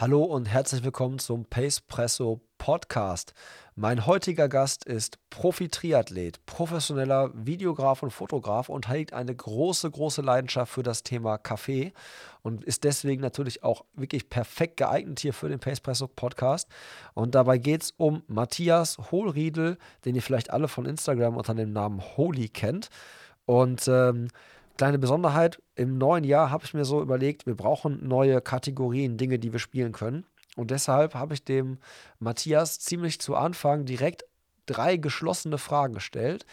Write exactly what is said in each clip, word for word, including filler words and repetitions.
Hallo und herzlich willkommen zum Pacepresso Podcast. Mein heutiger Gast ist Profi-Triathlet, professioneller Videograf und Fotograf und hegt eine große, große Leidenschaft für das Thema Kaffee und ist deswegen natürlich auch wirklich perfekt geeignet hier für den Pacepresso Podcast. Und dabei geht es um Matthias Hohlriedl, den ihr vielleicht alle von Instagram unter dem Namen Holi kennt. Und ähm, kleine Besonderheit, im neuen Jahr habe ich mir so überlegt, wir brauchen neue Kategorien, Dinge, die wir spielen können. Und deshalb habe ich dem Matthias ziemlich zu Anfang direkt drei geschlossene Fragen gestellt,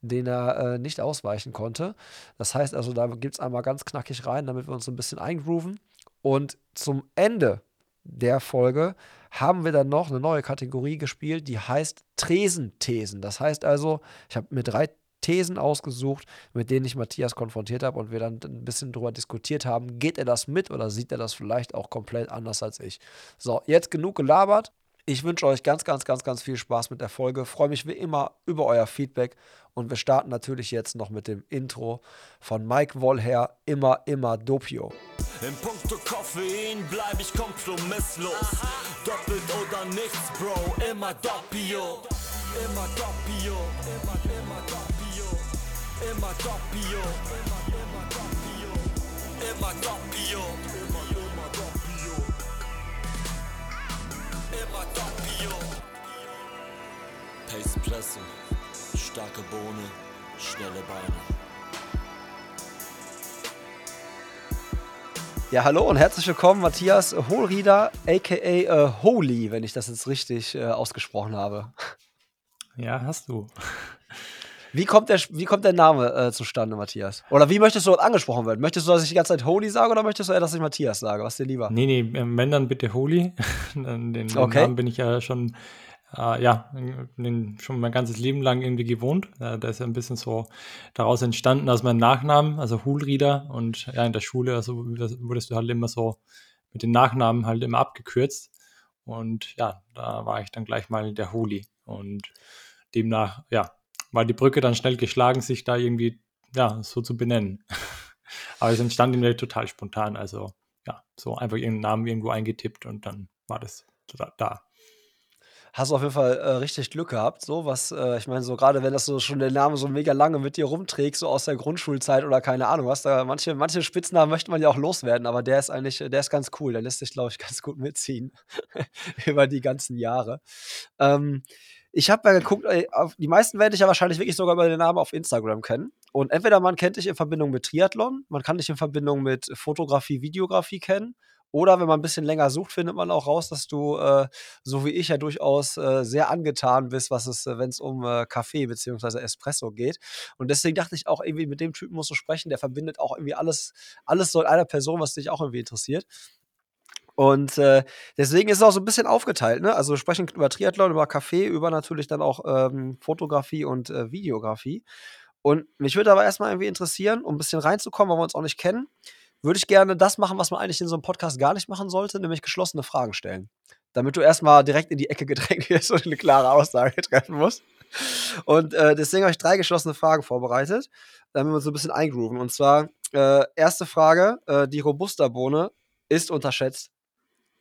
denen er äh, nicht ausweichen konnte. Das heißt also, da gibt es einmal ganz knackig rein, damit wir uns so ein bisschen eingrooven. Und zum Ende der Folge haben wir dann noch eine neue Kategorie gespielt, die heißt Tresenthesen. Das heißt also, ich habe mir drei Thesen ausgesucht, mit denen ich Matthias konfrontiert habe und wir dann ein bisschen drüber diskutiert haben, geht er das mit oder sieht er das vielleicht auch komplett anders als ich? So, jetzt genug gelabert. Ich wünsche euch ganz, ganz, ganz, ganz viel Spaß mit der Folge. Freue mich wie immer über euer Feedback und wir starten natürlich jetzt noch mit dem Intro von Mike Wollherr, immer, immer Doppio. In puncto Koffein bleibe ich kompromisslos. Aha. Doppelt oder nichts, Bro, immer Doppio. Immer Doppio, immer, immer Doppio. Immer Doppio, immer Doppio, immer Doppio, immer, immer Doppio, immer Doppio. Pacepresso, starke Bohne, schnelle Beine. Ja, hallo und herzlich willkommen, Matthias Hohlriedl, a k a. Uh, Holi, wenn ich das jetzt richtig uh, ausgesprochen habe. Ja, hast du. Wie kommt der, wie kommt der Name äh, zustande, Matthias? Oder wie möchtest du angesprochen werden? Möchtest du, dass ich die ganze Zeit Holi sage oder möchtest du eher, dass ich Matthias sage? Was dir lieber? Nee, nee, wenn dann bitte Holi. den den okay. Namen bin ich ja schon, äh, ja, den, schon mein ganzes Leben lang irgendwie gewohnt. Äh, da ist ja ein bisschen so daraus entstanden, dass mein Nachnamen, also Hohlriedl, und ja, in der Schule, also wurdest du halt immer so mit den Nachnamen halt immer abgekürzt. Und ja, da war ich dann gleich mal der Holi. Und demnach, ja, war die Brücke dann schnell geschlagen, sich da irgendwie, ja, so zu benennen. Aber es entstand irgendwie total spontan. Also, ja, so einfach irgendeinen Namen irgendwo eingetippt und dann war das da. Hast du auf jeden Fall äh, richtig Glück gehabt, so was, äh, ich meine, so gerade wenn das so schon der Name so mega lange mit dir rumträgst, so aus der Grundschulzeit oder keine Ahnung was, da manche, manche Spitznamen möchte man ja auch loswerden, aber der ist eigentlich, der ist ganz cool, der lässt sich, glaube ich, ganz gut mitziehen über die ganzen Jahre. Ähm, Ich habe mal geguckt, die meisten werden dich ja wahrscheinlich wirklich sogar über den Namen auf Instagram kennen. Und entweder man kennt dich in Verbindung mit Triathlon, man kann dich in Verbindung mit Fotografie, Videografie kennen. Oder wenn man ein bisschen länger sucht, findet man auch raus, dass du, äh, so wie ich, ja durchaus äh, sehr angetan bist, was es, wenn es um äh, Kaffee bzw. Espresso geht. Und deswegen dachte ich auch irgendwie, mit dem Typen musst du sprechen, der verbindet auch irgendwie alles, alles so in einer Person, was dich auch irgendwie interessiert. Und äh, deswegen ist es auch so ein bisschen aufgeteilt, ne? Also wir sprechen über Triathlon, über Kaffee, über natürlich dann auch ähm, Fotografie und äh, Videografie. Und mich würde aber erstmal irgendwie interessieren, um ein bisschen reinzukommen, weil wir uns auch nicht kennen, würde ich gerne das machen, was man eigentlich in so einem Podcast gar nicht machen sollte, nämlich geschlossene Fragen stellen. Damit du erstmal direkt in die Ecke gedrängt wirst und eine klare Aussage treffen musst. Und äh, deswegen habe ich drei geschlossene Fragen vorbereitet, damit wir uns so ein bisschen eingrooven. Und zwar, äh, erste Frage, äh, die Robusta-Bohne ist unterschätzt.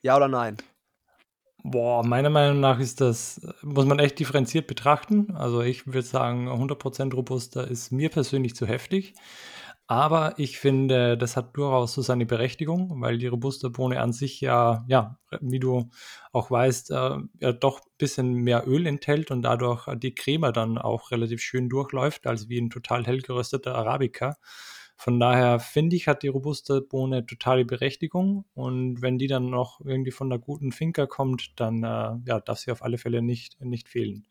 Ja oder nein? Boah, meiner Meinung nach ist das, muss man echt differenziert betrachten. Also ich würde sagen, hundert Prozent Robusta ist mir persönlich zu heftig. Aber ich finde, das hat durchaus so seine Berechtigung, weil die Robusta-Bohne an sich ja, ja, wie du auch weißt, äh, ja doch ein bisschen mehr Öl enthält und dadurch die Crema dann auch relativ schön durchläuft, als wie ein total hell gerösteter Arabica. Von daher finde ich, hat die Robusta-Bohne totale Berechtigung und wenn die dann noch irgendwie von einer guten Finca kommt, dann äh, ja, darf sie auf alle Fälle nicht, nicht fehlen.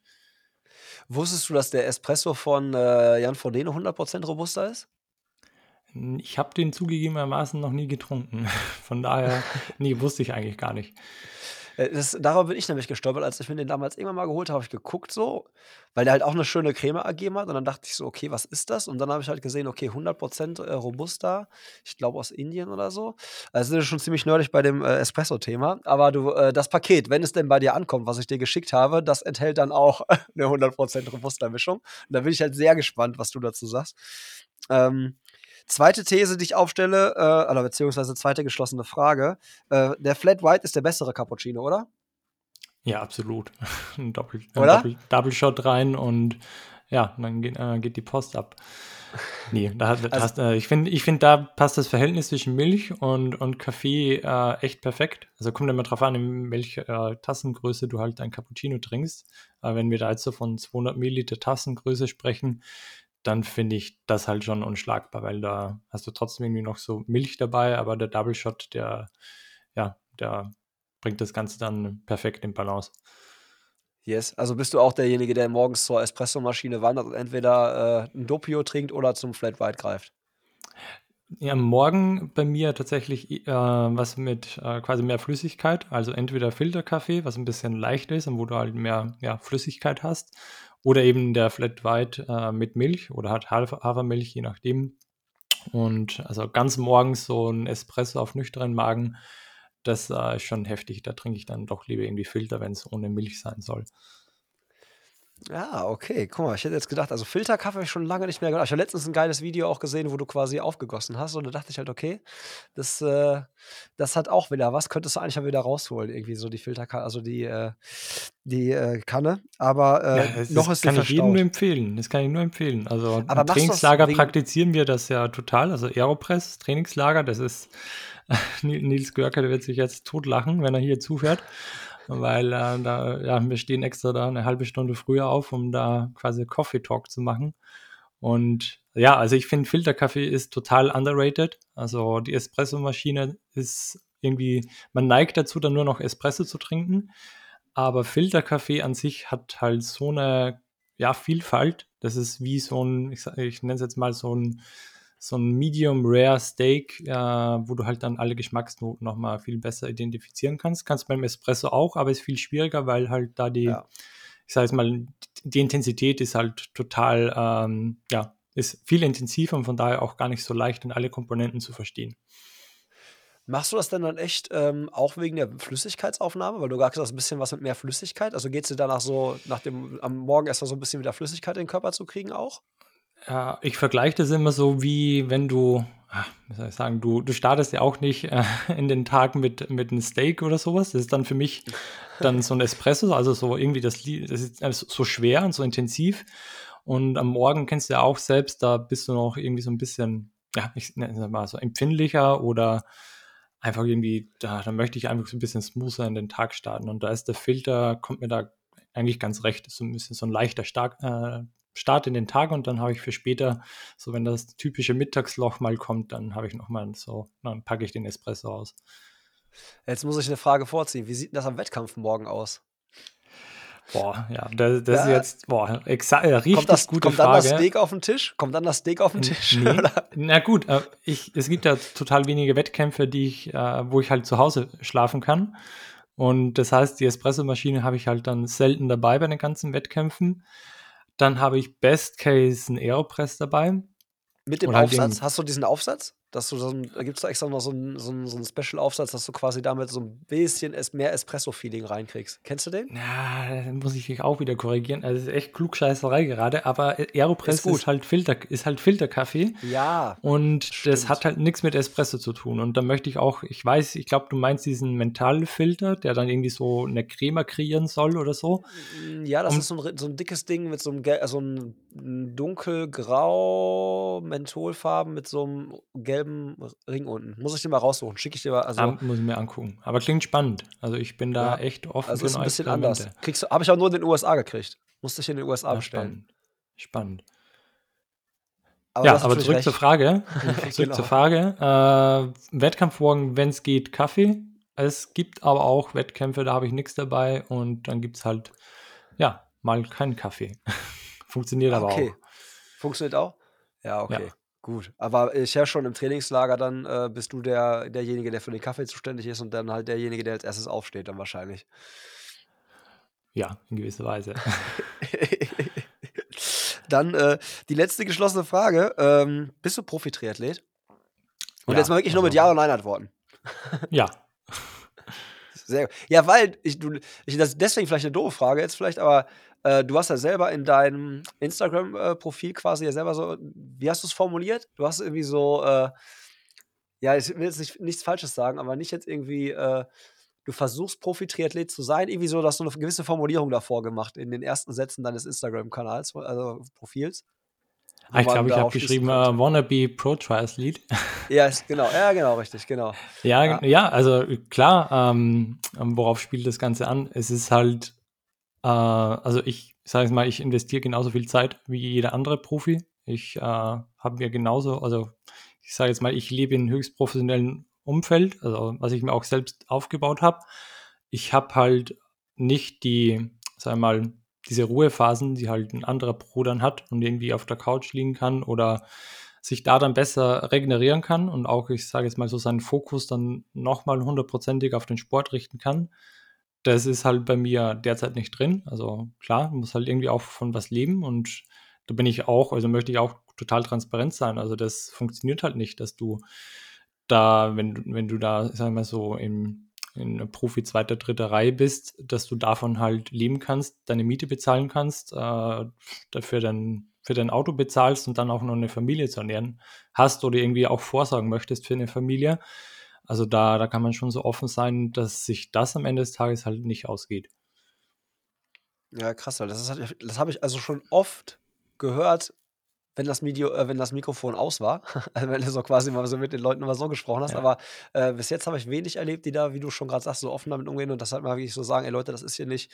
Wusstest du, dass der Espresso von äh, Jan von Dene hundert Prozent Robusta ist? Ich habe den zugegebenermaßen noch nie getrunken. Von daher, nee, wusste ich eigentlich gar nicht. Das, darüber bin ich nämlich gestolpert, als ich mir den damals irgendwann mal geholt habe, habe ich geguckt so, weil der halt auch eine schöne Creme ergeben hat und dann dachte ich so, okay, was ist das? Und dann habe ich halt gesehen, okay, hundert Prozent Robusta, ich glaube aus Indien oder so. Also sind wir schon ziemlich nerdig bei dem äh, Espresso-Thema, aber du, äh, das Paket, wenn es denn bei dir ankommt, was ich dir geschickt habe, das enthält dann auch eine hundert Prozent Robusta-Mischung und da bin ich halt sehr gespannt, was du dazu sagst. Ähm, Zweite These, die ich aufstelle, äh, oder beziehungsweise zweite geschlossene Frage. Äh, der Flat White ist der bessere Cappuccino, oder? Ja, absolut. Ein Doppel, oder? Ein Doppel, Double Shot rein und ja, dann geht, äh, geht die Post ab. Nee, da, da, also, hast, äh, ich finde, ich find, da passt das Verhältnis zwischen Milch und, und Kaffee äh, echt perfekt. Also kommt immer drauf an, in welcher äh, Tassengröße du halt ein Cappuccino trinkst. Äh, wenn wir da jetzt so von zweihundert Milliliter Tassengröße sprechen, dann finde ich das halt schon unschlagbar, weil da hast du trotzdem irgendwie noch so Milch dabei, aber der Double Shot, der, ja, der bringt das Ganze dann perfekt in Balance. Yes, also bist du auch derjenige, der morgens zur Espresso-Maschine wandert und entweder äh, ein Doppio trinkt oder zum Flat White greift? Ja, morgen bei mir tatsächlich äh, was mit äh, quasi mehr Flüssigkeit, also entweder Filterkaffee, was ein bisschen leichter ist und wo du halt mehr ja, Flüssigkeit hast, oder eben der Flat White äh, mit Milch oder halt Hafermilch, je nachdem. Und also ganz morgens so ein Espresso auf nüchternen Magen, das äh, ist schon heftig. Da trinke ich dann doch lieber irgendwie Filter, wenn es ohne Milch sein soll. Ja, okay. Guck mal, ich hätte jetzt gedacht, also Filterkaffee habe ich schon lange nicht mehr gemacht. Ich habe letztens ein geiles Video auch gesehen, wo du quasi aufgegossen hast. Und da dachte ich halt, okay, das, äh, das hat auch wieder was. Könntest du eigentlich mal wieder rausholen, irgendwie so die Filterkanne, also die, äh, die äh, Kanne. Aber äh, ja, noch ist es verstaut. Das kann ich jedem nur empfehlen. Das kann ich nur empfehlen. Also im Trainingslager praktizieren wir das ja total. Also Aeropress, Trainingslager, das ist Nils Görke, der wird sich jetzt totlachen, wenn er hier zuhört, weil äh, da, ja, wir stehen extra da eine halbe Stunde früher auf, um da quasi Coffee Talk zu machen. Und ja, also ich finde, Filterkaffee ist total underrated. Also die Espresso-Maschine ist irgendwie, man neigt dazu, dann nur noch Espresso zu trinken, aber Filterkaffee an sich hat halt so eine ja, Vielfalt. Das ist wie so ein, ich, ich nenne es jetzt mal so ein so ein Medium-Rare-Steak, äh, wo du halt dann alle Geschmacksnoten nochmal viel besser identifizieren kannst. Kannst beim Espresso auch, aber ist viel schwieriger, weil halt da die, ja. ich sage jetzt mal, die Intensität ist halt total, ähm, ja, ist viel intensiver und von daher auch gar nicht so leicht, in alle Komponenten zu verstehen. Machst du das denn dann echt ähm, auch wegen der Flüssigkeitsaufnahme? Weil du gesagt hast, ein bisschen was mit mehr Flüssigkeit. Also geht es dir danach so, nach dem, am Morgen erstmal so ein bisschen wieder Flüssigkeit in den Körper zu kriegen auch? Ich vergleiche das immer so, wie wenn du, wie soll ich sagen, du, du startest ja auch nicht äh, in den Tag mit, mit einem Steak oder sowas. Das ist dann für mich dann so ein Espresso, also so irgendwie das, das ist so schwer und so intensiv. Und am Morgen kennst du ja auch selbst, da bist du noch irgendwie so ein bisschen, ja, ich nenne es mal so empfindlicher oder einfach irgendwie, da, da möchte ich einfach so ein bisschen smoother in den Tag starten. Und da ist der Filter, kommt mir da eigentlich ganz recht, ist so ein bisschen so ein leichter, stark, äh, Start in den Tag und dann habe ich für später, so wenn das typische Mittagsloch mal kommt, dann habe ich nochmal so, dann packe ich den Espresso aus. Jetzt muss ich eine Frage vorziehen. Wie sieht denn das am Wettkampf morgen aus? Boah, ja, das, das ja, ist jetzt, boah, exa- richtig kommt das, gute kommt Frage. Kommt dann das Steak auf den Tisch? Kommt dann das Steak auf den Tisch? Nee. Oder? Na gut, ich, es gibt ja total wenige Wettkämpfe, die ich, wo ich halt zu Hause schlafen kann. Und das heißt, die Espressomaschine habe ich halt dann selten dabei bei den ganzen Wettkämpfen. Dann habe ich Best Case einen Aeropress dabei. Mit dem oder Aufsatz? Den, hast du diesen Aufsatz? Dass du so ein, da gibt es da extra noch so einen so so ein Special-Aufsatz, dass du quasi damit so ein bisschen es, mehr Espresso-Feeling reinkriegst. Kennst du den? Na, da muss ich dich auch wieder korrigieren. Also, das ist echt Klugscheißerei gerade. Aber Aeropress ist, ist, halt, Filter, ist halt Filterkaffee. Ja. Und stimmt. Das hat halt nichts mit Espresso zu tun. Und da möchte ich auch, ich weiß, ich glaube, du meinst diesen Mentalfilter, der dann irgendwie so eine Crema kreieren soll oder so. Ja, das und, ist so ein, so ein dickes Ding mit so einem, so einem dunkelgrau Mentholfarben mit so einem gelben Ring unten. Muss ich den mal raussuchen? Schicke ich dir mal. Also ah, muss ich mir angucken. Aber klingt spannend. Also ich bin da ja. echt offen. Also ist ein bisschen anders. Kriegst du, habe ich auch nur in den U S A gekriegt. Musste ich in den U S A ja, bestellen. Spannend. spannend. Aber ja, aber zurück recht. zur Frage. Zurück genau. zur Frage. Äh, Wettkampfmorgen, wenn es geht, Kaffee. Es gibt aber auch Wettkämpfe, da habe ich nichts dabei und dann gibt es halt, ja, mal keinen Kaffee. Funktioniert aber okay. auch. Funktioniert auch? Ja, okay. Ja. Gut, aber ich ja schon im Trainingslager, dann äh, bist du der, derjenige, der für den Kaffee zuständig ist und dann halt derjenige, der als erstes aufsteht dann wahrscheinlich. Ja, in gewisser Weise. Dann äh, die letzte geschlossene Frage. Ähm, bist du Profi-Triathlet? Und ja, jetzt mal wirklich also, nur mit Ja oder Nein antworten. Ja. Sehr gut. Ja, weil, ich, du, ich, das ist deswegen vielleicht eine doofe Frage jetzt vielleicht, aber äh, du hast ja selber in deinem Instagram-Profil quasi ja selber so, wie hast du es formuliert? Du hast irgendwie so, äh, ja, ich will jetzt nicht, nichts Falsches sagen, aber nicht jetzt irgendwie, äh, du versuchst Profi-Triathlet zu sein, irgendwie so, dass du eine gewisse Formulierung davor gemacht in den ersten Sätzen deines Instagram-Kanals, also Profils. Ah, ich glaube, ich habe geschrieben, uh, wannabe Pro-Triathlete. Ja, yes, genau, ja, genau, richtig, genau. Ja, ja. ja also klar, ähm, worauf spielt das Ganze an? Es ist halt, äh, also ich sage es mal, ich investiere genauso viel Zeit wie jeder andere Profi. Ich äh, habe mir genauso, also ich sage jetzt mal, ich lebe in einem höchst professionellen Umfeld, also was ich mir auch selbst aufgebaut habe. Ich habe halt nicht die, sag ich mal, diese Ruhephasen, die halt ein anderer Pro dann hat und irgendwie auf der Couch liegen kann oder sich da dann besser regenerieren kann und auch, ich sage jetzt mal so, seinen Fokus dann nochmal hundertprozentig auf den Sport richten kann. Das ist halt bei mir derzeit nicht drin. Also klar, muss halt irgendwie auch von was leben und da bin ich auch, also möchte ich auch total transparent sein. Also das funktioniert halt nicht, dass du da, wenn, wenn du da, sagen wir mal so, im in Profi zweiter, dritter Reihe bist, dass du davon halt leben kannst, deine Miete bezahlen kannst, äh, dafür dann für dein Auto bezahlst und dann auch noch eine Familie zu ernähren hast oder irgendwie auch vorsorgen möchtest für eine Familie. Also da, da kann man schon so offen sein, dass sich das am Ende des Tages halt nicht ausgeht. Ja, krass, das, das habe ich also schon oft gehört, wenn das, Video, äh, wenn das Mikrofon aus war, also wenn du so quasi mal so mit den Leuten immer so gesprochen hast, ja. aber äh, bis jetzt habe ich wenig erlebt, die da, wie du schon gerade sagst, so offen damit umgehen und das halt mal wirklich so sagen, ey Leute, das ist hier nicht,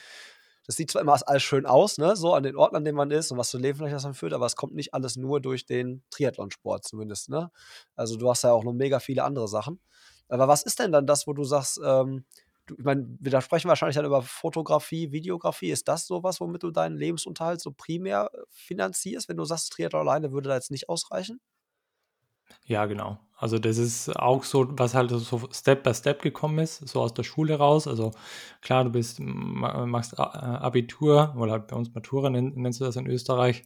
das sieht zwar immer alles schön aus, ne, so an den Orten, an denen man ist und was zu Leben vielleicht das dann führt, aber es kommt nicht alles nur durch den Triathlonsport zumindest, ne, also du hast ja auch noch mega viele andere Sachen, aber was ist denn dann das, wo du sagst, ähm, du, ich meine, wir da sprechen wahrscheinlich dann über Fotografie, Videografie. Ist das sowas, womit du deinen Lebensunterhalt so primär finanzierst, wenn du sagst, Triathlon alleine würde da jetzt nicht ausreichen? Ja, genau. Also das ist auch so, was halt so Step by Step gekommen ist, so aus der Schule raus. Also klar, du bist, machst Abitur, oder halt bei uns Matura nennst du das in Österreich.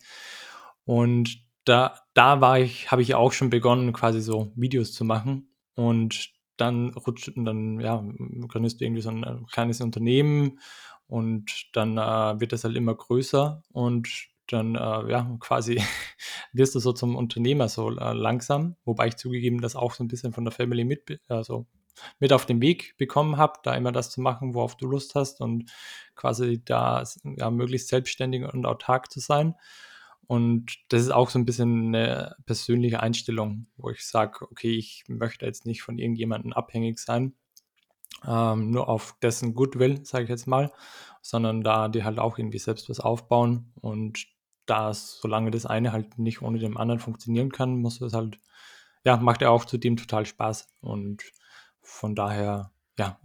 Und da, da war ich, habe ich auch schon begonnen, quasi so Videos zu machen. Und dann rutscht und dann, ja, gründest du irgendwie so ein kleines Unternehmen und dann äh, wird das halt immer größer und dann, äh, ja, quasi wirst du so zum Unternehmer so äh, langsam, wobei ich zugegeben das auch so ein bisschen von der Family mit, also mit auf den Weg bekommen habe, da immer das zu machen, worauf du Lust hast und quasi da, ja, möglichst selbstständig und autark zu sein. Und das ist auch so ein bisschen eine persönliche Einstellung, wo ich sage, okay, ich möchte jetzt nicht von irgendjemandem abhängig sein, ähm, nur auf dessen Goodwill, sage ich jetzt mal, sondern da die halt auch irgendwie selbst was aufbauen. Und da, solange das eine halt nicht ohne dem anderen funktionieren kann, muss das halt, ja, macht ja auch zudem total Spaß. Und von daher, ja,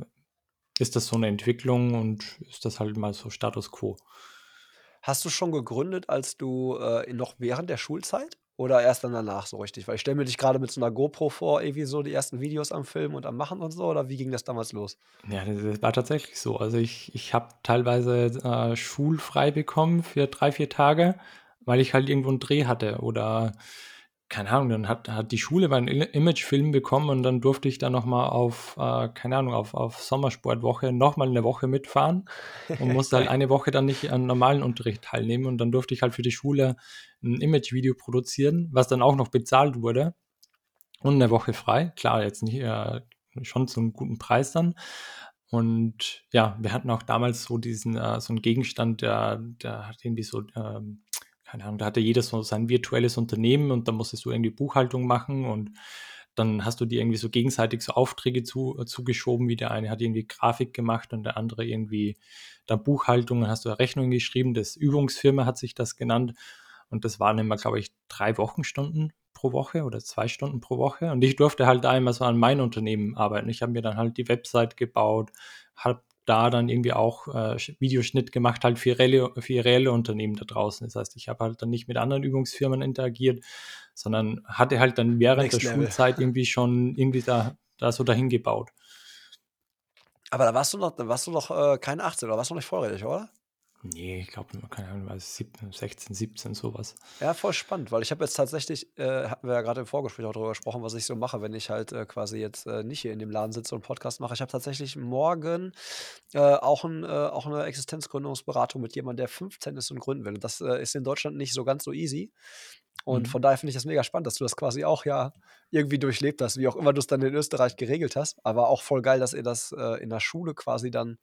ist das so eine Entwicklung und ist das halt mal so Status quo. Hast du schon gegründet, als du äh, noch während der Schulzeit oder erst dann danach so richtig? Weil ich stelle mir dich gerade mit so einer GoPro vor, irgendwie so die ersten Videos am Filmen und am Machen und so, oder wie ging das damals los? Ja, das war tatsächlich so. Also ich, ich habe teilweise äh, schulfrei bekommen für drei, vier Tage, weil ich halt irgendwo einen Dreh hatte oder keine Ahnung, dann hat, hat die Schule meinen Imagefilm bekommen und dann durfte ich dann nochmal auf, äh, keine Ahnung, auf, auf Sommersportwoche nochmal eine Woche mitfahren und musste halt eine Woche dann nicht an normalen Unterricht teilnehmen und dann durfte ich halt für die Schule ein Imagevideo produzieren, was dann auch noch bezahlt wurde und eine Woche frei, klar, jetzt nicht, äh, schon zu einem guten Preis dann. Und ja, wir hatten auch damals so diesen, äh, so einen Gegenstand, der, der hat irgendwie so, äh, keine Ahnung, da hatte jeder so sein virtuelles Unternehmen und da musstest du irgendwie Buchhaltung machen und dann hast du dir irgendwie so gegenseitig so Aufträge zu, äh, zugeschoben, wie der eine hat irgendwie Grafik gemacht und der andere irgendwie da Buchhaltung, dann hast du Rechnungen geschrieben, das Übungsfirma hat sich das genannt und das waren immer, glaube ich, drei Wochenstunden pro Woche oder zwei Stunden pro Woche und ich durfte halt da immer so an mein Unternehmen arbeiten. Ich habe mir dann halt die Website gebaut, habe da dann irgendwie auch äh, Videoschnitt gemacht, halt für reelle, für reelle Unternehmen da draußen. Das heißt, ich habe halt dann nicht mit anderen Übungsfirmen interagiert, sondern hatte halt dann während Next der Level. Schulzeit irgendwie schon irgendwie da, da so dahin gebaut. Aber da warst du noch, da warst du noch äh, keine achtzehn, oder warst du noch nicht volljährig, oder? Nee, ich glaube, keine Ahnung, war es sechzehn, siebzehn, sowas. Ja, voll spannend, weil ich habe jetzt tatsächlich, äh, hatten wir ja gerade im Vorgespräch auch darüber gesprochen, was ich so mache, wenn ich halt äh, quasi jetzt äh, nicht hier in dem Laden sitze und Podcast mache. Ich habe tatsächlich morgen äh, auch, ein, äh, auch eine Existenzgründungsberatung mit jemandem, der fünfzehn ist und gründen will. Und das äh, ist in Deutschland nicht so ganz so easy. Und mhm. von daher finde ich das mega spannend, dass du das quasi auch ja irgendwie durchlebt hast, wie auch immer du es dann in Österreich geregelt hast. Aber auch voll geil, dass ihr das äh, in der Schule quasi dann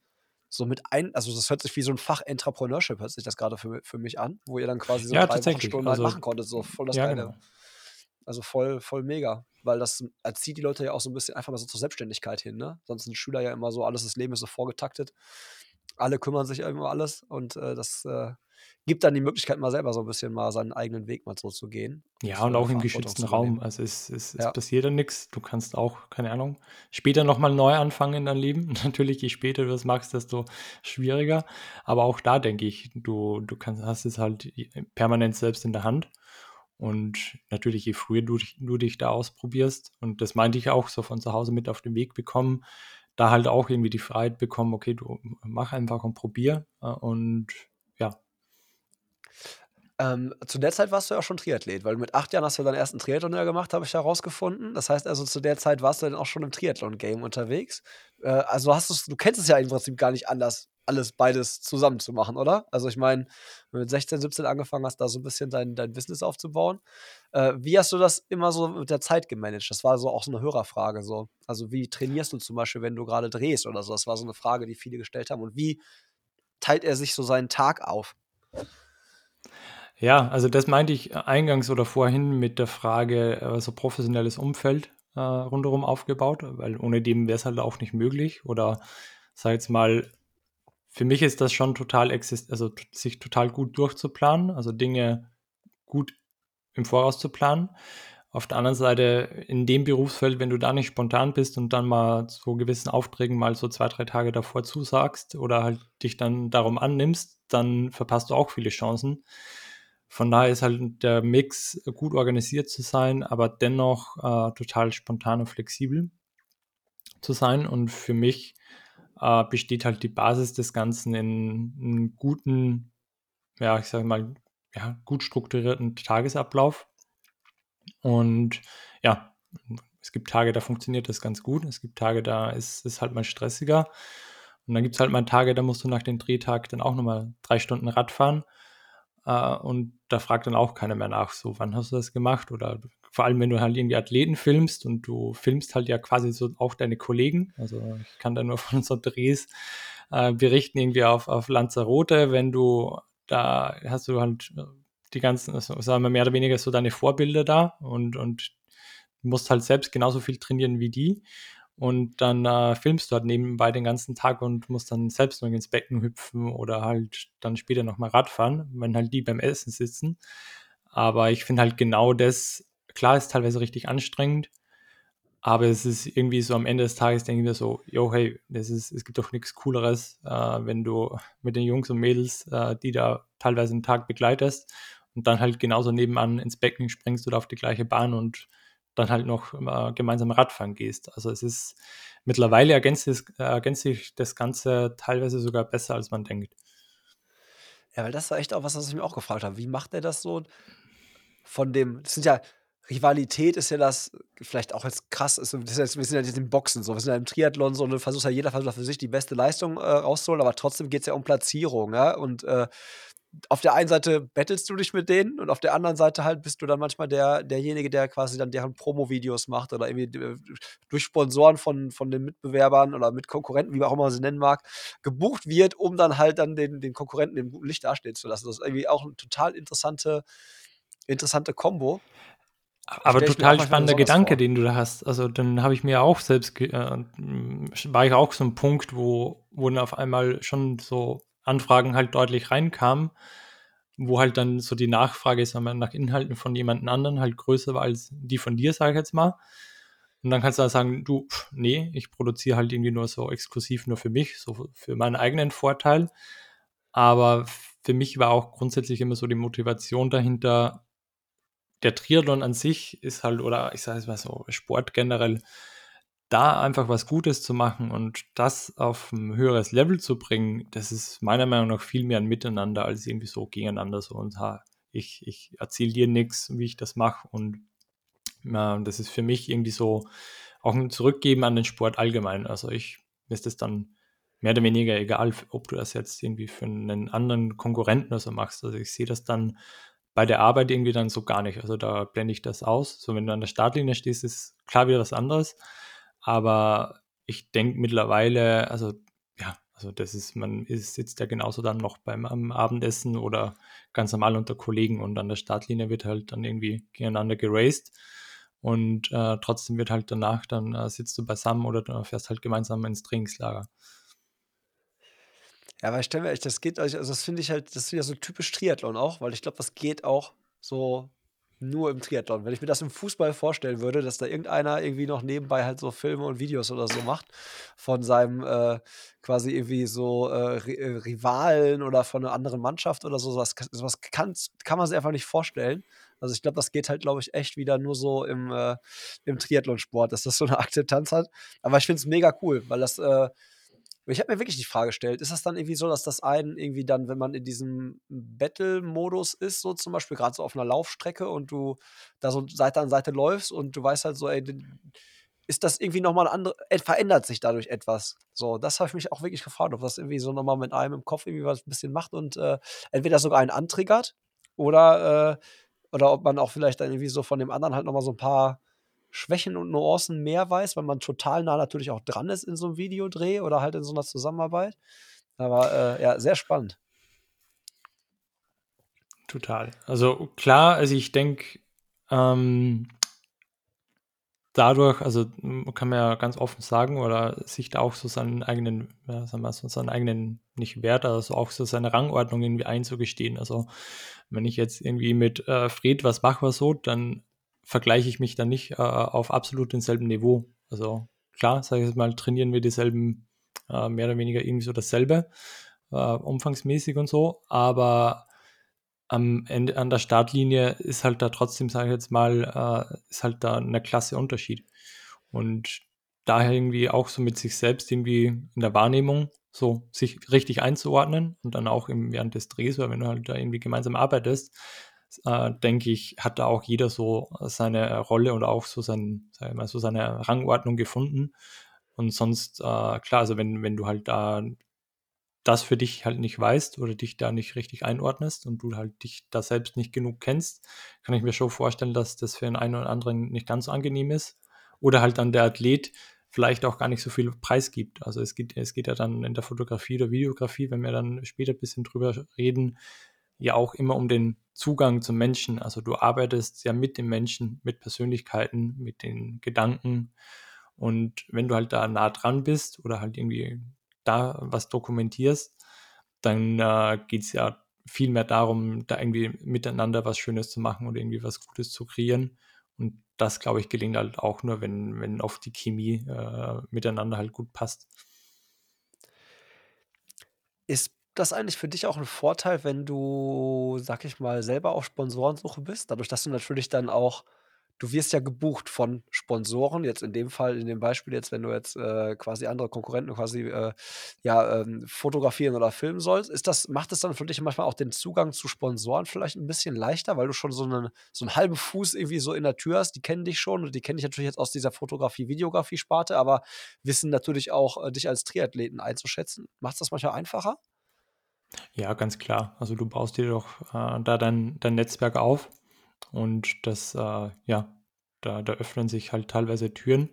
so mit ein, also das hört sich wie so ein Fach Entrepreneurship, hört sich das gerade für, für mich an, wo ihr dann quasi so ja, drei Stunden also, machen konntet, so voll das ja, Geile. Genau. Also voll, voll mega, weil das erzieht die Leute ja auch so ein bisschen einfach mal so zur Selbstständigkeit hin, ne? Sonst sind Schüler ja immer so, alles das Leben ist so vorgetaktet, alle kümmern sich immer um alles und äh, das äh, gibt dann die Möglichkeit, mal selber so ein bisschen mal seinen eigenen Weg mal so zu gehen. Ja, und, und auch im geschützten Raum. Also es, es, es ja. passiert dann nichts. Du kannst auch, keine Ahnung, später nochmal neu anfangen in deinem Leben. Natürlich, je später du das machst, desto schwieriger. Aber auch da denke ich, du, du kannst, hast es halt permanent selbst in der Hand. Und natürlich, je früher du, du dich da ausprobierst, und das meinte ich auch, so von zu Hause mit auf den Weg bekommen, da halt auch irgendwie die Freiheit bekommen, okay, du mach einfach und probier. Und ja, Ähm, zu der Zeit warst du ja auch schon Triathlet, weil mit acht Jahren hast du deinen ersten Triathlon ja gemacht, habe ich herausgefunden. Das heißt also, zu der Zeit warst du dann auch schon im Triathlon-Game unterwegs. Äh, also hast du's, du kennst es ja im Prinzip gar nicht anders, alles beides zusammen zu machen, oder? Also ich meine, wenn du mit sechzehn, siebzehn angefangen hast, da so ein bisschen dein, dein Business aufzubauen. Äh, wie hast du das immer so mit der Zeit gemanagt? Das war so auch so eine Hörerfrage. So. Also wie trainierst du zum Beispiel, wenn du gerade drehst oder so? Das war so eine Frage, die viele gestellt haben. Und wie teilt er sich so seinen Tag auf? Ja, also das meinte ich eingangs oder vorhin mit der Frage, so also professionelles Umfeld äh, rundherum aufgebaut, weil ohne dem wäre es halt auch nicht möglich. Oder sag jetzt mal, für mich ist das schon total exist, also t- sich total gut durchzuplanen, also Dinge gut im Voraus zu planen. Auf der anderen Seite, in dem Berufsfeld, wenn du da nicht spontan bist und dann mal so gewissen Aufträgen mal so zwei, drei Tage davor zusagst oder halt dich dann darum annimmst, dann verpasst du auch viele Chancen. Von daher ist halt der Mix, gut organisiert zu sein, aber dennoch äh, total spontan und flexibel zu sein. Und für mich äh, besteht halt die Basis des Ganzen in einem guten, ja, ich sage mal, ja, gut strukturierten Tagesablauf. Und ja, es gibt Tage, da funktioniert das ganz gut. Es gibt Tage, da ist es halt mal stressiger. Und dann gibt es halt mal Tage, da musst du nach dem Drehtag dann auch nochmal drei Stunden Rad fahren. Uh, und da fragt dann auch keiner mehr nach, so wann hast du das gemacht, oder vor allem wenn du halt irgendwie Athleten filmst und du filmst halt ja quasi so auch deine Kollegen, also ich kann da nur von so Drehs uh, berichten irgendwie auf, auf Lanzarote, wenn du, da hast du halt die ganzen, also, sagen wir mehr oder weniger so deine Vorbilder da und, und musst halt selbst genauso viel trainieren wie die. Und dann äh, filmst du halt nebenbei den ganzen Tag und musst dann selbst noch ins Becken hüpfen oder halt dann später nochmal Radfahren, wenn halt die beim Essen sitzen. Aber ich finde halt genau das, klar, ist teilweise richtig anstrengend, aber es ist irgendwie so am Ende des Tages, denke ich mir so, yo, hey, das ist, es gibt doch nichts Cooleres, äh, wenn du mit den Jungs und Mädels, äh, die da teilweise den Tag begleitest und dann halt genauso nebenan ins Becken springst oder auf die gleiche Bahn und dann halt noch äh, gemeinsam Radfahren gehst. Also es ist, mittlerweile ergänzt, es, äh, ergänzt sich das Ganze teilweise sogar besser, als man denkt. Ja, weil das war echt auch was, was ich mir auch gefragt habe. Wie macht er das so von dem, das sind ja, Rivalität ist ja das, vielleicht auch jetzt krass, ist, das ist jetzt, wir sind ja jetzt im Boxen so, wir sind ja im Triathlon so und versucht ja jeder versucht für sich die beste Leistung äh, rauszuholen, aber trotzdem geht es ja um Platzierung, ja, und äh, auf der einen Seite battlest du dich mit denen und auf der anderen Seite halt bist du dann manchmal der, derjenige, der quasi dann deren Promo-Videos macht oder irgendwie durch Sponsoren von, von den Mitbewerbern oder mit Konkurrenten, wie man auch immer sie nennen mag, gebucht wird, um dann halt dann den, den Konkurrenten im guten Licht dastehen zu lassen. Das ist irgendwie auch eine total interessante, interessante Kombo. Aber total spannender Gedanke, den du da hast. Also dann habe ich mir auch selbst, ge- äh, war ich auch so ein Punkt, wo, wo dann auf einmal schon so Anfragen halt deutlich reinkamen, wo halt dann so die Nachfrage ist, nach Inhalten von jemandem anderen halt größer war als die von dir, sage ich jetzt mal. Und dann kannst du dann sagen, du, pff, nee, ich produziere halt irgendwie nur so exklusiv nur für mich, so für meinen eigenen Vorteil. Aber für mich war auch grundsätzlich immer so die Motivation dahinter, der Triathlon an sich ist halt, oder ich sage es mal so, Sport generell, da einfach was Gutes zu machen und das auf ein höheres Level zu bringen, das ist meiner Meinung nach viel mehr ein Miteinander als irgendwie so gegeneinander. So und ha, ich, ich erzähle dir nichts, wie ich das mache. Und ja, das ist für mich irgendwie so auch ein Zurückgeben an den Sport allgemein. Also ich mir ist das dann mehr oder weniger egal, ob du das jetzt irgendwie für einen anderen Konkurrenten oder so machst. Also ich sehe das dann bei der Arbeit irgendwie dann so gar nicht. Also da blende ich das aus. So wenn du an der Startlinie stehst, ist klar wieder was anderes. Aber ich denke mittlerweile, also ja, also das ist, man ist, sitzt ja genauso dann noch beim am Abendessen oder ganz normal unter Kollegen und an der Startlinie wird halt dann irgendwie gegeneinander geraced und äh, trotzdem wird halt danach, dann äh, sitzt du beisammen oder du fährst halt gemeinsam ins Trainingslager. Ja, weil ich stelle mir echt, das geht, also das finde ich halt, das ist wieder so typisch Triathlon auch, weil ich glaube, das geht auch so nur im Triathlon. Wenn ich mir das im Fußball vorstellen würde, dass da irgendeiner irgendwie noch nebenbei halt so Filme und Videos oder so macht von seinem äh, quasi irgendwie so äh, Rivalen oder von einer anderen Mannschaft oder so, sowas, sowas kann, kann man sich einfach nicht vorstellen. Also ich glaube, das geht halt, glaube ich, echt wieder nur so im, äh, im Triathlonsport, dass das so eine Akzeptanz hat. Aber ich finde es mega cool, weil das äh, ich habe mir wirklich die Frage gestellt, ist das dann irgendwie so, dass das einen irgendwie dann, wenn man in diesem Battle-Modus ist, so zum Beispiel gerade so auf einer Laufstrecke und du da so Seite an Seite läufst und du weißt halt so, ey, ist das irgendwie nochmal ein anderes, verändert sich dadurch etwas? So, das habe ich mich auch wirklich gefragt, ob das irgendwie so nochmal mit einem im Kopf irgendwie was ein bisschen macht und äh, entweder sogar einen antriggert oder, äh, oder ob man auch vielleicht dann irgendwie so von dem anderen halt nochmal so ein paar Schwächen und Nuancen mehr weiß, weil man total nah natürlich auch dran ist in so einem Videodreh oder halt in so einer Zusammenarbeit. Aber äh, ja, sehr spannend. Total. Also klar, also ich denke, ähm, dadurch, also kann man ja ganz offen sagen oder sich da auch so seinen eigenen, ja, sagen wir so seinen eigenen, nicht Wert, also auch so seine Rangordnung irgendwie einzugestehen. Also wenn ich jetzt irgendwie mit äh, Fred was mache, was so, dann vergleiche ich mich dann nicht äh, auf absolut denselben Niveau. Also klar, sage ich jetzt mal, trainieren wir dieselben, äh, mehr oder weniger irgendwie so dasselbe, äh, umfangsmäßig und so, aber am Ende, an der Startlinie ist halt da trotzdem, sage ich jetzt mal, äh, ist halt da eine Klasse Unterschied. Und daher irgendwie auch so mit sich selbst irgendwie in der Wahrnehmung so sich richtig einzuordnen und dann auch im, während des Drehs, weil wenn du halt da irgendwie gemeinsam arbeitest, Äh, denke ich, hat da auch jeder so seine Rolle und auch so, sein, sag ich mal, so seine Rangordnung gefunden. Und sonst, äh, klar, also wenn, wenn du halt da das für dich halt nicht weißt oder dich da nicht richtig einordnest und du halt dich da selbst nicht genug kennst, kann ich mir schon vorstellen, dass das für den einen oder anderen nicht ganz so angenehm ist. Oder halt dann der Athlet vielleicht auch gar nicht so viel Preis gibt. Also es geht, es geht ja dann in der Fotografie oder Videografie, wenn wir dann später ein bisschen drüber reden, ja auch immer um den Zugang zum Menschen. Also du arbeitest ja mit den Menschen, mit Persönlichkeiten, mit den Gedanken und wenn du halt da nah dran bist oder halt irgendwie da was dokumentierst, dann äh, geht es ja viel mehr darum, da irgendwie miteinander was Schönes zu machen oder irgendwie was Gutes zu kreieren und das, glaube ich, gelingt halt auch nur, wenn, wenn oft die Chemie äh, miteinander halt gut passt. Ist das eigentlich für dich auch ein Vorteil, wenn du, sag ich mal, selber auf Sponsorensuche bist? Dadurch, dass du natürlich dann auch, du wirst ja gebucht von Sponsoren, jetzt in dem Fall, in dem Beispiel jetzt, wenn du jetzt äh, quasi andere Konkurrenten quasi äh, ja, ähm, fotografieren oder filmen sollst, ist das, macht das dann für dich manchmal auch den Zugang zu Sponsoren vielleicht ein bisschen leichter, weil du schon so einen, so einen halben Fuß irgendwie so in der Tür hast, die kennen dich schon und die kennen dich natürlich jetzt aus dieser Fotografie, Videografie-Sparte, aber wissen natürlich auch, äh, dich als Triathleten einzuschätzen. Macht es das manchmal einfacher? Ja, ganz klar. Also du baust dir doch äh, da dein, dein Netzwerk auf und das, äh, ja, da, da öffnen sich halt teilweise Türen.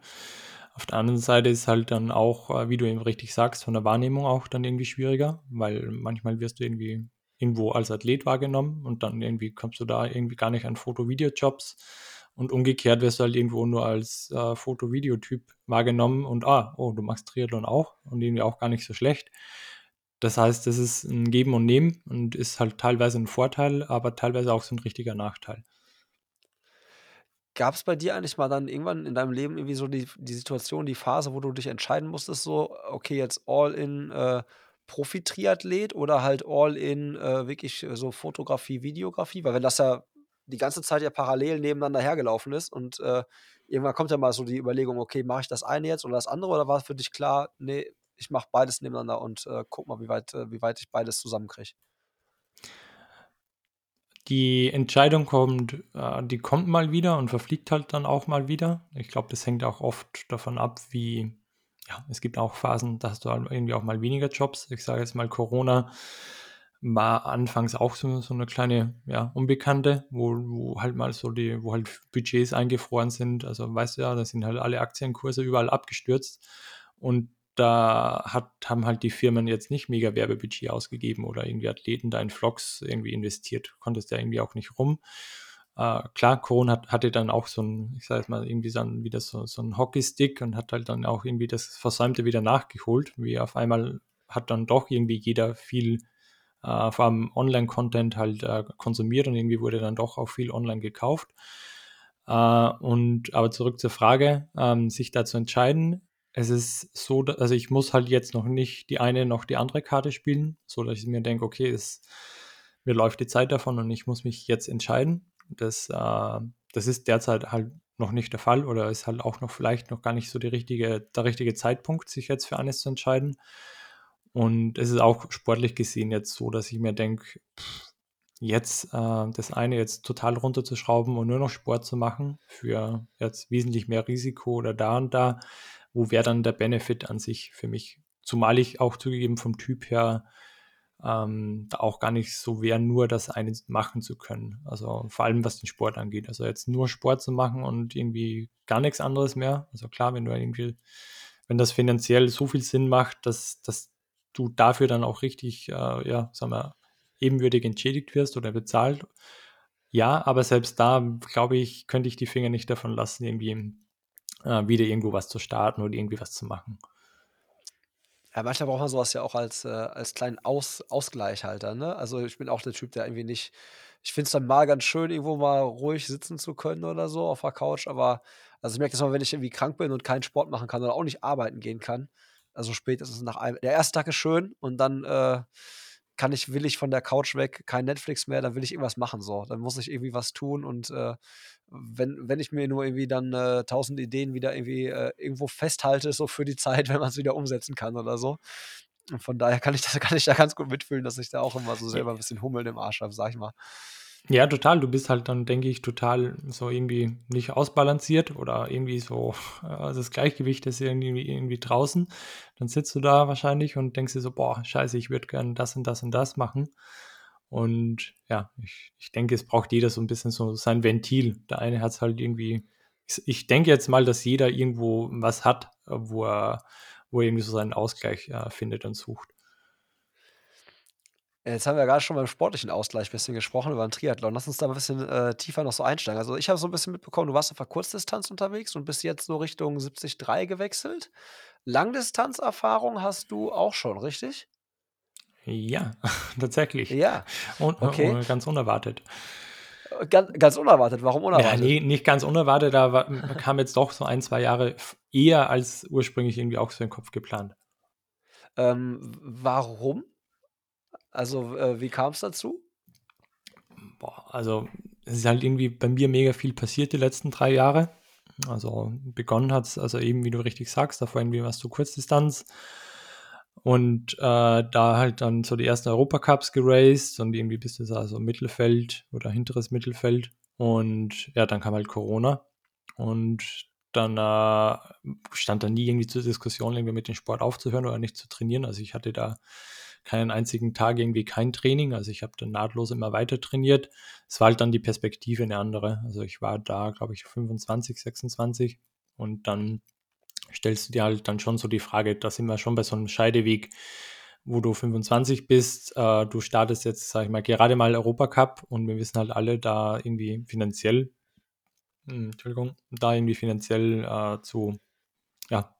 Auf der anderen Seite ist halt dann auch, äh, wie du eben richtig sagst, von der Wahrnehmung auch dann irgendwie schwieriger, weil manchmal wirst du irgendwie irgendwo als Athlet wahrgenommen und dann irgendwie kommst du da irgendwie gar nicht an Foto-Video-Jobs und umgekehrt wirst du halt irgendwo nur als äh, Foto-Video-Typ wahrgenommen und ah, oh, du machst Triathlon auch und irgendwie auch gar nicht so schlecht. Das heißt, das ist ein Geben und Nehmen und ist halt teilweise ein Vorteil, aber teilweise auch so ein richtiger Nachteil. Gab es bei dir eigentlich mal dann irgendwann in deinem Leben irgendwie so die, die Situation, die Phase, wo du dich entscheiden musstest, so, okay, jetzt all in äh, Profi-Triathlet oder halt all in äh, wirklich so Fotografie, Videografie? Weil wenn das ja die ganze Zeit ja parallel nebeneinander hergelaufen ist und äh, irgendwann kommt ja mal so die Überlegung, okay, mache ich das eine jetzt oder das andere, oder war für dich klar, nee, ich mache beides nebeneinander und äh, guck mal, wie weit, äh, wie weit ich beides zusammenkriege? Die Entscheidung kommt, äh, die kommt mal wieder und verfliegt halt dann auch mal wieder. Ich glaube, das hängt auch oft davon ab, wie, ja, es gibt auch Phasen, da hast du halt irgendwie auch mal weniger Jobs. Ich sage jetzt mal, Corona war anfangs auch so, so eine kleine, ja, Unbekannte, wo, wo halt mal so die, wo halt Budgets eingefroren sind. Also weißt du ja, da sind halt alle Aktienkurse überall abgestürzt und da hat, haben halt die Firmen jetzt nicht mega Werbebudget ausgegeben oder irgendwie Athleten da in Vlogs irgendwie investiert, konntest ja irgendwie auch nicht rum. Äh, klar, Corona hat, hatte dann auch so ein, ich sag jetzt mal, irgendwie dann wieder so, so einen Hockeystick und hat halt dann auch irgendwie das Versäumte wieder nachgeholt, wie auf einmal hat dann doch irgendwie jeder viel, äh, vor allem Online-Content halt äh, konsumiert und irgendwie wurde dann doch auch viel online gekauft. Äh, und, aber zurück zur Frage, ähm, sich da zu entscheiden. Es ist so, also ich muss halt jetzt noch nicht die eine noch die andere Karte spielen, so dass ich mir denke, okay, es, mir läuft die Zeit davon und ich muss mich jetzt entscheiden. Das, äh, das ist derzeit halt noch nicht der Fall oder ist halt auch noch vielleicht noch gar nicht so die richtige, der richtige Zeitpunkt, sich jetzt für eines zu entscheiden. Und es ist auch sportlich gesehen jetzt so, dass ich mir denke, jetzt äh, das eine jetzt total runterzuschrauben und nur noch Sport zu machen für jetzt wesentlich mehr Risiko oder da und da, wo wäre dann der Benefit an sich für mich? Zumal ich auch zugegeben vom Typ her ähm, da auch gar nicht so wäre, nur das eine machen zu können. Also vor allem, was den Sport angeht. Also jetzt nur Sport zu machen und irgendwie gar nichts anderes mehr. Also klar, wenn du irgendwie, wenn das finanziell so viel Sinn macht, dass, dass du dafür dann auch richtig, äh, ja, sagen wir, ebenwürdig entschädigt wirst oder bezahlt. Ja, aber selbst da, glaube ich, könnte ich die Finger nicht davon lassen, irgendwie wieder irgendwo was zu starten oder irgendwie was zu machen. Ja, manchmal braucht man sowas ja auch als, äh, als kleinen Aus- Ausgleich halt dann, ne? Also ich bin auch der Typ, der irgendwie nicht, ich finde es dann mal ganz schön, irgendwo mal ruhig sitzen zu können oder so auf der Couch, aber also ich merke das mal, wenn ich irgendwie krank bin und keinen Sport machen kann oder auch nicht arbeiten gehen kann, also spätestens nach einem, der erste Tag ist schön und dann äh, kann ich, will ich von der Couch weg, kein Netflix mehr, dann will ich irgendwas machen, so. Dann muss ich irgendwie was tun und äh, wenn, wenn ich mir nur irgendwie dann äh, tausend Ideen wieder irgendwie äh, irgendwo festhalte, so für die Zeit, wenn man es wieder umsetzen kann oder so. Und von daher kann ich, das, kann ich da ganz gut mitfühlen, dass ich da auch immer so selber ein bisschen Hummeln im Arsch habe, sag ich mal. Ja, total. Du bist halt dann, denke ich, total so irgendwie nicht ausbalanciert oder irgendwie so, also das Gleichgewicht ist irgendwie, irgendwie draußen. Dann sitzt du da wahrscheinlich und denkst dir so, boah, scheiße, ich würde gerne das und das und das machen. Und ja, ich, ich denke, es braucht jeder so ein bisschen so sein Ventil. Der eine hat es halt irgendwie, ich, ich denke jetzt mal, dass jeder irgendwo was hat, wo er, wo er irgendwie so seinen Ausgleich äh, findet und sucht. Jetzt haben wir ja gerade schon beim sportlichen Ausgleich ein bisschen gesprochen, über den Triathlon. Lass uns da ein bisschen äh, tiefer noch so einsteigen. Also ich habe so ein bisschen mitbekommen, du warst auf der Kurzdistanz unterwegs und bist jetzt so Richtung siebzig Komma drei gewechselt. Langdistanzerfahrung hast du auch schon, richtig? Ja, tatsächlich. Ja, und, okay. Und ganz unerwartet. Ganz, ganz unerwartet? Warum unerwartet? Ja, nee, nicht ganz unerwartet, da war, kam jetzt doch so ein, zwei Jahre eher als ursprünglich irgendwie auch so im Kopf geplant. Ähm, warum? Also, äh, wie kam es dazu? Boah, also, es ist halt irgendwie bei mir mega viel passiert die letzten drei Jahre. Also, begonnen hat es, also eben, wie du richtig sagst, davor irgendwie warst du Kurzdistanz. Und äh, da halt dann so die ersten Europacups geraced und irgendwie bist du da so Mittelfeld oder hinteres Mittelfeld. Und ja, dann kam halt Corona. Und dann äh, stand da nie irgendwie zur Diskussion, irgendwie mit dem Sport aufzuhören oder nicht zu trainieren. Also, ich hatte da keinen einzigen Tag irgendwie kein Training, also ich habe dann nahtlos immer weiter trainiert. Es war halt dann die Perspektive eine andere, also ich war da, glaube ich, fünfundzwanzig, sechsundzwanzig und dann stellst du dir halt dann schon so die Frage, da sind wir schon bei so einem Scheideweg, wo du fünfundzwanzig bist, äh, du startest jetzt, sage ich mal, gerade mal Europacup und wir wissen halt alle, da irgendwie finanziell, mh, Entschuldigung, da irgendwie finanziell äh, zu, ja,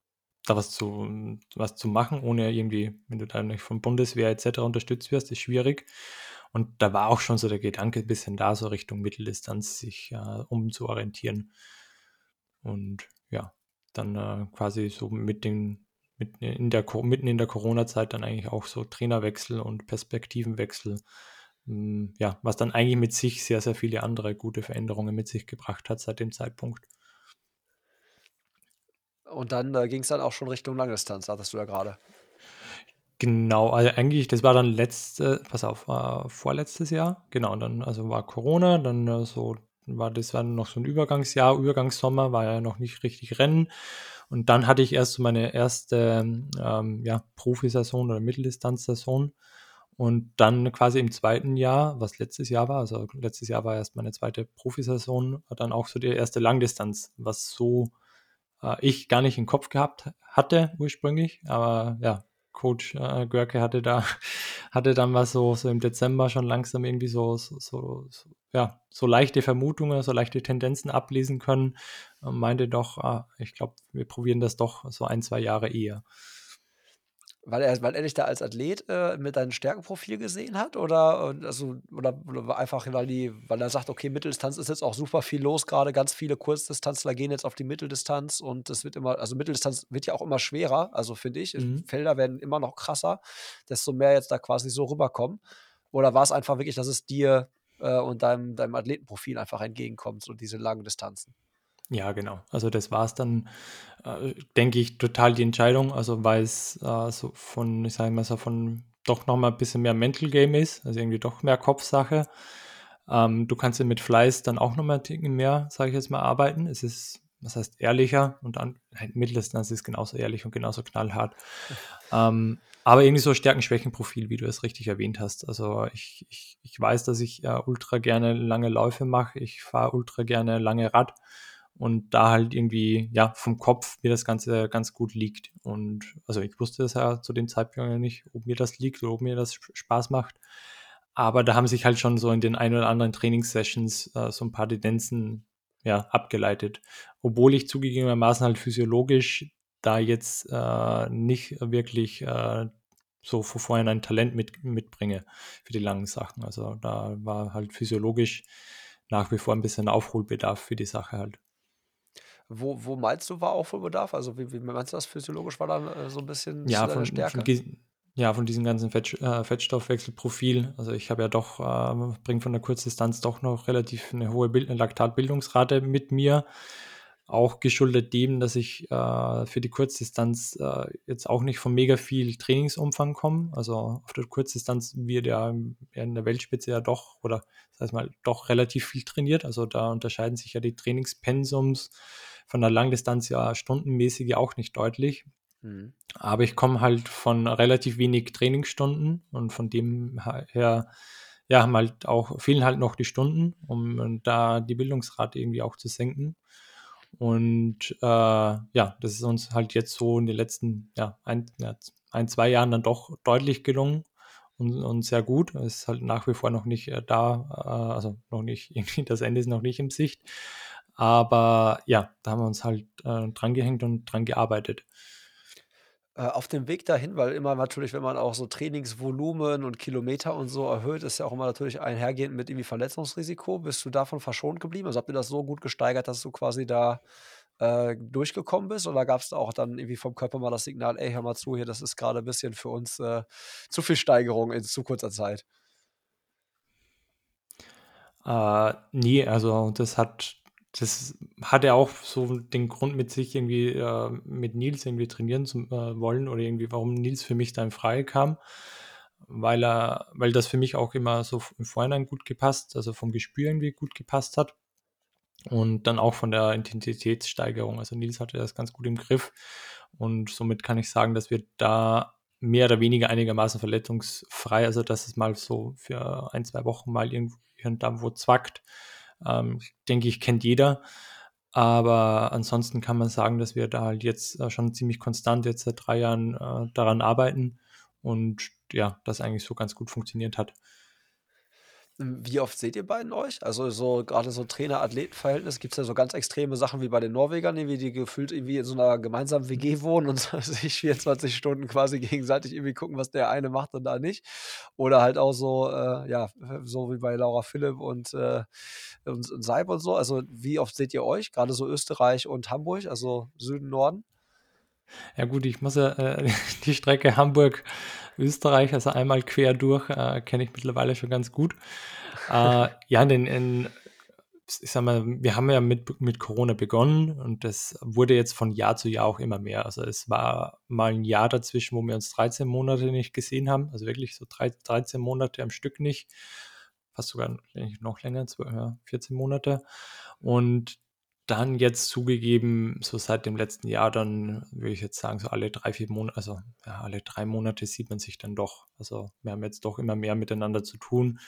da was zu, was zu machen, ohne irgendwie, wenn du da nicht vom Bundeswehr et cetera unterstützt wirst, ist schwierig. Und da war auch schon so der Gedanke, ein bisschen da so Richtung Mitteldistanz sich äh, umzuorientieren. Und ja, dann äh, quasi so mit den, mit in der, mitten in der Corona-Zeit dann eigentlich auch so Trainerwechsel und Perspektivenwechsel, mh, ja, was dann eigentlich mit sich sehr, sehr viele andere gute Veränderungen mit sich gebracht hat seit dem Zeitpunkt. Und dann äh, ging es dann auch schon Richtung Langdistanz, hattest du ja gerade. Genau, also eigentlich, das war dann letzte, pass auf, war vorletztes Jahr, genau, und dann, also war Corona, dann äh, so, war das war noch so ein Übergangsjahr, Übergangssommer, war ja noch nicht richtig Rennen. Und dann hatte ich erst so meine erste ähm, ja, Profisaison oder Mitteldistanzsaison. Und dann quasi im zweiten Jahr, was letztes Jahr war, also letztes Jahr war erst meine zweite Profisaison, dann auch so die erste Langdistanz, was so äh, ich gar nicht im Kopf gehabt hatte ursprünglich. Aber ja, Coach äh, Görke hatte da hatte dann was so, so im Dezember schon langsam irgendwie so, so, so, so, ja, so leichte Vermutungen, so leichte Tendenzen ablesen können und meinte doch, ah, ich glaube, wir probieren das doch so ein, zwei Jahre eher. Weil er, weil er dich da als Athlet äh, mit deinem Stärkenprofil gesehen hat? Oder, also, oder, oder einfach, weil, die, weil er sagt, okay, Mitteldistanz ist jetzt auch super viel los gerade, ganz viele Kurzdistanzler gehen jetzt auf die Mitteldistanz und es wird immer, also Mitteldistanz wird ja auch immer schwerer, also finde ich, mhm. Felder werden immer noch krasser, desto mehr jetzt da quasi so rüberkommen. Oder war es einfach wirklich, dass es dir äh, und deinem, deinem Athletenprofil einfach entgegenkommt, so diese langen Distanzen? Ja, genau. Also das war es dann, äh, denke ich, total die Entscheidung. Also weil es äh, so von, ich sage mal so von doch nochmal ein bisschen mehr Mental Game ist, also irgendwie doch mehr Kopfsache. Ähm, du kannst ja mit Fleiß dann auch nochmal ein Ticken mehr, sage ich jetzt mal, arbeiten. Es ist, was heißt ehrlicher und dann Mitteldistanz ist genauso ehrlich und genauso knallhart. ähm, aber irgendwie so Stärken-Schwächen-Profil, wie du es richtig erwähnt hast. Also ich, ich, ich weiß, dass ich äh, ultra gerne lange Läufe mache. Ich fahre ultra gerne lange Rad. Und da halt irgendwie, ja, vom Kopf mir das Ganze ganz gut liegt. Und also ich wusste das ja zu dem Zeitpunkt ja nicht, ob mir das liegt oder ob mir das Spaß macht. Aber da haben sich halt schon so in den ein oder anderen Trainingssessions äh, so ein paar Tendenzen, ja, abgeleitet. Obwohl ich zugegebenermaßen halt physiologisch da jetzt äh, nicht wirklich äh, so von vornherein ein Talent mit, mitbringe für die langen Sachen. Also da war halt physiologisch nach wie vor ein bisschen Aufholbedarf für die Sache halt. Wo, wo meinst du, war Aufholbedarf? Also wie, wie meinst du das? Physiologisch war da äh, so ein bisschen ja, von, Stärke? Von, ja, von diesem ganzen Fett, äh, Fettstoffwechselprofil. Also ich habe ja doch, äh, bringe von der Kurzdistanz doch noch relativ eine hohe Bild- Laktatbildungsrate mit mir. Auch geschuldet dem, dass ich äh, für die Kurzdistanz äh, jetzt auch nicht von mega viel Trainingsumfang komme. Also auf der Kurzdistanz wird ja in der Weltspitze ja doch, oder das heißt mal, doch relativ viel trainiert. Also da unterscheiden sich ja die Trainingspensums von der Langdistanz ja stundenmäßig ja auch nicht deutlich. Mhm. Aber ich komme halt von relativ wenig Trainingsstunden und von dem her ja, haben halt auch, fehlen halt noch die Stunden, um da die Bildungsrate irgendwie auch zu senken. Und äh, ja, das ist uns halt jetzt so in den letzten ja, ein, ja, ein, zwei Jahren dann doch deutlich gelungen und, und sehr gut. Es ist halt nach wie vor noch nicht äh, da, äh, also noch nicht, irgendwie das Ende ist noch nicht in Sicht. Aber ja, da haben wir uns halt äh, dran gehängt und dran gearbeitet. Auf dem Weg dahin, weil immer natürlich, wenn man auch so Trainingsvolumen und Kilometer und so erhöht, ist ja auch immer natürlich einhergehend mit irgendwie Verletzungsrisiko. Bist du davon verschont geblieben? Also habt ihr das so gut gesteigert, dass du quasi da äh, durchgekommen bist? Oder gab es da auch dann irgendwie vom Körper mal das Signal, ey, hör mal zu, hier, das ist gerade ein bisschen für uns äh, zu viel Steigerung in zu kurzer Zeit? Äh, nee, also das hat... Das hatte auch so den Grund mit sich irgendwie, äh, mit Nils irgendwie trainieren zu äh, wollen oder irgendwie, warum Nils für mich da in Frage kam, weil er, weil das für mich auch immer so im Vorhinein gut gepasst, also vom Gespür irgendwie gut gepasst hat und dann auch von der Intensitätssteigerung. Also Nils hatte das ganz gut im Griff und somit kann ich sagen, dass wir da mehr oder weniger einigermaßen verletzungsfrei, also dass es mal so für ein, zwei Wochen mal irgendwie da wo zwackt, Ähm, denke ich, kennt jeder, aber ansonsten kann man sagen, dass wir da halt jetzt äh, schon ziemlich konstant jetzt seit drei Jahren äh, daran arbeiten und ja, das eigentlich so ganz gut funktioniert hat. Wie oft seht ihr beiden euch? Also so gerade so Trainer-Athleten-Verhältnis, gibt es ja so ganz extreme Sachen wie bei den Norwegern, irgendwie, die gefühlt irgendwie in so einer gemeinsamen W G wohnen und sich vierundzwanzig Stunden quasi gegenseitig irgendwie gucken, was der eine macht und da nicht. Oder halt auch so, äh, ja, so wie bei Laura Philipp und, äh, und, und Seib und so. Also wie oft seht ihr euch? Gerade so Österreich und Hamburg, also Süden, Norden? Ja gut, ich muss ja äh, die Strecke Hamburg-Österreich, also einmal quer durch, äh, kenne ich mittlerweile schon ganz gut. Äh, ja, in, in, ich sag mal, wir haben ja mit, mit Corona begonnen und das wurde jetzt von Jahr zu Jahr auch immer mehr. Also es war mal ein Jahr dazwischen, wo wir uns dreizehn Monate nicht gesehen haben, also wirklich so dreizehn Monate am Stück nicht, fast sogar noch länger, vierzehn Monate. Und dann jetzt zugegeben, so seit dem letzten Jahr, dann würde ich jetzt sagen, so alle drei, vier Monate, also ja, alle drei Monate sieht man sich dann doch. Also wir haben jetzt doch immer mehr miteinander zu tun.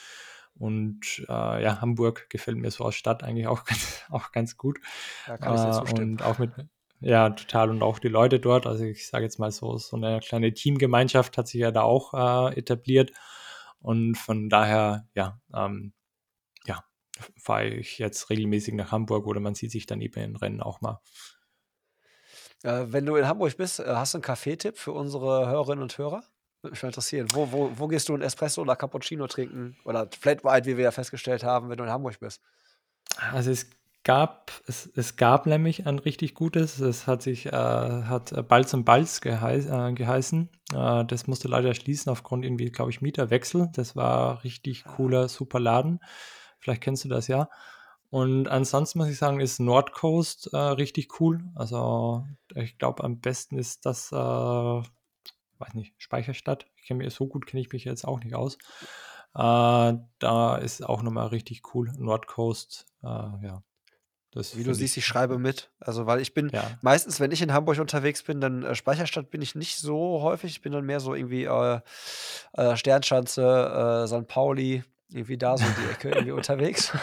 Und äh, ja, Hamburg gefällt mir so als Stadt eigentlich auch ganz, auch ganz gut. Da kann ich dir zustimmen. Und auch mit, ja, total. Und auch die Leute dort, also ich sage jetzt mal so, so eine kleine Teamgemeinschaft hat sich ja da auch äh, etabliert. Und von daher, ja, ähm, ja, fahre ich jetzt regelmäßig nach Hamburg oder man sieht sich dann eben in Rennen auch mal. Äh, wenn du in Hamburg bist, hast du einen Kaffeetipp für unsere Hörerinnen und Hörer? Würde mich mal interessieren. Wo, wo, wo gehst du einen Espresso oder Cappuccino trinken? Oder Flat White, wie wir ja festgestellt haben, wenn du in Hamburg bist. Also es gab, es, es gab nämlich ein richtig gutes, es hat sich, äh, hat Balz und Balz geheiß, äh, geheißen. Äh, das musste leider schließen aufgrund irgendwie, glaube ich, Mieterwechsel. Das war richtig cooler, super Laden. Vielleicht kennst du das ja. Und ansonsten muss ich sagen, ist Nordcoast äh, richtig cool. Also ich glaube, am besten ist das, äh, weiß nicht, Speicherstadt. Ich kenne mich so gut, kenne ich mich jetzt auch nicht aus. Äh, da ist auch nochmal richtig cool. Nordcoast, äh, ja. Das Wie du siehst, ich schreibe mit. Also, weil ich bin ja. meistens, wenn ich in Hamburg unterwegs bin, dann äh, Speicherstadt bin ich nicht so häufig. Ich bin dann mehr so irgendwie äh, äh, Sternschanze, äh, Sankt Pauli, irgendwie da so die Ecke irgendwie unterwegs.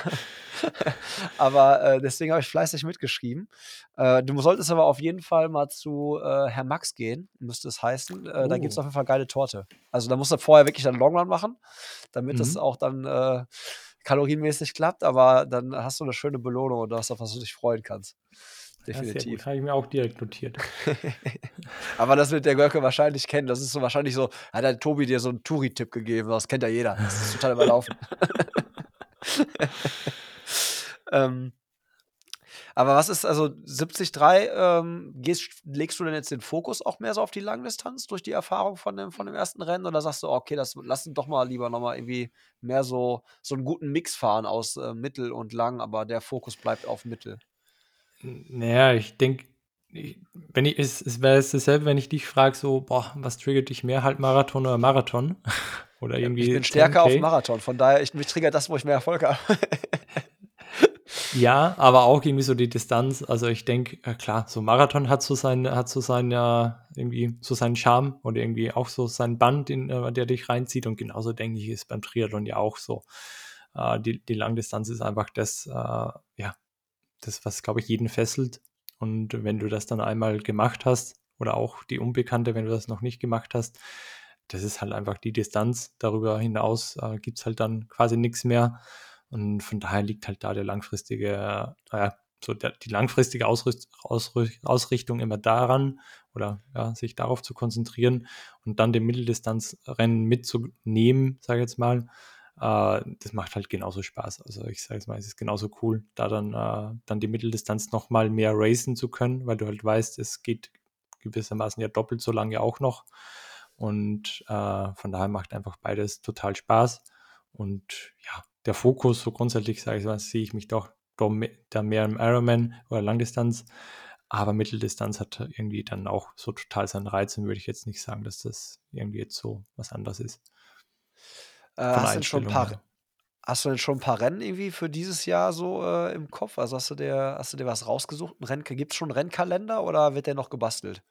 Aber äh, deswegen habe ich fleißig mitgeschrieben. Äh, du solltest aber auf jeden Fall mal zu äh, Herr Max gehen, müsste es heißen. Äh, oh. Da gibt es auf jeden Fall geile Torte. Also da musst du vorher wirklich einen Longrun machen, damit es mhm. auch dann äh, kalorienmäßig klappt. Aber dann hast du eine schöne Belohnung und das, auf was du dich freuen kannst. Definitiv. Das habe ich mir auch direkt notiert. Aber das wird der Görke wahrscheinlich kennen. Das ist so wahrscheinlich so, hat der Tobi dir so einen Touri-Tipp gegeben. Das kennt ja jeder. Das ist total überlaufen. ähm, aber was ist, also siebzig Komma drei, ähm, gehst, legst du denn jetzt den Fokus auch mehr so auf die Langdistanz durch die Erfahrung von dem, von dem ersten Rennen? Oder sagst du, okay, das lass uns doch mal lieber nochmal irgendwie mehr so, so einen guten Mix fahren aus äh, Mittel und Lang, aber der Fokus bleibt auf Mittel? Naja, ich denke, wenn ich, es, es wäre es dasselbe, wenn ich dich frage, so, boah, was triggert dich mehr, Halbmarathon oder Marathon? Oder irgendwie ich bin stärker auf Marathon, von daher, ich, mich triggert das, wo ich mehr Erfolg habe. Ja, aber auch irgendwie so die Distanz, also ich denke, klar, so Marathon hat so seinen, hat so seinen, ja, irgendwie so seinen Charme oder irgendwie auch so seinen Band, den, der dich reinzieht und genauso, denke ich, ist beim Triathlon ja auch so. Die, die Langdistanz ist einfach das, ja, das, was, glaube ich, jeden fesselt. Und wenn du das dann einmal gemacht hast, oder auch die Unbekannte, wenn du das noch nicht gemacht hast, das ist halt einfach die Distanz. Darüber hinaus äh, gibt es halt dann quasi nichts mehr. Und von daher liegt halt da der langfristige, naja, so der, die langfristige Ausrüst, Ausrüst, Ausrichtung immer daran, oder ja, sich darauf zu konzentrieren und dann den Mitteldistanzrennen mitzunehmen, sage ich jetzt mal. Uh, das macht halt genauso Spaß. Also ich sage es mal, es ist genauso cool, da dann, uh, dann die Mitteldistanz nochmal mehr racen zu können, weil du halt weißt, es geht gewissermaßen ja doppelt so lange auch noch. Und uh, von daher macht einfach beides total Spaß. Und ja, der Fokus, so grundsätzlich sage ich mal, sehe ich mich doch, doch mehr, da mehr im Ironman oder Langdistanz. Aber Mitteldistanz hat irgendwie dann auch so total seinen Reiz und würde ich jetzt nicht sagen, dass das irgendwie jetzt so was anderes ist. Hast du, schon ein paar, ja. hast du denn schon ein paar Rennen irgendwie für dieses Jahr so äh, im Kopf? Also hast du dir, hast du dir was rausgesucht? Gibt es schon einen Rennkalender oder wird der noch gebastelt?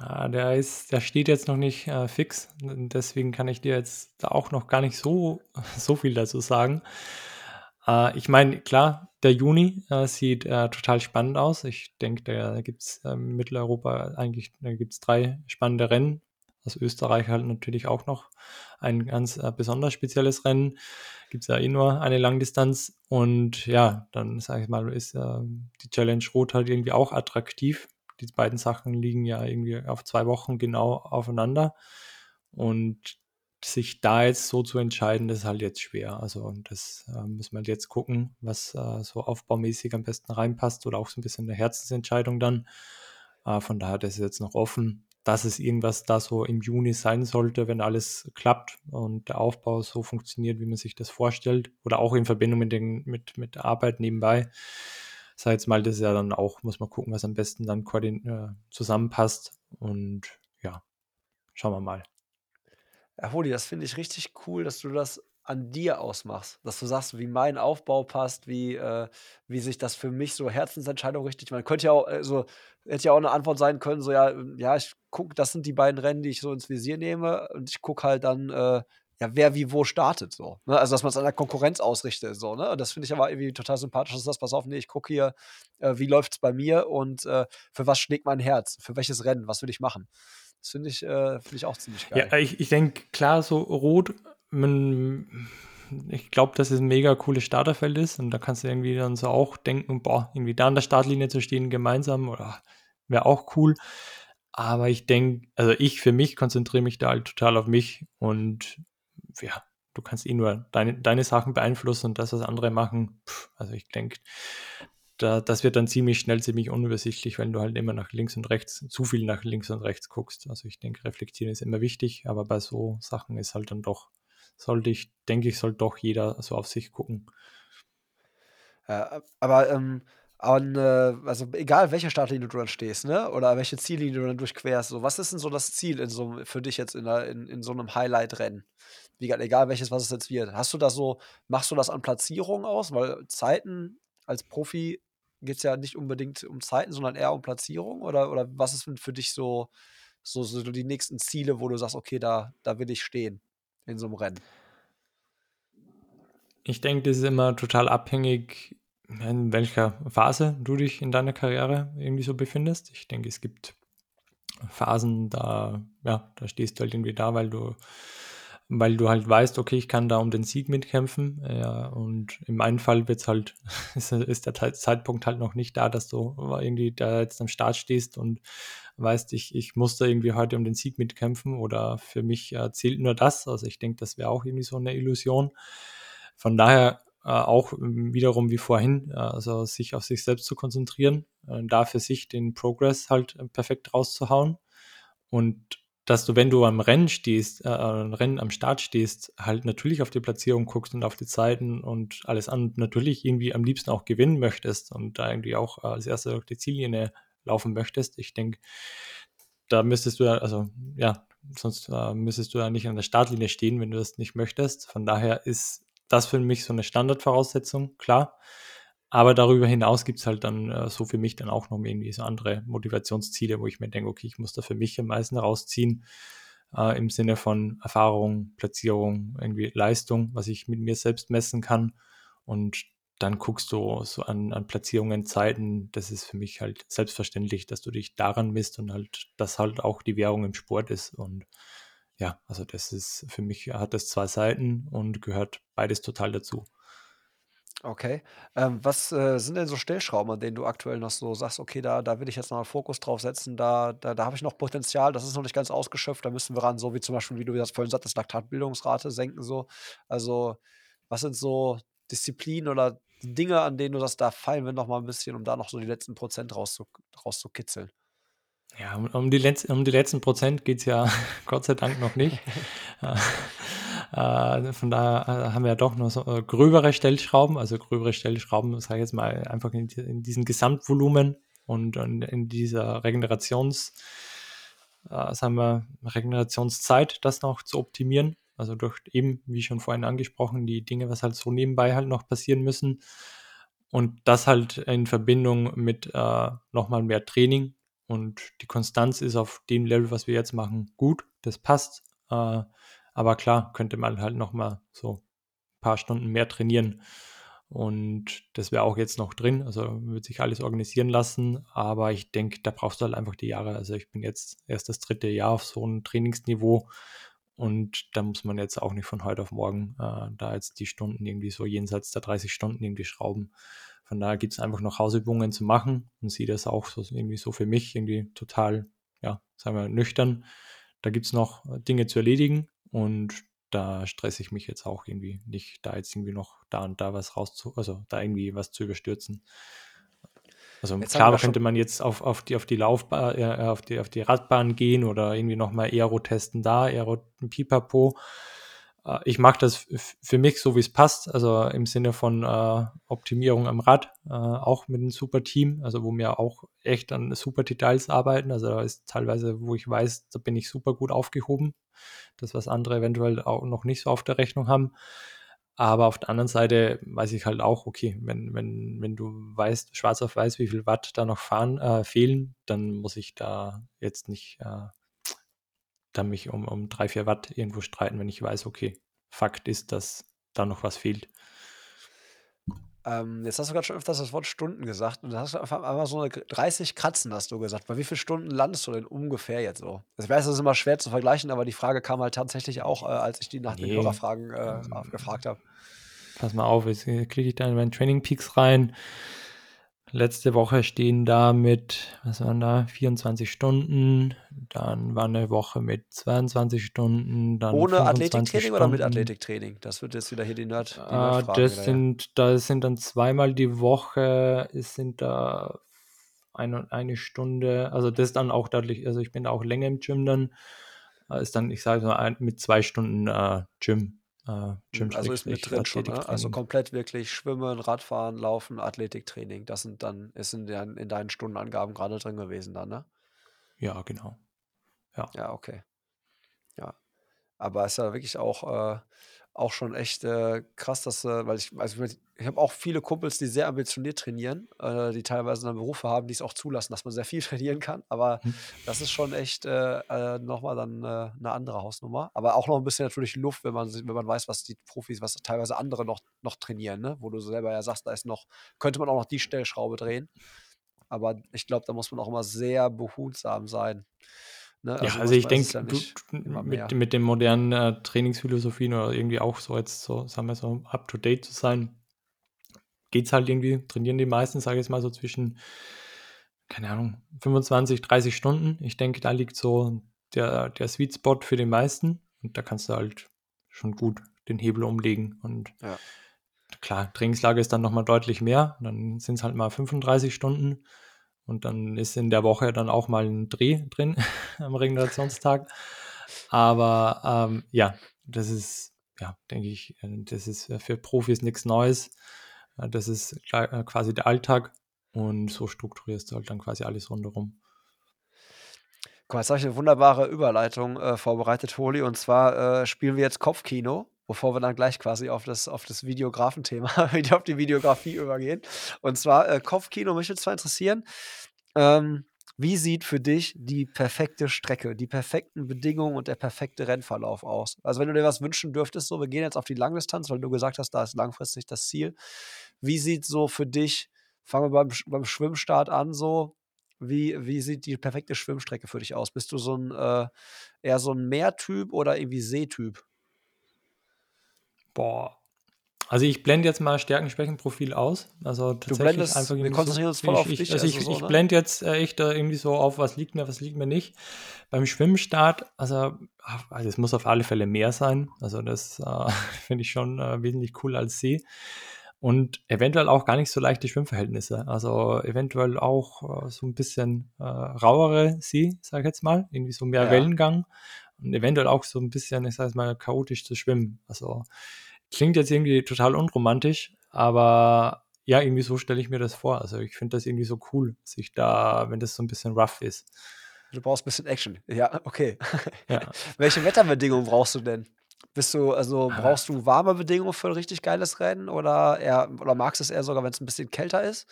Ja, der, ist, der steht jetzt noch nicht äh, fix. Deswegen kann ich dir jetzt da auch noch gar nicht so, so viel dazu sagen. Äh, ich meine, klar, der Juni äh, sieht äh, total spannend aus. Ich denke, da gibt es äh, Mitteleuropa eigentlich, da gibt es drei spannende Rennen. Aus Österreich halt natürlich auch noch ein ganz äh, besonders spezielles Rennen. Gibt es ja eh nur eine Langdistanz. Und ja, dann sage ich mal, ist äh, die Challenge Roth halt irgendwie auch attraktiv. Die beiden Sachen liegen ja irgendwie auf zwei Wochen genau aufeinander. Und sich da jetzt so zu entscheiden, das ist halt jetzt schwer. Also das äh, müssen wir jetzt gucken, was äh, so aufbaumäßig am besten reinpasst oder auch so ein bisschen eine Herzensentscheidung dann. Äh, von daher, das ist jetzt noch offen. dass es irgendwas da so im Juni sein sollte, wenn alles klappt und der Aufbau so funktioniert, wie man sich das vorstellt. Oder auch in Verbindung mit, den, mit, mit Arbeit nebenbei. Sag jetzt mal, das ist ja dann auch, muss man gucken, was am besten dann koordin- äh, zusammenpasst. Und ja, schauen wir mal. Ja, Holi, das finde ich richtig cool, dass du das an dir ausmachst, dass du sagst, wie mein Aufbau passt, wie, äh, wie sich das für mich so Herzensentscheidung richtig, man könnte ja auch, also hätte ja auch eine Antwort sein können, so ja, ja, ich gucke, das sind die beiden Rennen, die ich so ins Visier nehme und ich gucke halt dann, äh, ja, wer wie wo startet, so, ne? Also, dass man es an der Konkurrenz ausrichtet, so, ne, und das finde ich aber irgendwie total sympathisch, dass du sagst, pass auf, nee, ich gucke hier, äh, wie läuft's bei mir und äh, für was schlägt mein Herz, für welches Rennen, was will ich machen, das finde ich, äh, finde ich auch ziemlich geil. Ja, ich, ich denke, klar, so Rot, Man, ich glaube, dass es ein mega cooles Starterfeld ist und da kannst du irgendwie dann so auch denken, boah, irgendwie da an der Startlinie zu stehen gemeinsam oder wäre auch cool, aber ich denke, also ich für mich konzentriere mich da halt total auf mich und ja, du kannst eh nur deine, deine Sachen beeinflussen und das, was andere machen, pff, also ich denke, da, das wird dann ziemlich schnell ziemlich unübersichtlich, wenn du halt immer nach links und rechts, zu viel nach links und rechts guckst, also ich denke, reflektieren ist immer wichtig, aber bei so Sachen ist halt dann doch sollte ich, denke ich, soll doch jeder so auf sich gucken. Ja, aber, ähm, an, also egal, welche Startlinie du dann stehst, ne? Oder welche Ziellinie du dann durchquerst, so, was ist denn so das Ziel in so, für dich jetzt in, einer, in, in so einem Highlight-Rennen? Wie, egal welches, was es jetzt wird. Hast du das so, machst du das an Platzierungen aus? Weil Zeiten als Profi geht es ja nicht unbedingt um Zeiten, sondern eher um Platzierung? Oder, oder was ist für dich so, so, so die nächsten Ziele, wo du sagst, okay, da, da will ich stehen? In so einem Rennen? Ich denke, das ist immer total abhängig, in welcher Phase du dich in deiner Karriere irgendwie so befindest. Ich denke, es gibt Phasen, da, ja, da stehst du halt irgendwie da, weil du, weil du halt weißt, okay, ich kann da um den Sieg mitkämpfen. Ja, und im einen Fall wird's halt, ist, ist der Zeitpunkt halt noch nicht da, dass du irgendwie da jetzt am Start stehst und weißt, ich, ich muss da irgendwie heute um den Sieg mitkämpfen oder für mich äh, zählt nur das. Also ich denke, das wäre auch irgendwie so eine Illusion. Von daher äh, auch wiederum wie vorhin, äh, also sich auf sich selbst zu konzentrieren, äh, da für sich den Progress halt perfekt rauszuhauen und dass du, wenn du am Rennen stehst, äh, Rennen am Start stehst, halt natürlich auf die Platzierung guckst und auf die Zeiten und alles an, natürlich irgendwie am liebsten auch gewinnen möchtest und da irgendwie auch äh, als Erster durch die Ziellinie laufen möchtest. Ich denke, da müsstest du, also ja, sonst äh, müsstest du ja nicht an der Startlinie stehen, wenn du das nicht möchtest. Von daher ist das für mich so eine Standardvoraussetzung, klar. Aber darüber hinaus gibt es halt dann äh, so für mich dann auch noch irgendwie so andere Motivationsziele, wo ich mir denke, okay, ich muss da für mich am meisten rausziehen, äh, im Sinne von Erfahrung, Platzierung, irgendwie Leistung, was ich mit mir selbst messen kann. Und dann guckst du so an, an Platzierungen, Zeiten, das ist für mich halt selbstverständlich, dass du dich daran misst und halt, dass halt auch die Währung im Sport ist und ja, also das ist, für mich hat das zwei Seiten und gehört beides total dazu. Okay, ähm, was äh, sind denn so Stellschrauben, an denen du aktuell noch so sagst, okay, da, da will ich jetzt noch einen Fokus drauf setzen, da, da, da habe ich noch Potenzial, das ist noch nicht ganz ausgeschöpft, da müssen wir ran, so wie zum Beispiel, wie du das vorhin sagtest, Laktatbildungsrate senken, so, also was sind so Disziplinen oder Dinge, an denen du sagst, da fallen wir noch mal ein bisschen, um da noch so die letzten Prozent rauszukitzeln? Ja, um die, Letz- um die letzten Prozent geht es ja Gott sei Dank noch nicht. äh, von daher haben wir ja doch noch so gröbere Stellschrauben, also gröbere Stellschrauben, sage ich jetzt mal, einfach in, in diesem Gesamtvolumen und, und in dieser Regenerations, äh, sagen wir, Regenerationszeit, das noch zu optimieren. Also durch eben, wie schon vorhin angesprochen, die Dinge, was halt so nebenbei halt noch passieren müssen und das halt in Verbindung mit äh, nochmal mehr Training und die Konstanz ist auf dem Level, was wir jetzt machen, gut, das passt, äh, aber klar, könnte man halt nochmal so ein paar Stunden mehr trainieren und das wäre auch jetzt noch drin, also wird sich alles organisieren lassen, aber ich denke, da brauchst du halt einfach die Jahre, also ich bin jetzt erst das dritte Jahr auf so einem Trainingsniveau. Und da muss man jetzt auch nicht von heute auf morgen äh, da jetzt die Stunden irgendwie so jenseits der dreißig Stunden irgendwie schrauben. Von daher gibt es einfach noch Hausübungen zu machen und sehe das auch so irgendwie so für mich irgendwie total, ja, sagen wir nüchtern. Da gibt es noch Dinge zu erledigen und da stresse ich mich jetzt auch irgendwie nicht, da jetzt irgendwie noch da und da was rauszu, also da irgendwie was zu überstürzen. Also jetzt klar könnte man jetzt auf, auf die, auf die Laufbahn, äh, auf die, auf die Radbahn gehen oder irgendwie nochmal Aero testen da, Aero Pipapo. Äh, ich mache das f- für mich so, wie es passt, also im Sinne von äh, Optimierung am Rad, äh, auch mit einem super Team, also wo wir auch echt an super Details arbeiten, also da ist teilweise, wo ich weiß, da bin ich super gut aufgehoben, das, was andere eventuell auch noch nicht so auf der Rechnung haben. Aber auf der anderen Seite weiß ich halt auch, okay, wenn, wenn, wenn du weißt, schwarz auf weiß, wie viel Watt da noch fahren, äh, fehlen, dann muss ich da jetzt nicht äh, dann mich um, um drei, vier Watt irgendwo streiten, wenn ich weiß, okay, Fakt ist, dass da noch was fehlt. Ähm, jetzt hast du gerade schon öfters das Wort Stunden gesagt und da hast du einfach, einfach so eine dreißig Kratzen, hast du gesagt. Bei wie vielen Stunden landest du denn ungefähr jetzt so? Ich weiß, das ist immer schwer zu vergleichen, aber die Frage kam halt tatsächlich auch, äh, als ich die nach den nee. Hörerfragen äh, ähm, gefragt habe. Pass mal auf, jetzt klicke ich da in meinen Training Peaks rein. Letzte Woche stehen da mit, was waren da, vierundzwanzig Stunden, dann war eine Woche mit zweiundzwanzig Stunden, dann ohne Athletiktraining oder mit Athletiktraining? Das wird jetzt wieder hier die Nerd, die ah, Nerd-Fragen das wieder, sind, ja. Da sind dann zweimal die Woche, es sind da eine, eine Stunde, also das dann auch deutlich, also ich bin da auch länger im Gym dann, ist dann, ich sage mal, mit zwei Stunden äh, Gym. Uh, Gym- also ist mit drin schon, ne? Also komplett wirklich Schwimmen, Radfahren, Laufen, Athletiktraining, das sind dann, ist in, der, in deinen Stundenangaben gerade drin gewesen dann, ne? Ja, genau. Ja, ja, okay. Ja, aber es ist ja wirklich auch, äh, auch schon echt äh, krass, dass, äh, weil ich, also ich, ich habe auch viele Kumpels, die sehr ambitioniert trainieren, äh, die teilweise dann Berufe haben, die es auch zulassen, dass man sehr viel trainieren kann, aber hm. das ist schon echt äh, äh, nochmal dann äh, eine andere Hausnummer, aber auch noch ein bisschen natürlich Luft, wenn man, wenn man weiß, was die Profis, was teilweise andere noch, noch trainieren, ne? Wo du selber ja sagst, da ist noch, könnte man auch noch die Stellschraube drehen, aber ich glaube, da muss man auch immer sehr behutsam sein. Ne? Also ja, also ich denke, ja mit, mit den modernen äh, Trainingsphilosophien oder irgendwie auch so jetzt so, sagen wir so, up to date zu sein, geht's halt irgendwie, trainieren die meisten, sage ich jetzt mal so zwischen, keine Ahnung, fünfundzwanzig, dreißig Stunden. Ich denke, da liegt so der, der Sweet Spot für die meisten und da kannst du halt schon gut den Hebel umlegen und ja. Klar, Trainingslager ist dann nochmal deutlich mehr, dann sind es halt mal fünfunddreißig Stunden. Und dann ist in der Woche dann auch mal ein Dreh drin am Regenerationstag. Aber ähm, ja, das ist, ja, denke ich, das ist für Profis nichts Neues. Das ist quasi der Alltag und so strukturierst du halt dann quasi alles rundherum. Guck mal, jetzt habe ich eine wunderbare Überleitung äh, vorbereitet, Holi. Und zwar äh, spielen wir jetzt Kopfkino, bevor wir dann gleich quasi auf das, auf das Videografen-Thema, auf die Videografie übergehen. Und zwar äh, Kopfkino, mich würde zwar interessieren, ähm, wie sieht für dich die perfekte Strecke, die perfekten Bedingungen und der perfekte Rennverlauf aus? Also wenn du dir was wünschen dürftest, so, wir gehen jetzt auf die Langdistanz, weil du gesagt hast, da ist langfristig das Ziel. Wie sieht so für dich, fangen wir beim, beim Schwimmstart an, so, Wie, wie sieht die perfekte Schwimmstrecke für dich aus? Bist du so ein äh, eher so ein Meertyp oder irgendwie Seetyp? Boah. Also ich blende jetzt mal Stärken-Schwächen-Profil aus. Also tatsächlich du blendest, einfach wir konzentrieren uns so, voll auf ich, dich. Also ich, also so, ich, ich blende jetzt echt äh, irgendwie so auf, was liegt mir, was liegt mir nicht. Beim Schwimmstart, also, also es muss auf alle Fälle Meer sein. Also das äh, finde ich schon äh, wesentlich cooler als See. Und eventuell auch gar nicht so leichte Schwimmverhältnisse. Also eventuell auch äh, so ein bisschen äh, rauere See, sag ich jetzt mal. Irgendwie so mehr ja. Wellengang. Und eventuell auch so ein bisschen, ich sag jetzt mal, chaotisch zu schwimmen. Also klingt jetzt irgendwie total unromantisch, aber ja, irgendwie so stelle ich mir das vor. Also ich finde das irgendwie so cool, sich da, wenn das so ein bisschen rough ist. Du brauchst ein bisschen Action. Ja, okay. Ja. Welche Wetterbedingungen brauchst du denn? Bist du, also brauchst du warme Bedingungen für ein richtig geiles Rennen oder eher, oder magst du es eher sogar, wenn es ein bisschen kälter ist?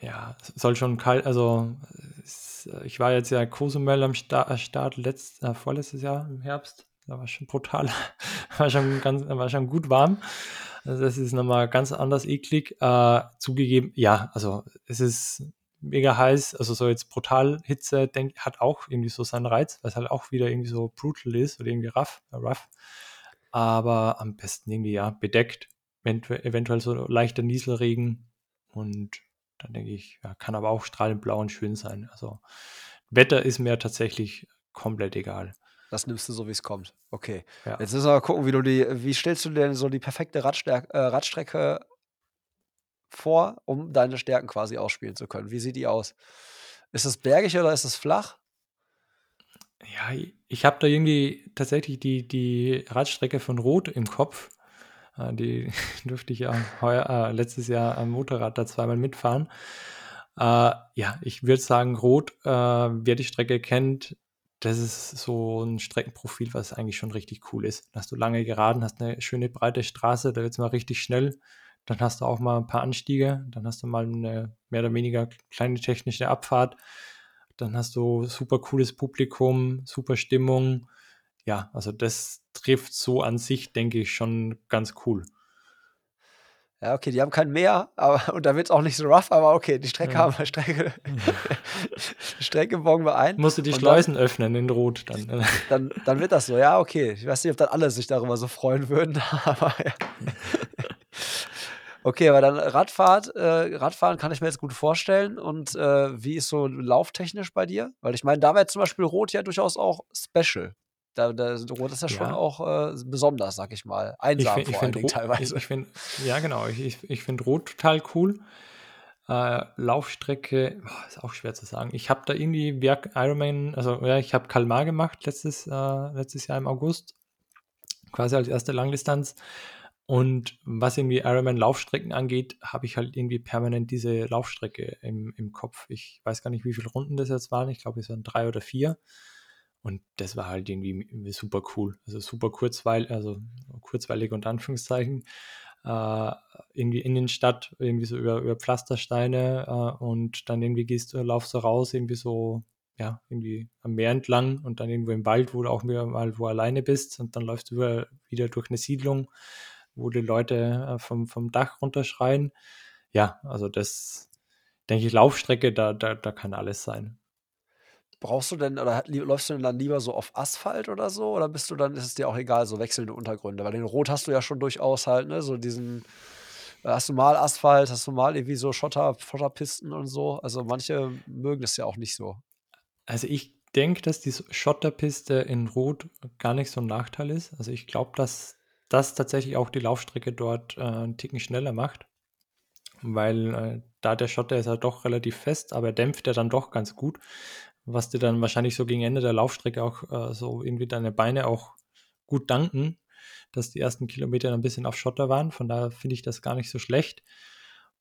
Ja, es soll schon kalt, also es, ich war jetzt ja Cozumel am Sta- Start letzt, äh, vorletztes Jahr im Herbst, da war es schon brutal, war, schon ganz, war schon gut warm, also das ist nochmal ganz anders eklig, äh, zugegeben, ja, also es ist mega heiß, also so jetzt brutal Hitze, denk, hat auch irgendwie so seinen Reiz, weil es halt auch wieder irgendwie so brutal ist oder irgendwie rough, rough. Aber am besten irgendwie ja bedeckt, eventuell so leichter Nieselregen und dann denke ich, ja, kann aber auch strahlend blau und schön sein. Also Wetter ist mir tatsächlich komplett egal. Das nimmst du so, wie es kommt. Okay. Ja. Jetzt müssen wir mal gucken, wie du die, wie stellst du dir denn so die perfekte Radstärk- äh, Radstrecke vor, um deine Stärken quasi ausspielen zu können. Wie sieht die aus? Ist es bergig oder ist es flach? Ja, ich habe da irgendwie tatsächlich die, die Radstrecke von Roth im Kopf. Die durfte ich ja heuer, äh, letztes Jahr am Motorrad da zweimal mitfahren. Äh, ja, ich würde sagen, Roth, äh, wer die Strecke kennt, das ist so ein Streckenprofil, was eigentlich schon richtig cool ist. Dann hast du lange Geraden, hast eine schöne breite Straße, da wird es mal richtig schnell. Dann hast du auch mal ein paar Anstiege, dann hast du mal eine mehr oder weniger kleine technische Abfahrt. Dann hast du super cooles Publikum, super Stimmung. Ja, also das trifft so an sich, denke ich, schon ganz cool. Ja, okay, die haben kein Meer, aber, und da wird es auch nicht so rough, aber okay, die Strecke ja. haben wir, Strecke, Strecke bogen wir ein. Musst du die Schleusen dann öffnen in Rot. Dann. dann dann wird das so, ja, okay. Ich weiß nicht, ob dann alle sich darüber so freuen würden, aber ja. Okay, aber dann Radfahrt, äh, Radfahren kann ich mir jetzt gut vorstellen. Und äh, wie ist so lauftechnisch bei dir? Weil ich meine, da wäre zum Beispiel Rot ja durchaus auch special. Da, da, Rot ist ja, ja. schon auch äh, besonders, sag ich mal. Einsam ich find, vor allen Dingen teilweise. Ich, ich find, ja, genau. Ich, ich, ich finde Rot total cool. Äh, Laufstrecke, oh, ist auch schwer zu sagen. Ich habe da irgendwie Ironman, also ja, ich habe Calmar gemacht letztes, äh, letztes Jahr im August. Quasi als erste Langdistanz. Und was irgendwie Ironman-Laufstrecken angeht, habe ich halt irgendwie permanent diese Laufstrecke im, im Kopf. Ich weiß gar nicht, wie viele Runden das jetzt waren. Ich glaube, es waren drei oder vier. Und das war halt irgendwie super cool. Also super kurzweil, also kurzweilig unter Anführungszeichen. Äh, irgendwie Innenstadt, irgendwie so über, über Pflastersteine äh, und dann irgendwie gehst du, laufst du raus, irgendwie so, ja, irgendwie am Meer entlang und dann irgendwo im Wald, wo du auch mal wo alleine bist und dann läufst du über, wieder durch eine Siedlung, wo die Leute vom, vom Dach runterschreien. Ja, also das, denke ich, Laufstrecke, da, da, da kann alles sein. Brauchst du denn, oder läufst du denn dann lieber so auf Asphalt oder so? Oder bist du dann, ist es dir auch egal, so wechselnde Untergründe? Weil den Rot hast du ja schon durchaus halt, ne, so diesen, hast du mal Asphalt, hast du mal irgendwie so Schotter, Schotterpisten und so. Also manche mögen das ja auch nicht so. Also ich denke, dass die Schotterpiste in Rot gar nicht so ein Nachteil ist. Also ich glaube, dass das tatsächlich auch die Laufstrecke dort äh, einen Ticken schneller macht, weil äh, da der Schotter ist ja halt doch relativ fest, aber er dämpft ja dann doch ganz gut, was dir dann wahrscheinlich so gegen Ende der Laufstrecke auch äh, so irgendwie deine Beine auch gut danken, dass die ersten Kilometer ein bisschen auf Schotter waren, von daher finde ich das gar nicht so schlecht.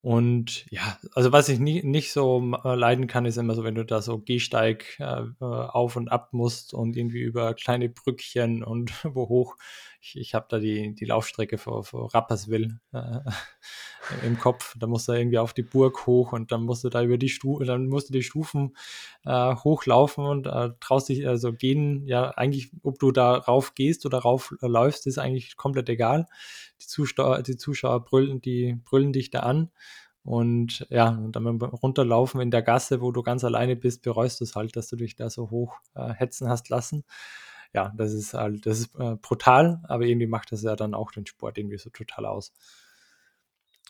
Und ja, also was ich nie, nicht so äh, leiden kann, ist immer so, wenn du da so Gehsteig äh, auf und ab musst und irgendwie über kleine Brückchen und wo hoch. Ich, ich habe da die, die Laufstrecke vor, vor Rapperswil äh, im Kopf. Da musst du irgendwie auf die Burg hoch und dann musst du da über die Stufen, dann musst du die Stufen äh, hochlaufen und äh, traust dich, also gehen, ja, eigentlich, ob du da rauf gehst oder rauf äh, läufst, ist eigentlich komplett egal. Die Zuschauer, die Zuschauer brüllen, die brüllen dich da an. Und ja, und dann beim Runterlaufen in der Gasse, wo du ganz alleine bist, bereust du es halt, dass du dich da so hoch äh, hetzen hast lassen. Ja, das ist halt, das ist äh, brutal, aber irgendwie macht das ja dann auch den Sport irgendwie so total aus.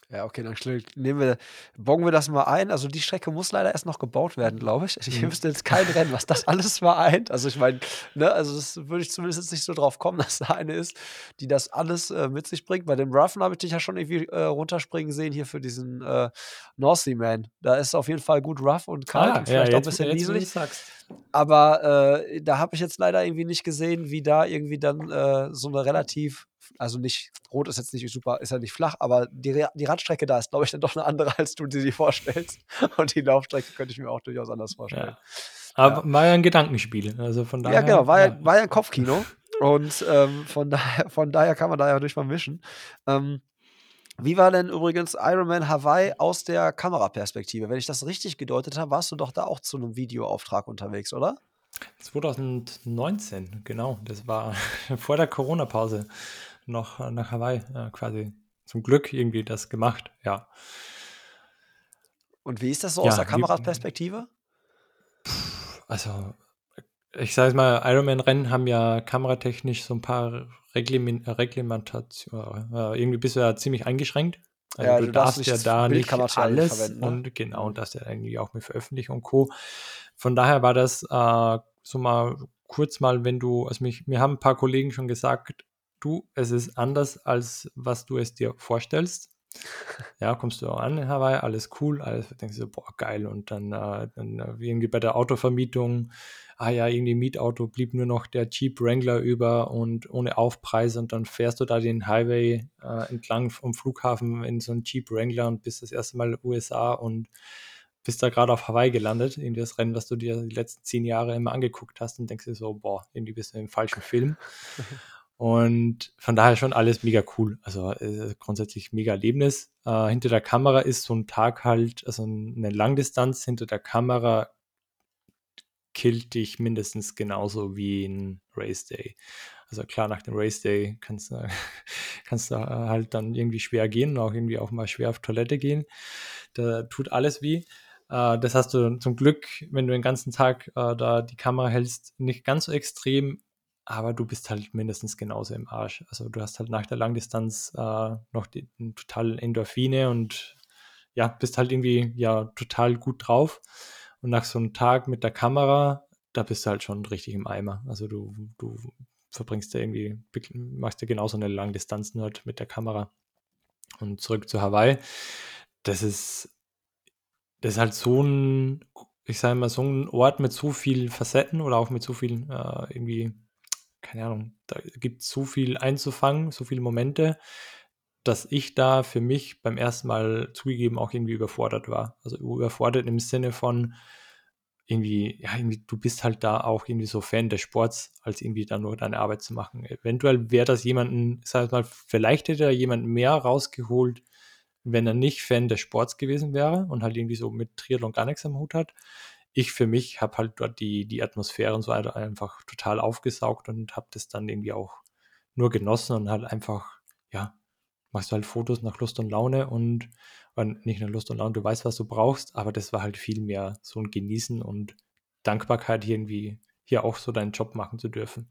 Ja, okay, dann nehmen wir, bongen wir das mal ein. Also die Strecke muss leider erst noch gebaut werden, glaube ich. Ich wüsste jetzt kein Rennen, was das alles vereint. Also ich meine, ne, also das würde ich zumindest jetzt nicht so drauf kommen, dass da eine ist, die das alles äh, mit sich bringt. Bei dem Roughen habe ich dich ja schon irgendwie äh, runterspringen sehen hier für diesen äh, North Sea Man. Da ist auf jeden Fall gut rough und kalt ah, und vielleicht ja, jetzt, auch ein bisschen nieselig. Aber äh, da habe ich jetzt leider irgendwie nicht gesehen, wie da irgendwie dann äh, so eine relativ, also nicht, Rot ist jetzt nicht super, ist ja nicht flach, aber die, die Radstrecke da ist, glaube ich, dann doch eine andere, als du dir die vorstellst. Und die Laufstrecke könnte ich mir auch durchaus anders vorstellen. Ja. Aber ja, war ja ein Gedankenspiel. Also von daher, ja, genau, war ja, ja, war ja ein Kopfkino. Und ähm, von, daher, von daher kann man da ja durch mal mischen. Ähm, wie war denn übrigens Ironman Hawaii aus der Kameraperspektive? Wenn ich das richtig gedeutet habe, warst du doch da auch zu einem Videoauftrag unterwegs, oder? zwanzig neunzehn, genau. Das war vor der Corona-Pause. Noch nach Hawaii äh, quasi zum Glück irgendwie das gemacht, ja. Und wie ist das so ja, aus der Kameraperspektive? Also, ich sage mal, Ironman-Rennen haben ja kameratechnisch so ein paar Reglement, Reglementationen, äh, irgendwie bist du ja ziemlich eingeschränkt. Also ja, du, du darfst, darfst ja da nicht alles nicht und genau, und das ja irgendwie auch mit Veröffentlichung und Co. Von daher war das äh, so mal kurz mal, wenn du, also mich, mir haben ein paar Kollegen schon gesagt, du, es ist anders, als was du es dir vorstellst. Ja, kommst du auch an in Hawaii, alles cool, alles, denkst du so, boah, geil. Und dann, äh, dann irgendwie bei der Autovermietung, ah ja, irgendwie Mietauto, blieb nur noch der Jeep Wrangler über und ohne Aufpreis, und dann fährst du da den Highway äh, entlang vom Flughafen in so einen Jeep Wrangler und bist das erste Mal in den U S A und bist da gerade auf Hawaii gelandet, irgendwie das Rennen, das du dir die letzten zehn Jahre immer angeguckt hast, und denkst dir so, boah, irgendwie bist du im falschen Film. Und von daher schon alles mega cool. Also äh, grundsätzlich mega Erlebnis. Äh, hinter der Kamera ist so ein Tag halt, also eine Langdistanz hinter der Kamera killt dich mindestens genauso wie ein Race Day. Also klar, nach dem Race Day kannst du kannst du halt dann irgendwie schwer gehen und auch irgendwie auch mal schwer auf Toilette gehen. Da tut alles weh. Das hast du zum Glück, wenn du den ganzen Tag da die Kamera hältst, nicht ganz so extrem, aber du bist halt mindestens genauso im Arsch. Also du hast halt nach der Langdistanz noch die totalen Endorphine und ja, bist halt irgendwie ja total gut drauf. Und nach so einem Tag mit der Kamera, da bist du halt schon richtig im Eimer. Also du, du verbringst da irgendwie, machst ja genauso eine Langdistanz nur halt mit der Kamera. Und zurück zu Hawaii. Das ist, das ist halt so ein, ich sage mal, so ein Ort mit so vielen Facetten oder auch mit so vielen äh, irgendwie, keine Ahnung, da gibt es so viel einzufangen, so viele Momente, dass ich da für mich beim ersten Mal zugegeben auch irgendwie überfordert war. Also überfordert im Sinne von irgendwie, ja, irgendwie, du bist halt da auch irgendwie so Fan des Sports, als irgendwie dann nur deine Arbeit zu machen. Eventuell wäre das jemanden, sag ich mal, vielleicht hätte da jemand mehr rausgeholt, wenn er nicht Fan des Sports gewesen wäre und halt irgendwie so mit Triathlon gar nichts am Hut hat. Ich für mich habe halt dort die, die Atmosphäre und so einfach total aufgesaugt und habe das dann irgendwie auch nur genossen und halt einfach, ja, machst du halt Fotos nach Lust und Laune und, und nicht nach Lust und Laune, du weißt, was du brauchst, aber das war halt viel mehr so ein Genießen und Dankbarkeit, hier irgendwie hier auch so deinen Job machen zu dürfen.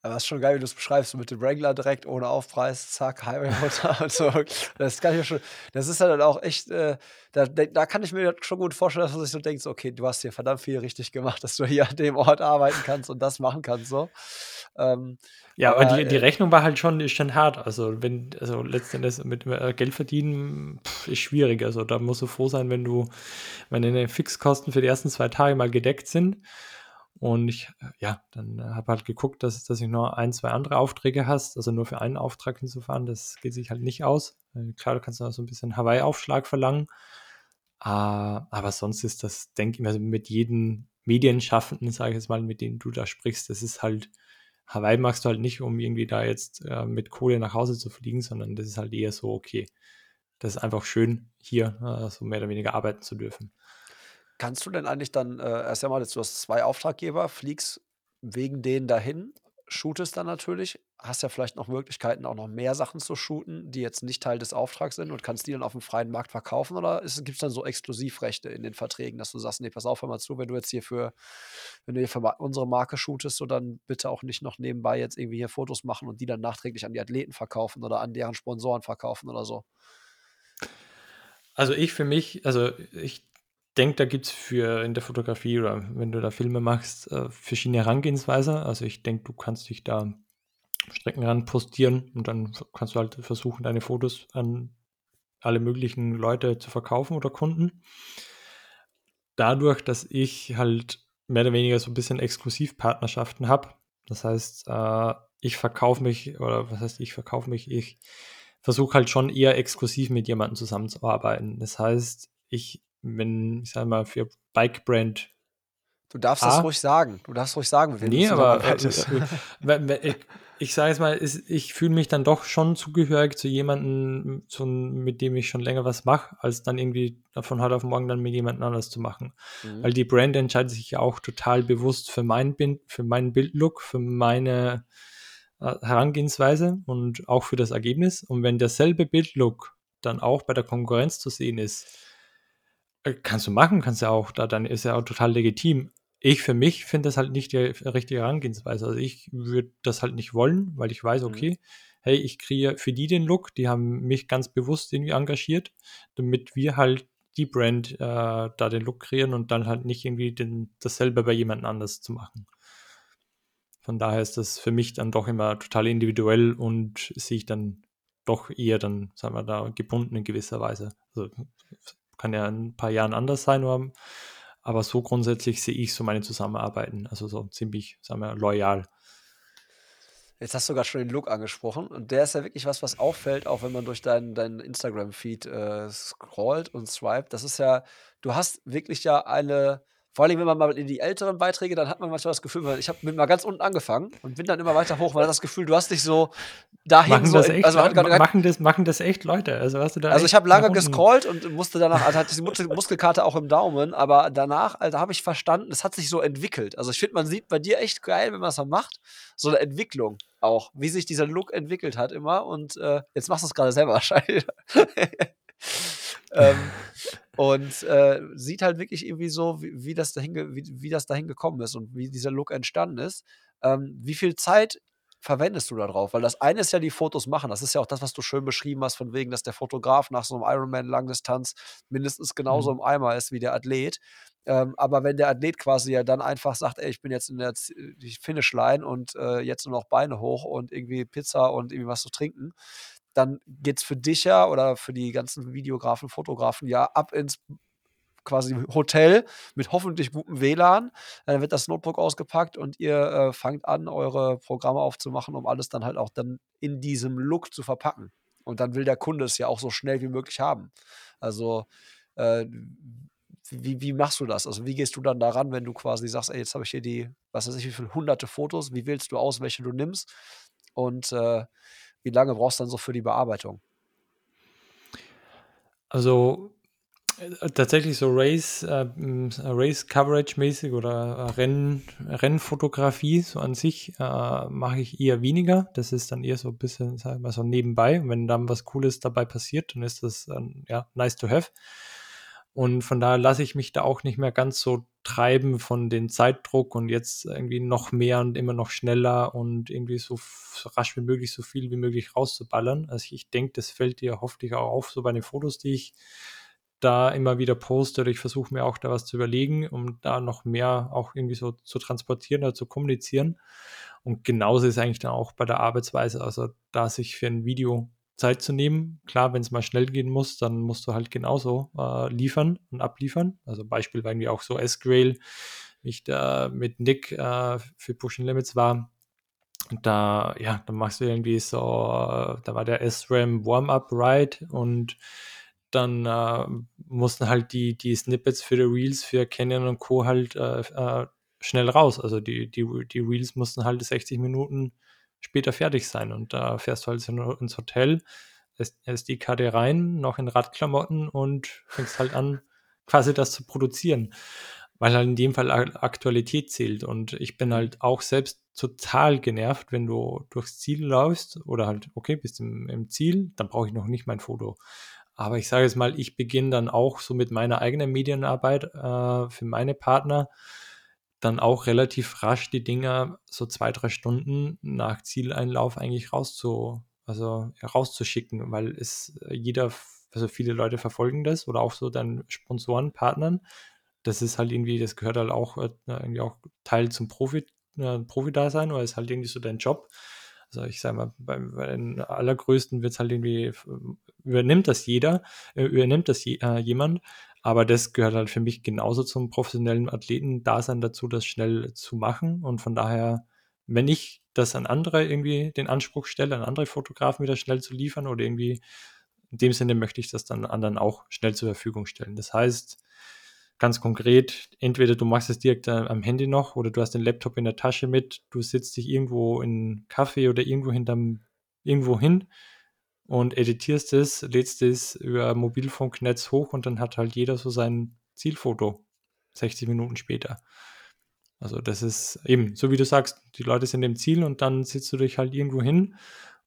Aber das ist schon geil, wie du es beschreibst, so mit dem Wrangler direkt, ohne Aufpreis, zack, Highway runter und so. Das kann ich mir schon, das ist halt auch echt, äh, da, da kann ich mir schon gut vorstellen, dass man sich so denkt, okay, du hast hier verdammt viel richtig gemacht, dass du hier an dem Ort arbeiten kannst und das machen kannst, so. Ähm, ja, aber, aber die, die Rechnung war halt schon, ist schon hart, also wenn, also letztendlich mit Geld verdienen pff, ist schwierig, also da musst du froh sein, wenn du, wenn deine Fixkosten für die ersten zwei Tage mal gedeckt sind. Und ich, ja, dann habe halt geguckt, dass, dass ich nur ein, zwei andere Aufträge hast, also nur für einen Auftrag hinzufahren, das geht sich halt nicht aus. Klar, du kannst noch so ein bisschen Hawaii-Aufschlag verlangen, aber sonst ist das, denke ich mir, also mit jedem Medienschaffenden, sage ich jetzt mal, mit dem du da sprichst, das ist halt, Hawaii machst du halt nicht, um irgendwie da jetzt äh, mit Kohle nach Hause zu fliegen, sondern das ist halt eher so, okay, das ist einfach schön, hier äh, so mehr oder weniger arbeiten zu dürfen. Kannst du denn eigentlich dann, äh, erst einmal, jetzt, du hast zwei Auftraggeber, fliegst wegen denen dahin, shootest dann natürlich, hast ja vielleicht noch Möglichkeiten, auch noch mehr Sachen zu shooten, die jetzt nicht Teil des Auftrags sind, und kannst die dann auf dem freien Markt verkaufen, oder gibt es dann so Exklusivrechte in den Verträgen, dass du sagst, nee, pass auf, hör mal zu, wenn du jetzt hier für, wenn du hier für unsere Marke shootest, so dann bitte auch nicht noch nebenbei jetzt irgendwie hier Fotos machen und die dann nachträglich an die Athleten verkaufen oder an deren Sponsoren verkaufen oder so? Also ich für mich, also ich denke, da gibt es für in der Fotografie oder wenn du da Filme machst, äh, verschiedene Herangehensweisen. Also ich denke, du kannst dich da Strecken ran postieren und dann kannst du halt versuchen, deine Fotos an alle möglichen Leute zu verkaufen oder Kunden. Dadurch, dass ich halt mehr oder weniger so ein bisschen Exklusivpartnerschaften habe, das heißt, äh, ich verkaufe mich oder was heißt ich verkaufe mich, ich versuche halt schon eher exklusiv mit jemandem zusammenzuarbeiten. Das heißt, ich wenn, ich sag mal, für Bike-Brand. Du darfst A, das ruhig sagen. Du darfst ruhig sagen. Wenn nee, aber äh, ich, ich sage jetzt mal, ist, ich fühle mich dann doch schon zugehörig zu jemandem, zu, mit dem ich schon länger was mache, als dann irgendwie von heute auf morgen dann mit jemand anders zu machen. Mhm. Weil die Brand entscheidet sich ja auch total bewusst für mein Bild, für meinen Bildlook, für meine äh, Herangehensweise und auch für das Ergebnis. Und wenn derselbe Bildlook dann auch bei der Konkurrenz zu sehen ist, kannst du machen, kannst ja auch, da dann ist ja auch total legitim. Ich für mich finde das halt nicht die richtige Herangehensweise. Also ich würde das halt nicht wollen, weil ich weiß, okay, mhm. hey, ich kriege für die den Look, die haben mich ganz bewusst irgendwie engagiert, damit wir halt die Brand äh, da den Look kreieren und dann halt nicht irgendwie den, dasselbe bei jemandem anders zu machen. Von daher ist das für mich dann doch immer total individuell und sehe ich dann doch eher dann, sagen wir, da gebunden in gewisser Weise. Also kann ja in ein paar Jahren anders sein, aber, aber so grundsätzlich sehe ich so meine Zusammenarbeiten, also so ziemlich, sagen wir, loyal. Jetzt hast du sogar schon den Look angesprochen und der ist ja wirklich was, was auffällt, auch wenn man durch deinen dein Instagram-Feed äh, scrollt und swiped. Das ist ja, du hast wirklich ja eine, vor allem wenn man mal in die älteren Beiträge, dann hat man manchmal das Gefühl, ich habe mit mal ganz unten angefangen und bin dann immer weiter hoch, weil das Gefühl, du hast dich so dahin. Machen so das echt, also hat, machen das, machen das echt Leute. Also, hast du da also ich habe lange gescrollt und musste danach, also hatte die Muskel- Muskelkarte auch im Daumen, aber danach, also habe ich verstanden, es hat sich so entwickelt. Also ich finde, man sieht bei dir echt geil, wenn man es mal macht, so eine Entwicklung auch, wie sich dieser Look entwickelt hat immer und äh, jetzt machst du es gerade selber wahrscheinlich. ähm, und äh, sieht halt wirklich irgendwie so, wie, wie, das dahin ge- wie, wie das dahin gekommen ist und wie dieser Look entstanden ist. Ähm, wie viel Zeit verwendest du da drauf? Weil das eine ist ja die Fotos machen. Das ist ja auch das, was du schön beschrieben hast, von wegen, dass der Fotograf nach so einem Ironman-Langdistanz mindestens genauso mhm. im Eimer ist wie der Athlet. Ähm, aber wenn der Athlet quasi ja dann einfach sagt, ey, ich bin jetzt in der Z- Finish-Line und äh, jetzt nur noch Beine hoch und irgendwie Pizza und irgendwie was zu trinken, dann geht's für dich ja oder für die ganzen Videografen, Fotografen ja ab ins quasi Hotel mit hoffentlich gutem W L A N. Dann wird das Notebook ausgepackt und ihr äh, fangt an, eure Programme aufzumachen, um alles dann halt auch dann in diesem Look zu verpacken. Und dann will der Kunde es ja auch so schnell wie möglich haben. Also äh, wie, wie machst du das? Also wie gehst du dann daran, wenn du quasi sagst, ey, jetzt habe ich hier die, was weiß ich, wie viele hunderte Fotos, wie wählst du aus, welche du nimmst? Und äh, wie lange brauchst du dann so für die Bearbeitung? Also äh, tatsächlich so Race, äh, Race Coverage mäßig oder Renn, Rennfotografie so an sich äh, mache ich eher weniger. Das ist dann eher so ein bisschen, sagen wir mal, so nebenbei. Und wenn dann was Cooles dabei passiert, dann ist das äh, ja, nice to have. Und von daher lasse ich mich da auch nicht mehr ganz so treiben von dem Zeitdruck und jetzt irgendwie noch mehr und immer noch schneller und irgendwie so rasch wie möglich, so viel wie möglich rauszuballern. Also ich, ich denke, das fällt dir hoffentlich auch auf, so bei den Fotos, die ich da immer wieder poste, oder ich versuche mir auch da was zu überlegen, um da noch mehr auch irgendwie so zu transportieren oder zu kommunizieren. Und genauso ist eigentlich dann auch bei der Arbeitsweise, also da sich für ein Video Zeit zu nehmen. Klar, wenn es mal schnell gehen muss, dann musst du halt genauso äh, liefern und abliefern. Also Beispiel war irgendwie auch so S-Grail, wie ich da mit Nick äh, für Pushing Limits war. Und da, ja, dann machst du irgendwie so, äh, da war der S-Ram Warm-Up Ride und dann äh, mussten halt die, die Snippets für die Reels, für Canyon und Co. halt äh, äh, schnell raus. Also die, die, die Reels mussten halt sechzig Minuten später fertig sein und da äh, fährst du halt ins Hotel, S D K D rein, noch in Radklamotten und fängst halt an, quasi das zu produzieren, weil halt in dem Fall Aktualität zählt und ich bin halt auch selbst total genervt, wenn du durchs Ziel läufst oder halt, okay, bist im, im Ziel, dann brauche ich noch nicht mein Foto, aber ich sage jetzt mal, ich beginne dann auch so mit meiner eigenen Medienarbeit äh, für meine Partner, dann auch relativ rasch die Dinger so zwei, drei Stunden nach Zieleinlauf eigentlich rauszu, also rauszuschicken, weil es jeder, also viele Leute verfolgen das oder auch so dann Sponsoren, Partnern. Das ist halt irgendwie, das gehört halt auch irgendwie auch Teil zum Profi, äh, Profi-Dasein oder ist halt irgendwie so dein Job. Also ich sage mal, bei, bei den allergrößten wird es halt irgendwie, übernimmt das jeder, übernimmt das je, äh, jemand. Aber das gehört halt für mich genauso zum professionellen Athletendasein dazu, das schnell zu machen. Und von daher, wenn ich das an andere irgendwie den Anspruch stelle, an andere Fotografen wieder schnell zu liefern oder irgendwie, in dem Sinne möchte ich das dann anderen auch schnell zur Verfügung stellen. Das heißt, ganz konkret, entweder du machst es direkt am Handy noch oder du hast den Laptop in der Tasche mit, du sitzt dich irgendwo in Kaffee oder irgendwo hinterm, irgendwo hin, und editierst es, lädst es über Mobilfunknetz hoch und dann hat halt jeder so sein Zielfoto sechzig Minuten später. Also das ist eben, so wie du sagst, die Leute sind im Ziel und dann sitzt du dich halt irgendwo hin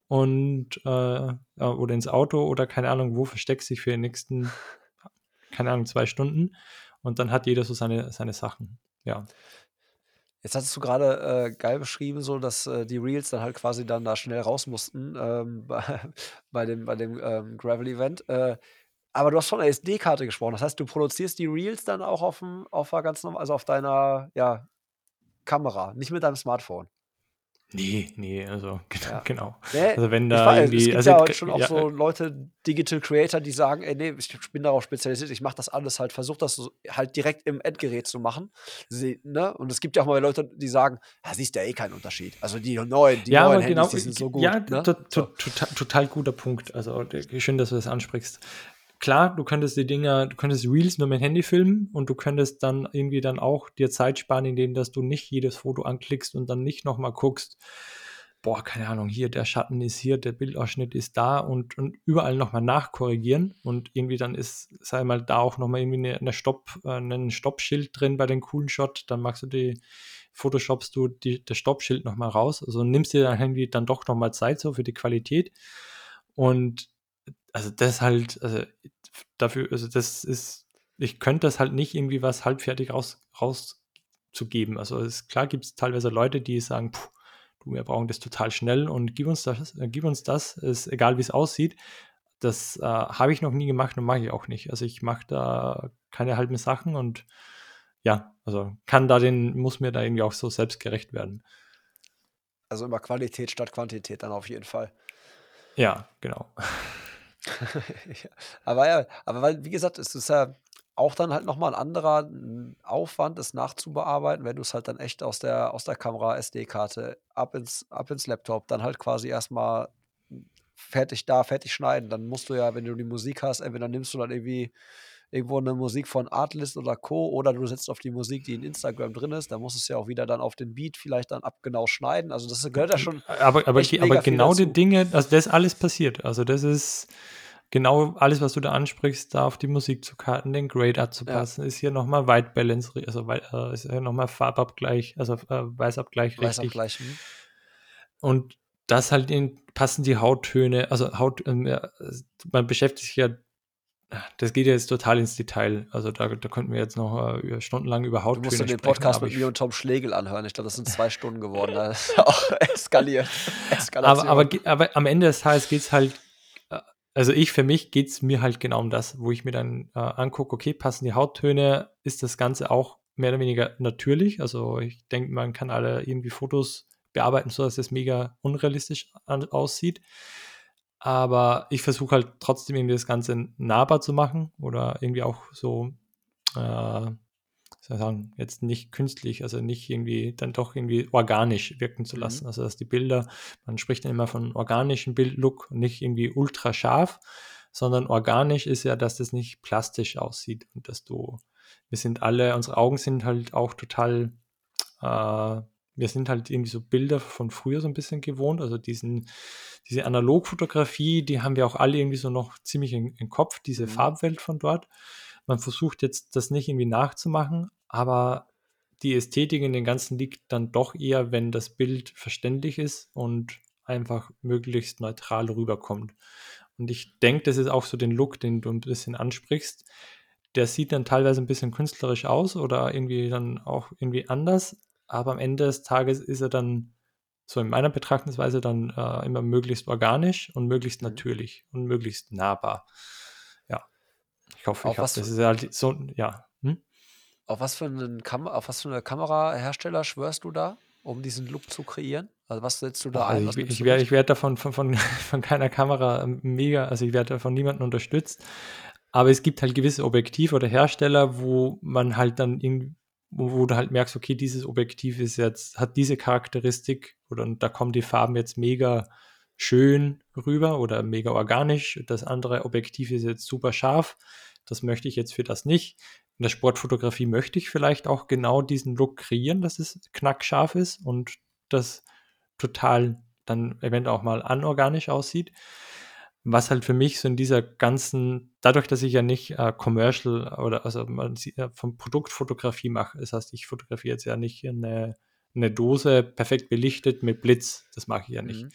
und äh, oder ins Auto oder keine Ahnung wo, versteckst dich für die nächsten, keine Ahnung, zwei Stunden und dann hat jeder so seine, seine Sachen, ja. Jetzt hattest du gerade äh, geil beschrieben, so dass äh, die Reels dann halt quasi dann da schnell raus mussten ähm, bei, bei dem, bei dem ähm, Gravel-Event. Äh, aber du hast von der S D-Karte gesprochen. Das heißt, du produzierst die Reels dann auch auf dem, auf der ganzen, also auf deiner ja, Kamera, nicht mit deinem Smartphone. Nee, nee, also genau. Ja. genau. Nee, also wenn da weiß, irgendwie, es gibt also, ja schon auch ja, so Leute, Digital Creator, die sagen, ey, nee, ich bin darauf spezialisiert, ich mache das alles halt, versuche das so, halt direkt im Endgerät zu machen. Sie, ne? Und es gibt ja auch mal Leute, die sagen, da siehst du ja eh keinen Unterschied. Also die neuen, die ja, neuen Handys, genau, die sind so gut. Ja, ne? to, to, total, total guter Punkt. Also schön, dass du das ansprichst. Klar, du könntest die Dinger, du könntest Reels nur mit dem Handy filmen und du könntest dann irgendwie dann auch dir Zeit sparen, indem dass du nicht jedes Foto anklickst und dann nicht nochmal guckst, boah, keine Ahnung, hier der Schatten ist hier, der Bildausschnitt ist da und, und überall nochmal nachkorrigieren und irgendwie dann ist, sei mal, da auch nochmal irgendwie eine, eine Stopp, äh, ein Stoppschild drin bei den coolen Shot, dann machst du die, photoshopst du die, das Stoppschild nochmal raus, also nimmst dir dann irgendwie dann doch nochmal Zeit so für die Qualität und also das halt, also dafür, also das ist, ich könnte das halt nicht irgendwie was halbfertig raus, rauszugeben. Also ist klar, gibt es teilweise Leute, die sagen, puh, du, wir brauchen das total schnell und gib uns das, äh, gib uns das, ist egal wie es aussieht. Das äh, habe ich noch nie gemacht und mache ich auch nicht. Also ich mache da keine halben Sachen und ja, also kann da den, muss mir da irgendwie auch so selbst gerecht werden. Also immer Qualität statt Quantität dann auf jeden Fall. Ja, genau. ja, aber ja, aber weil, wie gesagt, es ist ja auch dann halt nochmal ein anderer Aufwand, es nachzubearbeiten, wenn du es halt dann echt aus der, aus der Kamera, S D-Karte, ab ins, ab ins Laptop, dann halt quasi erstmal fertig da, fertig schneiden. Dann musst du ja, wenn du die Musik hast, entweder nimmst du dann irgendwie irgendwo eine Musik von Artlist oder Co. oder du setzt auf die Musik, die in Instagram drin ist, dann musst du es ja auch wieder dann auf den Beat vielleicht dann abgenau schneiden. Also das gehört ja schon. Aber, aber, ich, aber genau die Dinge, also das alles passiert. Also das ist genau alles, was du da ansprichst, da auf die Musik zu karten, den Grade anzupassen, ja. Ist hier nochmal White Balance, also äh, ist hier nochmal Farbabgleich, also äh, Weißabgleich richtig. Weißabgleich, hm. Und das halt in, passen die Hauttöne, also Haut, äh, man beschäftigt sich ja. Das geht ja jetzt total ins Detail. Also da, da könnten wir jetzt noch äh, stundenlang über Hauttöne sprechen. Du musst dir den Podcast mit mir und Tom Schlegel anhören. Ich glaube, das sind zwei Stunden geworden. Das ist auch eskaliert. Aber, aber, aber am Ende des Tages geht es halt, also ich, für mich geht es mir halt genau um das, wo ich mir dann äh, angucke, okay, passen die Hauttöne, ist das Ganze auch mehr oder weniger natürlich. Also ich denke, man kann alle irgendwie Fotos bearbeiten, sodass das mega unrealistisch an, aussieht. Aber ich versuche halt trotzdem irgendwie das Ganze nahbar zu machen oder irgendwie auch so, äh, wie soll ich sagen, jetzt nicht künstlich, also nicht irgendwie, dann doch irgendwie organisch wirken zu lassen. Mhm. Also dass die Bilder, man spricht dann immer von organischem Bildlook, nicht irgendwie ultra scharf, sondern organisch ist ja, dass das nicht plastisch aussieht und dass du, wir sind alle, unsere Augen sind halt auch total, äh, wir sind halt irgendwie so Bilder von früher so ein bisschen gewohnt, also diesen, diese Analogfotografie, die haben wir auch alle irgendwie so noch ziemlich im, im Kopf, diese mhm. Farbwelt von dort. Man versucht jetzt, das nicht irgendwie nachzumachen, aber die Ästhetik in den Ganzen liegt dann doch eher, wenn das Bild verständlich ist und einfach möglichst neutral rüberkommt. Und ich denke, das ist auch so den Look, den du ein bisschen ansprichst. Der sieht dann teilweise ein bisschen künstlerisch aus oder irgendwie dann auch irgendwie anders, aber am Ende des Tages ist er dann, so in meiner Betrachtungsweise, dann äh, immer möglichst organisch und möglichst natürlich und möglichst nahbar. Ja, ich hoffe, ich hab, das ist halt so, ja. Hm? Auf was für einen Kam- auf was für eine Kamerahersteller schwörst du da, um diesen Look zu kreieren? Also was setzt du da also ein? Was ich ich werde werd davon von, von, von keiner Kamera mega, also ich werde von niemandem unterstützt, aber es gibt halt gewisse Objektive oder Hersteller, wo man halt dann irgendwie wo du halt merkst, okay, dieses Objektiv ist jetzt, hat diese Charakteristik oder und da kommen die Farben jetzt mega schön rüber oder mega organisch. Das andere Objektiv ist jetzt super scharf. Das möchte ich jetzt für das nicht. In der Sportfotografie möchte ich vielleicht auch genau diesen Look kreieren, dass es knackscharf ist und das total dann eventuell auch mal anorganisch aussieht. Was halt für mich so in dieser ganzen, dadurch, dass ich ja nicht äh, Commercial oder also man sieht, ja, von Produktfotografie mache, das heißt, ich fotografiere jetzt ja nicht eine, eine Dose perfekt belichtet mit Blitz, das mache ich ja nicht. Mhm.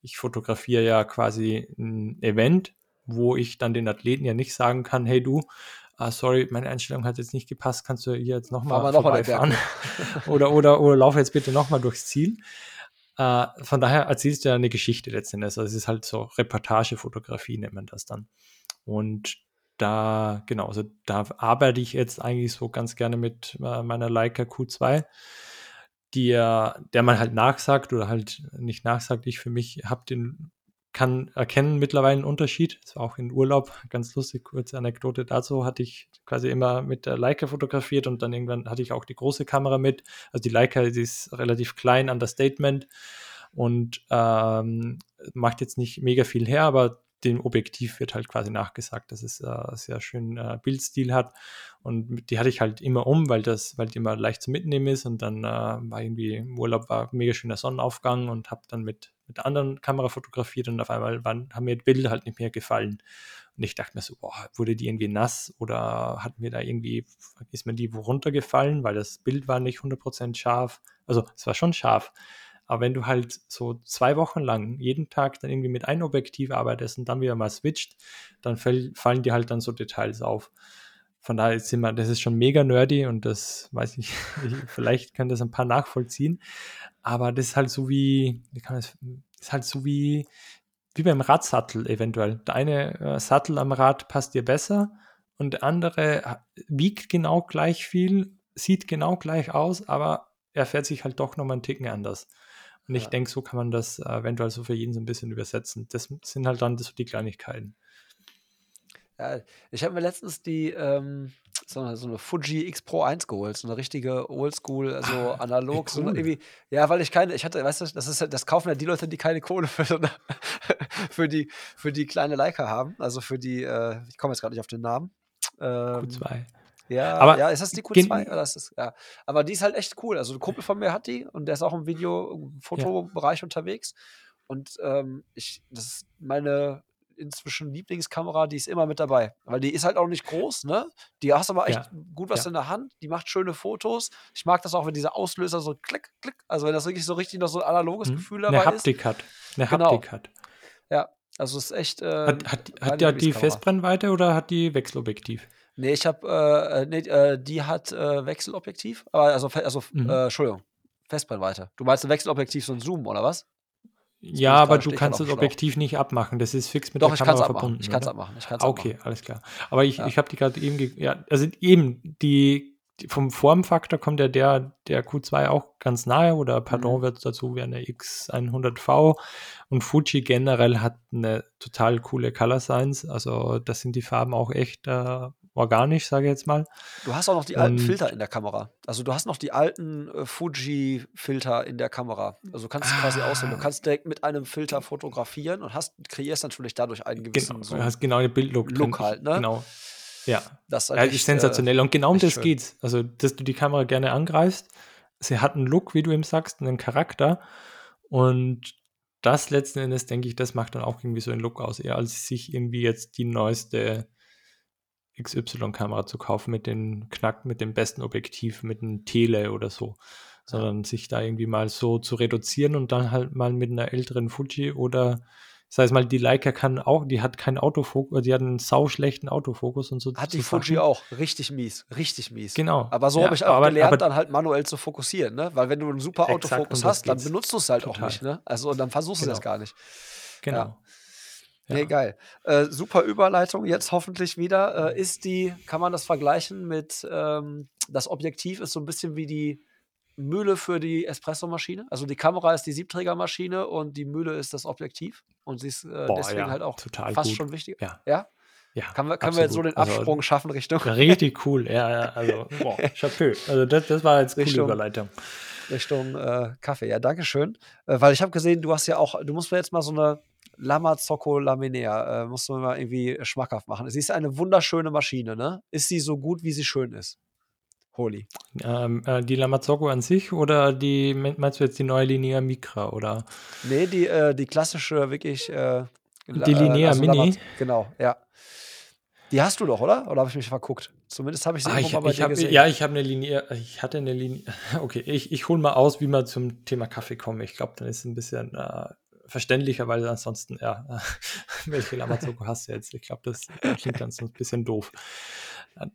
Ich fotografiere ja quasi ein Event, wo ich dann den Athleten ja nicht sagen kann, hey du, ah, sorry, meine Einstellung hat jetzt nicht gepasst, kannst du hier jetzt nochmal vorbeifahren oder, oder, oder lauf jetzt bitte nochmal durchs Ziel. Uh, von daher erzählst du ja eine Geschichte letzten Endes. Also es ist halt so Reportagefotografie, nennt man das dann. Und da, genau, also da arbeite ich jetzt eigentlich so ganz gerne mit äh, meiner Leica Q zwei, der, der man halt nachsagt oder halt nicht nachsagt. Ich für mich hab den, kann erkennen mittlerweile einen Unterschied. Das war auch in Urlaub, ganz lustig, kurze Anekdote dazu, hatte ich quasi immer mit der Leica fotografiert und dann irgendwann hatte ich auch die große Kamera mit. Also die Leica, die ist relativ klein, Understatement und ähm, macht jetzt nicht mega viel her, aber dem Objektiv wird halt quasi nachgesagt, dass es äh, einen sehr schönen äh, Bildstil hat und die hatte ich halt immer um, weil das, weil die immer leicht zu mitnehmen ist und dann äh, war irgendwie im Urlaub war mega schöner Sonnenaufgang und habe dann mit, mit der anderen Kamera fotografiert und auf einmal waren, haben mir die Bilder halt nicht mehr gefallen und ich dachte mir so, boah, wurde die irgendwie nass oder hat mir da irgendwie, ist mir die wo runtergefallen, weil das Bild war nicht hundert Prozent scharf, also es war schon scharf. Aber wenn du halt so zwei Wochen lang jeden Tag dann irgendwie mit einem Objektiv arbeitest und dann wieder mal switcht, dann fäll, fallen dir halt dann so Details auf. Von daher ist immer, das ist schon mega nerdy und das weiß ich, vielleicht können das ein paar nachvollziehen. Aber das ist halt so wie, wie kann man das, ist halt so wie, wie beim Radsattel eventuell. Der eine äh, Sattel am Rad passt dir besser und der andere wiegt genau gleich viel, sieht genau gleich aus, aber er fährt sich halt doch nochmal einen Ticken anders. Und ich ja. denke, so kann man das äh, eventuell so für jeden so ein bisschen übersetzen. Das sind halt dann so die Kleinigkeiten. Ja, ich habe mir letztens die ähm, so, eine, so eine Fuji X Pro eins geholt, so eine richtige Oldschool, also ah, analog. Cool. So irgendwie, ja, weil ich keine, ich hatte, weißt du, das ist das kaufen ja die Leute, die keine Kohle für, so eine, für, die, für die kleine Leica haben. Also für die, äh, ich komme jetzt gerade nicht auf den Namen. Ähm, Q zwei. Ja, aber ja, ist das die Q zwei? Oder ist das, ja. Aber die ist halt echt cool. Also ein Kumpel von mir hat die und der ist auch im Video- im Fotobereich ja. unterwegs. Und ähm, ich, das ist meine inzwischen Lieblingskamera, die ist immer mit dabei. Weil die ist halt auch nicht groß, ne? Die hast aber echt ja. gut was ja. in der Hand. Die macht schöne Fotos. Ich mag das auch, wenn diese Auslöser so klick, klick. Also wenn das wirklich so richtig noch so ein analoges mhm. Gefühl dabei ist. Eine Haptik hat. Eine Haptik genau. hat. Ja, also es ist echt äh, Hat, hat, hat die, die Festbrennweite oder hat die Wechselobjektiv? Nee, ich habe, äh, nee, äh, die hat äh, Wechselobjektiv, aber also, also mhm. äh, Entschuldigung, Festbrennweite. Du meinst ein Wechselobjektiv, so ein Zoom, oder was? Das ja, aber du kannst das Objektiv nicht abmachen, das ist fix mit Doch, der Kamera verbunden. Doch, ich kann es abmachen, ich kann es abmachen. Okay, alles klar. Aber ich, ja. ich habe die gerade eben, ge- ja, also eben, die, die vom Formfaktor kommt ja der, der Q zwei auch ganz nahe, oder Pardon mhm. wird dazu wie eine X hundert V und Fuji generell hat eine total coole Color Science, also das sind die Farben auch echt, äh, organisch, sage ich jetzt mal. Du hast auch noch die alten und Filter in der Kamera. Also du hast noch die alten äh, Fuji-Filter in der Kamera. Also du kannst es ah. quasi auswählen. Du kannst direkt mit einem Filter fotografieren und hast, kreierst natürlich dadurch einen gewissen genau, so du hast genau den Bildlook Look drin. Halt, ne? Genau. Ja. Das ist, halt ja, echt, ist sensationell. Und genau um das schön. Geht's. Also, dass du die Kamera gerne angreifst. Sie hat einen Look, wie du eben sagst, einen Charakter. Und das letzten Endes, denke ich, das macht dann auch irgendwie so einen Look aus. Eher als sich irgendwie jetzt die neueste X Y-Kamera zu kaufen mit den Knack, mit dem besten Objektiv, mit einem Tele oder so, sondern sich da irgendwie mal so zu reduzieren und dann halt mal mit einer älteren Fuji oder ich sag mal, die Leica kann auch, die hat keinen Autofokus, die hat einen sauschlechten Autofokus und so. Hat die Fuji auch, richtig mies, richtig mies. Genau. Aber so ja, habe ich auch aber, gelernt, aber, dann halt manuell zu fokussieren, ne? Weil wenn du einen super Autofokus hast, dann benutzt du es halt total. Auch nicht, ne? Also und dann versuchst du genau. das gar nicht. Genau. Ja. Ja. Nee, geil. Äh, super Überleitung jetzt hoffentlich wieder. Äh, ist die, kann man das vergleichen mit, ähm, das Objektiv ist so ein bisschen wie die Mühle für die Espressomaschine. Also die Kamera ist die Siebträgermaschine und die Mühle ist das Objektiv. Und sie ist äh, Boah, deswegen ja, halt auch total fast gut. schon wichtig. Ja. ja? Ja, Kann, können absolut. wir jetzt so den Absprung also, schaffen Richtung? Richtig cool, ja, ja also boah, Chapeau. Also das, das war jetzt eine coole Überleitung. Richtung äh, Kaffee, ja, danke schön. Äh, weil ich habe gesehen, du hast ja auch, du musst mir jetzt mal so eine La Marzocco Laminea, äh, musst du mal irgendwie schmackhaft machen. Sie ist eine wunderschöne Maschine, ne? Ist sie so gut, wie sie schön ist? Holi. Ähm, äh, die La Marzocco an sich oder die, meinst du jetzt die neue Linea Micra, oder? Nee, die, äh, die klassische, wirklich äh, Die Linea äh, also Mini? Marzocco, genau, ja. Die hast du doch, oder? Oder habe ich mich verguckt? Zumindest habe ich sie ah, ich, mal bei ich dir hab, gesehen. Ja, ich habe eine Linie, ich hatte eine Linie, okay, ich, ich hole mal aus, wie wir zum Thema Kaffee kommen. Ich glaube, dann ist es ein bisschen äh, verständlicher, weil ansonsten, ja, welche La Marzocco hast du jetzt? Ich glaube, das klingt dann so ein bisschen doof.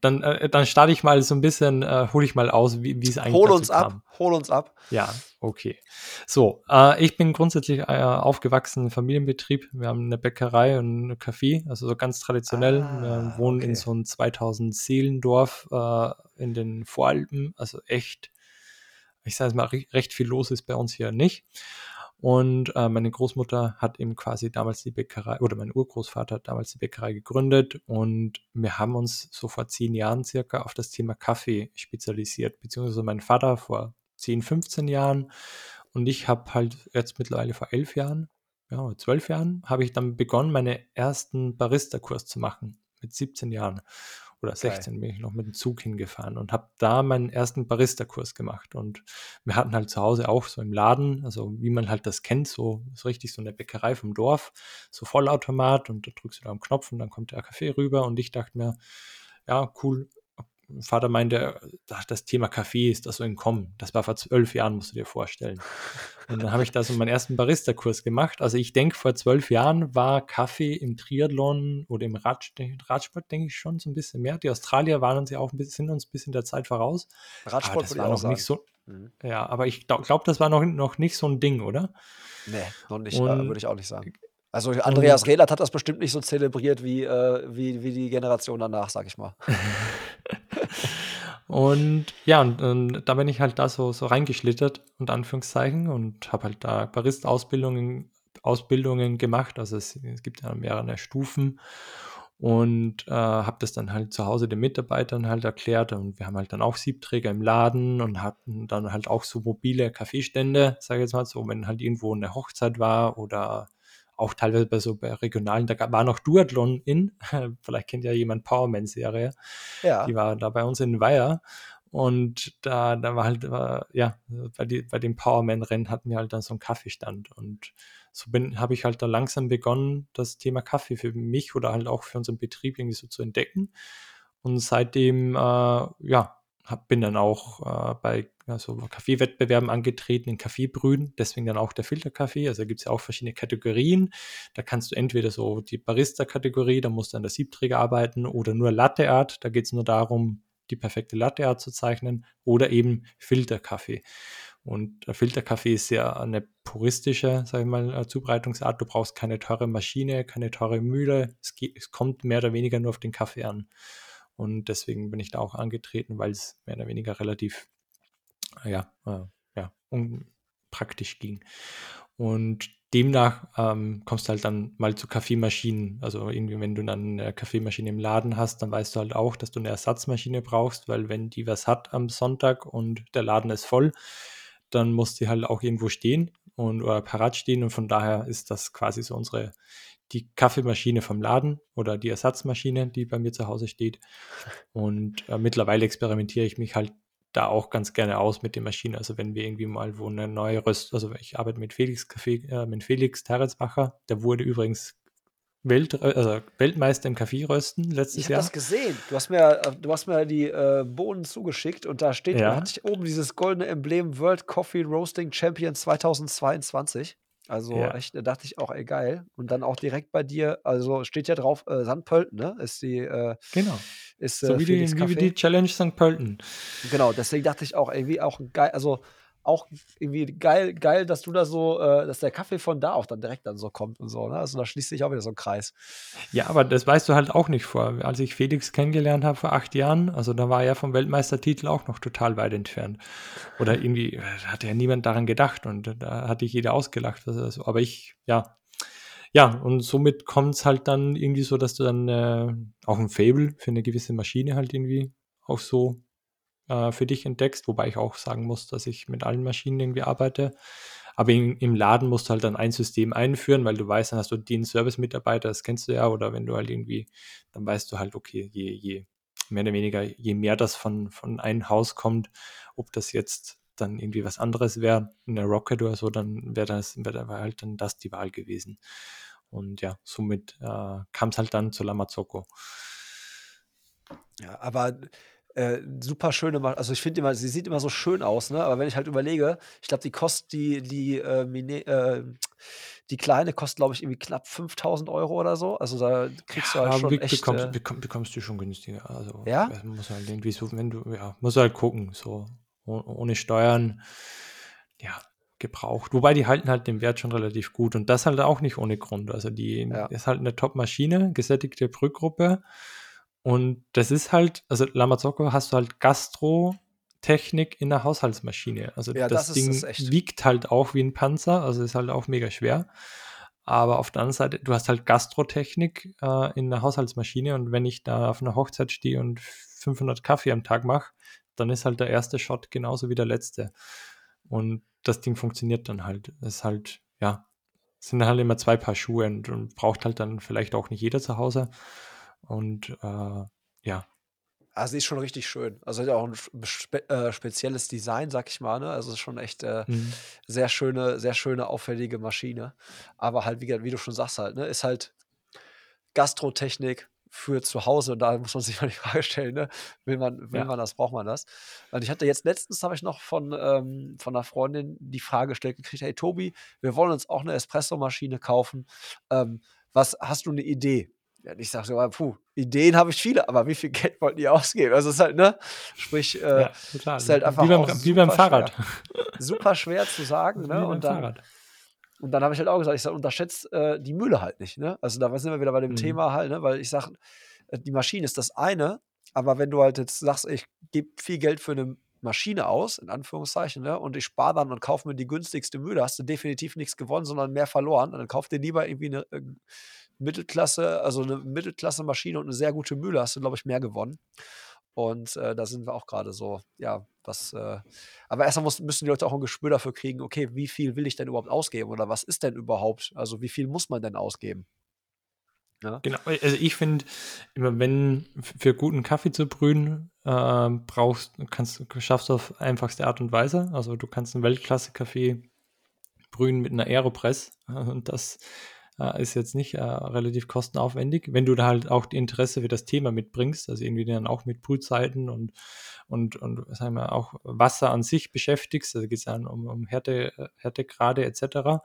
Dann, äh, dann starte ich mal so ein bisschen, äh, hole ich mal aus, wie es eigentlich hol uns ab, kam. Hol uns ab. Ja, okay. So, äh, ich bin grundsätzlich äh, aufgewachsen im Familienbetrieb. Wir haben eine Bäckerei und einen Café, also so ganz traditionell. Ah, wir wohnen okay. in so einem zweitausend Seelendorf äh, in den Voralpen, also echt ich sage es mal, recht viel los ist bei uns hier nicht. Und äh, meine Großmutter hat eben quasi damals die Bäckerei, oder mein Urgroßvater hat damals die Bäckerei gegründet, und wir haben uns so vor zehn Jahren circa auf das Thema Kaffee spezialisiert, beziehungsweise mein Vater vor zehn, fünfzehn Jahren, und ich habe halt jetzt mittlerweile vor elf Jahren, ja, zwölf Jahren, habe ich dann begonnen, meinen ersten Barista-Kurs zu machen, mit siebzehn Jahren. Oder sechzehn okay. bin ich noch mit dem Zug hingefahren und habe da meinen ersten Barista-Kurs gemacht. Und wir hatten halt zu Hause auch so im Laden, also wie man halt das kennt, so ist richtig so eine Bäckerei vom Dorf, so Vollautomat, und da drückst du da am Knopf und dann kommt der Kaffee rüber. Und ich dachte mir, ja, cool. Mein Vater meinte, das Thema Kaffee ist das so in Kommen. Das war vor zwölf Jahren, musst du dir vorstellen. Und dann habe ich da so meinen ersten Barista-Kurs gemacht. Also ich denke, vor zwölf Jahren war Kaffee im Triathlon oder im Rad, Radsport, denke ich, schon so ein bisschen mehr. Die Australier waren uns ja auch ein bisschen, sind uns ein bisschen der Zeit voraus. Radsport, das war noch sagen. Nicht so. Mhm. Ja, aber ich glaube, das war noch, noch nicht so ein Ding, oder? Nee, noch nicht, äh, würde ich auch nicht sagen. Also Andreas Rehlert hat das bestimmt nicht so zelebriert wie, äh, wie, wie die Generation danach, sag ich mal. Und ja, und, und da bin ich halt da so, so reingeschlittert, unter Anführungszeichen, und habe halt da Barista-Ausbildungen Ausbildungen gemacht. Also es, es gibt ja mehrere Stufen. Und äh, habe das dann halt zu Hause den Mitarbeitern halt erklärt, und wir haben halt dann auch Siebträger im Laden und hatten dann halt auch so mobile Kaffeestände, sage ich jetzt mal so, wenn halt irgendwo eine Hochzeit war oder auch teilweise bei so bei regionalen, da war noch Duathlon in, vielleicht kennt ja jemand Powerman-Serie, ja. Die war da bei uns in Weyer, und da, da war halt, war, ja, bei, die, bei dem Powerman-Rennen hatten wir halt dann so einen Kaffeestand, und so habe ich halt da langsam begonnen, das Thema Kaffee für mich oder halt auch für unseren Betrieb irgendwie so zu entdecken, und seitdem, äh, ja, Hab, bin dann auch äh, bei ja, so Kaffeewettbewerben angetreten, in Kaffeebrühen, deswegen dann auch der Filterkaffee. Also da gibt es ja auch verschiedene Kategorien. Da kannst du entweder so die Barista-Kategorie, da musst du an der Siebträger arbeiten, oder nur Latte Art, da geht es nur darum, die perfekte Latte Art zu zeichnen, oder eben Filterkaffee. Und der Filterkaffee ist ja eine puristische, sag ich mal, Zubereitungsart. Du brauchst keine teure Maschine, keine teure Mühle. Es, geht, es kommt mehr oder weniger nur auf den Kaffee an. Und deswegen bin ich da auch angetreten, weil es mehr oder weniger relativ ja, äh, ja, praktisch ging. Und demnach ähm, kommst du halt dann mal zu Kaffeemaschinen. Also irgendwie, wenn du dann eine Kaffeemaschine im Laden hast, dann weißt du halt auch, dass du eine Ersatzmaschine brauchst, weil wenn die was hat am Sonntag und der Laden ist voll, dann muss die halt auch irgendwo stehen und oder parat stehen. Und von daher ist das quasi so unsere die Kaffeemaschine vom Laden oder die Ersatzmaschine, die bei mir zu Hause steht. Und äh, mittlerweile experimentiere ich mich halt da auch ganz gerne aus mit den Maschinen. Also wenn wir irgendwie mal wo eine neue Röst, also ich arbeite mit Felix Kaffee, äh, mit Felix Teuretzbacher, der wurde übrigens Welt, also Weltmeister im Kaffeerösten letztes ich hab Jahr. Ich habe das gesehen. Du hast mir, du hast mir die äh, Bohnen zugeschickt, und da steht, ja. da hatte ich oben dieses goldene Emblem World Coffee Roasting Champion zweitausendzweiundzwanzig. Also ja. echt, da dachte ich auch, ey, geil. Und dann auch direkt bei dir, also steht ja drauf, äh, Sankt Pölten, ne? Ist die, äh, genau. Ist, äh, so wie die, wie die Challenge Sankt Pölten. Genau, deswegen dachte ich auch, irgendwie auch geil, also auch irgendwie geil, geil, dass du da so, äh, dass der Kaffee von da auch dann direkt dann so kommt und so, ne? Also da schließt sich auch wieder so ein Kreis. Ja, aber das weißt du halt auch nicht vor. Als ich Felix kennengelernt habe vor acht Jahren, also da war er vom Weltmeistertitel auch noch total weit entfernt. Oder irgendwie hat ja niemand daran gedacht, und da hatte ich jeder ausgelacht. Also, aber ich, ja. Ja, und somit kommt es halt dann irgendwie so, dass du dann äh, auch ein Faible für eine gewisse Maschine halt irgendwie auch so für dich entdeckst, wobei ich auch sagen muss, dass ich mit allen Maschinen irgendwie arbeite, aber in, im Laden musst du halt dann ein System einführen, weil du weißt, dann hast du den Service-Mitarbeiter, das kennst du ja, oder wenn du halt irgendwie, dann weißt du halt, okay, je, je mehr oder weniger, je mehr das von, von einem Haus kommt, ob das jetzt dann irgendwie was anderes wäre, in der Rocket oder so, dann wäre das, wär da halt dann das die Wahl gewesen. Und ja, somit äh, kam es halt dann zu La Marzocco. Ja, aber Äh, super schöne Maschine, also ich finde immer, sie sieht immer so schön aus, ne? Aber wenn ich halt überlege, ich glaube, die kostet, die, die, äh, Mine, äh, die kleine kostet, glaube ich, irgendwie knapp fünftausend Euro oder so, also da kriegst ja, du halt schon echt... Bekommst, äh, bekommst, bekommst du schon günstiger, also ja? Muss halt irgendwie so, wenn du, ja, musst halt gucken, so, oh, ohne Steuern, ja, gebraucht, wobei die halten halt den Wert schon relativ gut, und das halt auch nicht ohne Grund, also die ja. ist halt eine Top-Maschine, gesättigte Brühgruppe. Und das ist halt, also La Marzocco hast du halt Gastro, Technik in der Haushaltsmaschine. Also ja, das, das Ding das wiegt halt auch wie ein Panzer, also ist halt auch mega schwer. Aber auf der anderen Seite, du hast halt Gastrotechnik äh, in der Haushaltsmaschine, und wenn ich da auf einer Hochzeit stehe und fünfhundert Kaffee am Tag mache, dann ist halt der erste Shot genauso wie der letzte. Und das Ding funktioniert dann halt. Es ist halt, ja, sind halt immer zwei Paar Schuhe, und, und braucht halt dann vielleicht auch nicht jeder zu Hause. Und äh, ja. Also die ist schon richtig schön. Also hat ja auch ein spe- äh, spezielles Design, sag ich mal. Ne? Also schon echt äh, mhm. sehr schöne, sehr schöne, auffällige Maschine. Aber halt, wie, wie du schon sagst, halt, ne, ist halt Gastrotechnik für zu Hause, und da muss man sich mal die Frage stellen, ne? Will man, will ja. man das, braucht man das? Und ich hatte jetzt letztens, habe ich noch von, ähm, von einer Freundin die Frage gestellt gekriegt, hey Tobi, wir wollen uns auch eine Espresso-Maschine kaufen. Ähm, was, hast du eine Idee? Und ich sage so, puh, Ideen habe ich viele, aber wie viel Geld wollten die ausgeben? Also es ist halt, ne, sprich, äh, ja, total. Ist halt einfach wie beim, wie beim Fahrrad. Schwer, super schwer zu sagen, ne? Wie beim und dann, Fahrrad. Und dann habe ich halt auch gesagt, ich sage, unterschätzt äh, die Mühle halt nicht, ne? Also da sind wir wieder bei dem mhm. Thema halt, ne? Weil ich sage, die Maschine ist das eine, aber wenn du halt jetzt sagst, ich gebe viel Geld für eine Maschine aus, in Anführungszeichen, ne? Und ich spare dann und kaufe mir die günstigste Mühle, hast du definitiv nichts gewonnen, sondern mehr verloren. Und dann kauf dir lieber irgendwie eine äh, Mittelklasse, also eine Mittelklasse-Maschine und eine sehr gute Mühle, hast du, glaube ich, mehr gewonnen. Und äh, da sind wir auch gerade so, ja, was, äh, aber erstmal muss, müssen die Leute auch ein Gespür dafür kriegen, okay, wie viel will ich denn überhaupt ausgeben, oder was ist denn überhaupt, also wie viel muss man denn ausgeben? Ja? Genau, also ich finde, immer wenn, für guten Kaffee zu brühen, äh, brauchst, kannst, schaffst du auf einfachste Art und Weise, also du kannst einen Weltklasse-Kaffee brühen mit einer Aeropress, und das ist jetzt nicht äh, relativ kostenaufwendig, wenn du da halt auch Interesse für das Thema mitbringst, also irgendwie dann auch mit Brühzeiten und, und, und sagen wir, auch Wasser an sich beschäftigst, also geht es dann um, um Härte, Härtegrade et cetera.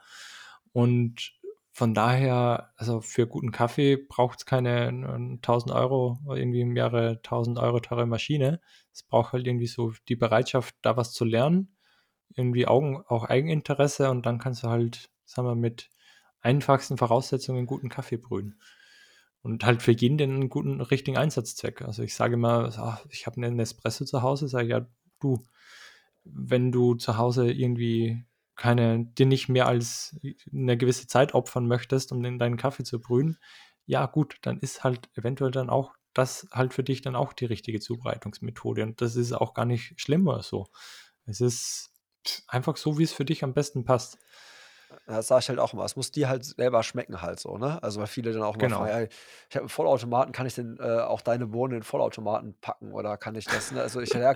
Und von daher, also für guten Kaffee braucht es keine tausend Euro, irgendwie im Jahre tausend Euro teure Maschine. Es braucht halt irgendwie so die Bereitschaft, da was zu lernen, irgendwie Augen, auch Eigeninteresse, und dann kannst du halt, sagen wir, mit einfachsten Voraussetzungen guten Kaffee brühen. Und halt für jeden den guten, richtigen Einsatzzweck. Also ich sage immer, ach, ich habe einen Espresso zu Hause, sage ich, ja, du, wenn du zu Hause irgendwie keine, dir nicht mehr als eine gewisse Zeit opfern möchtest, um den, deinen Kaffee zu brühen, ja gut, dann ist halt eventuell dann auch das halt für dich dann auch die richtige Zubereitungsmethode. Und das ist auch gar nicht schlimm oder so. Es ist einfach so, wie es für dich am besten passt. Das sage ich halt auch immer. Es muss dir halt selber schmecken halt so, ne? Also weil viele dann auch mal genau. fragen, ich habe einen Vollautomaten, kann ich denn äh, auch deine Bohnen in den Vollautomaten packen, oder kann ich das, ne? Also ich ja,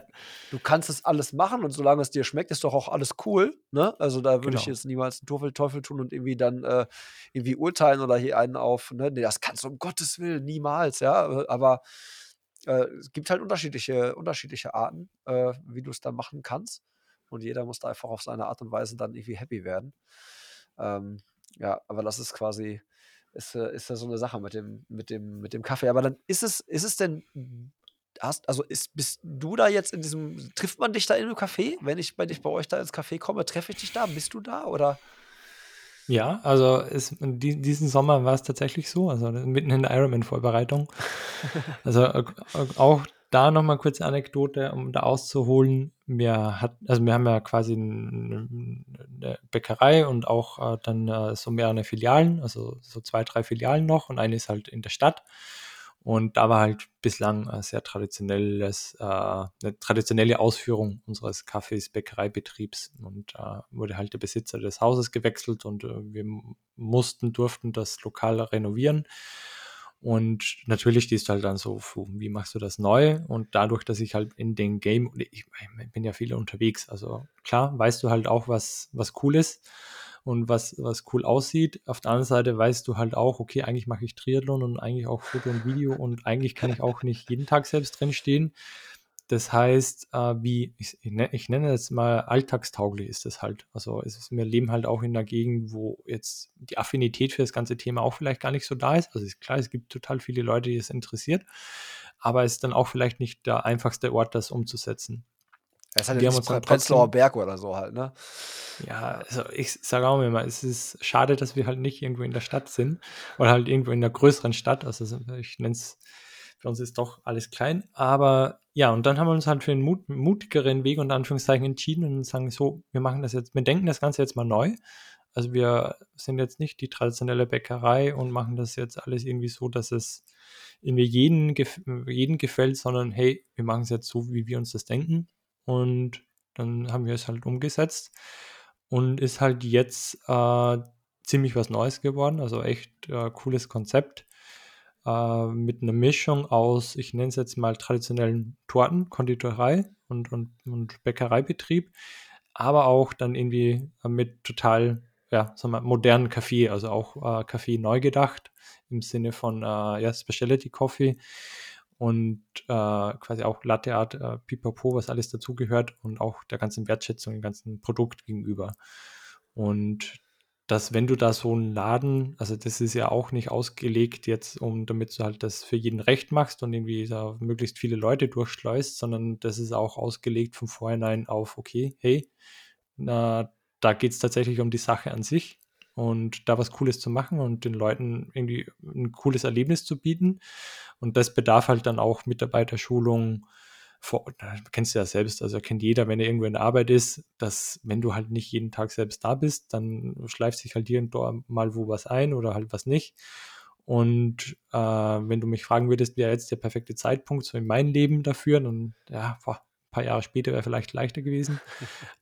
du kannst es alles machen, und solange es dir schmeckt, ist doch auch alles cool, ne? Also da würde genau. ich jetzt niemals einen Teufel, Teufel tun und irgendwie dann äh, irgendwie urteilen oder hier einen auf, ne? Nee, das kannst du um Gottes Willen niemals, ja? Aber äh, es gibt halt unterschiedliche, unterschiedliche Arten, äh, wie du es dann machen kannst, und jeder muss da einfach auf seine Art und Weise dann irgendwie happy werden. Ähm, ja, aber das ist quasi, ist, ist ja so eine Sache mit dem, mit dem, mit dem Kaffee. Aber dann ist es, ist es denn, hast, also ist, bist du da jetzt in diesem, trifft man dich da in einem Café? Wenn ich, wenn ich bei euch da ins Café komme, treffe ich dich da? Bist du da, oder? Ja, also ist, die, diesen Sommer war es tatsächlich so, also mitten in der Ironman-Vorbereitung. Also auch da nochmal kurze Anekdote, um da auszuholen. Wir, hat, also wir haben ja quasi eine Bäckerei und auch äh, dann äh, so mehrere Filialen, also so zwei, drei Filialen noch, und eine ist halt in der Stadt. Und da war halt bislang ein sehr traditionelles, äh, eine traditionelle Ausführung unseres Cafés, Bäckereibetriebs, und äh, wurde halt der Besitzer des Hauses gewechselt, und äh, wir mussten, durften das Lokal renovieren. Und natürlich stehst du halt dann so, wie machst du das neu? Und dadurch, dass ich halt in den Game, ich bin ja viele unterwegs, also klar, weißt du halt auch, was, was cool ist und was, was cool aussieht. Auf der anderen Seite weißt du halt auch, okay, eigentlich mache ich Triathlon und eigentlich auch Foto und Video, und eigentlich kann ich auch nicht jeden Tag selbst drin stehen. Das heißt, wie, ich, ich nenne jetzt mal, alltagstauglich ist das halt. Also es ist, wir leben halt auch in einer Gegend, wo jetzt die Affinität für das ganze Thema auch vielleicht gar nicht so da ist. Also ist klar, es gibt total viele Leute, die es interessiert, aber es ist dann auch vielleicht nicht der einfachste Ort, das umzusetzen. Es ist halt ja nicht Prenzlauer Berg oder so halt, ne? Ja, also ich sage auch immer, es ist schade, dass wir halt nicht irgendwo in der Stadt sind oder halt irgendwo in einer größeren Stadt. Also ich nenne es Bei uns ist doch alles klein. Aber ja, und dann haben wir uns halt für einen mut- mutigeren Weg unter Anführungszeichen entschieden und sagen so, wir machen das jetzt, wir denken das Ganze jetzt mal neu. Also wir sind jetzt nicht die traditionelle Bäckerei und machen das jetzt alles irgendwie so, dass es irgendwie jeden, gef- jeden gefällt, sondern hey, wir machen es jetzt so, wie wir uns das denken. Und dann haben wir es halt umgesetzt und ist halt jetzt äh, ziemlich was Neues geworden, also echt äh, cooles Konzept äh, mit einer Mischung aus, ich nenne es jetzt mal traditionellen Torten, Konditorei und, und, und Bäckereibetrieb, aber auch dann irgendwie äh, mit total ja, sagen wir, modernen Kaffee, also auch äh, Kaffee neu gedacht im Sinne von äh, ja, Specialty Coffee und äh, quasi auch Latte Art, äh, Pipapo, was alles dazugehört und auch der ganzen Wertschätzung, dem ganzen Produkt gegenüber. Und dass wenn du da so einen Laden, also das ist ja auch nicht ausgelegt jetzt, um damit du halt das für jeden recht machst und irgendwie da möglichst viele Leute durchschleust, sondern das ist auch ausgelegt von vornherein auf, okay, hey, na, da geht es tatsächlich um die Sache an sich und da was Cooles zu machen und den Leuten irgendwie ein cooles Erlebnis zu bieten. Und das bedarf halt dann auch Mitarbeiterschulung. Vor, kennst du ja selbst, also kennt jeder, wenn er irgendwo in der Arbeit ist, dass wenn du halt nicht jeden Tag selbst da bist, dann schleift sich halt hier und da mal wo was ein oder halt was nicht. Und äh, wenn du mich fragen würdest, wäre jetzt der perfekte Zeitpunkt so in meinem Leben dafür, dann ja, boah, ein paar Jahre später wäre vielleicht leichter gewesen.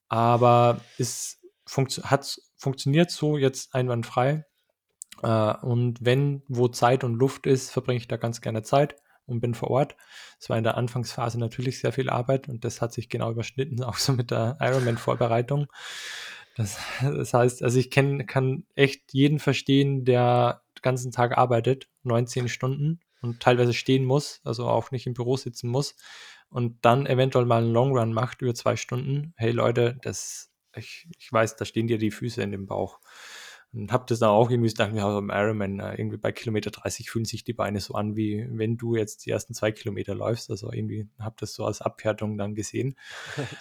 Aber es funkt, hat, funktioniert so jetzt einwandfrei. Äh, und wenn wo Zeit und Luft ist, verbringe ich da ganz gerne Zeit und bin vor Ort. Es war in der Anfangsphase natürlich sehr viel Arbeit und das hat sich genau überschnitten, auch so mit der Ironman-Vorbereitung. Das, das heißt, also ich kenn, kann echt jeden verstehen, der den ganzen Tag arbeitet, neunzehn Stunden und teilweise stehen muss, also auch nicht im Büro sitzen muss und dann eventuell mal einen Longrun macht über zwei Stunden. Hey Leute, das, ich, ich weiß, da stehen dir die Füße in dem Bauch. Und habe das dann auch irgendwie gedacht, wir haben beim Ironman, irgendwie bei Kilometer dreißig fühlen sich die Beine so an, wie wenn du jetzt die ersten zwei Kilometer läufst. Also irgendwie habe das so als Abwertung dann gesehen.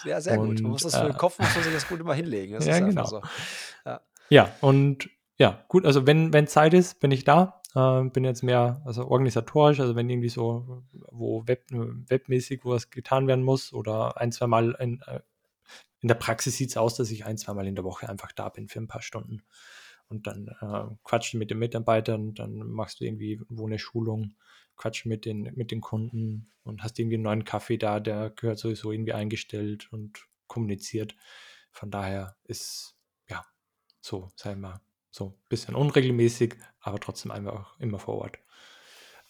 Ja, sehr und, gut. Man muss das für den Kopf, muss man sich das gut immer hinlegen. Das ja, ist genau. So. Ja. ja, und ja, gut, also wenn, wenn Zeit ist, bin ich da. Äh, bin jetzt mehr also organisatorisch, also wenn irgendwie so, wo web, webmäßig wo was getan werden muss oder ein, zwei Mal in, in der Praxis sieht es aus, dass ich ein, zwei Mal in der Woche einfach da bin für ein paar Stunden. Und dann äh, quatschen mit den Mitarbeitern, dann machst du irgendwie wo eine Schulung, quatschen mit den, mit den Kunden und hast irgendwie einen neuen Kaffee da, der gehört sowieso irgendwie eingestellt und kommuniziert. Von daher ist, ja, so, sagen wir mal, so ein bisschen unregelmäßig, aber trotzdem einfach immer vor Ort.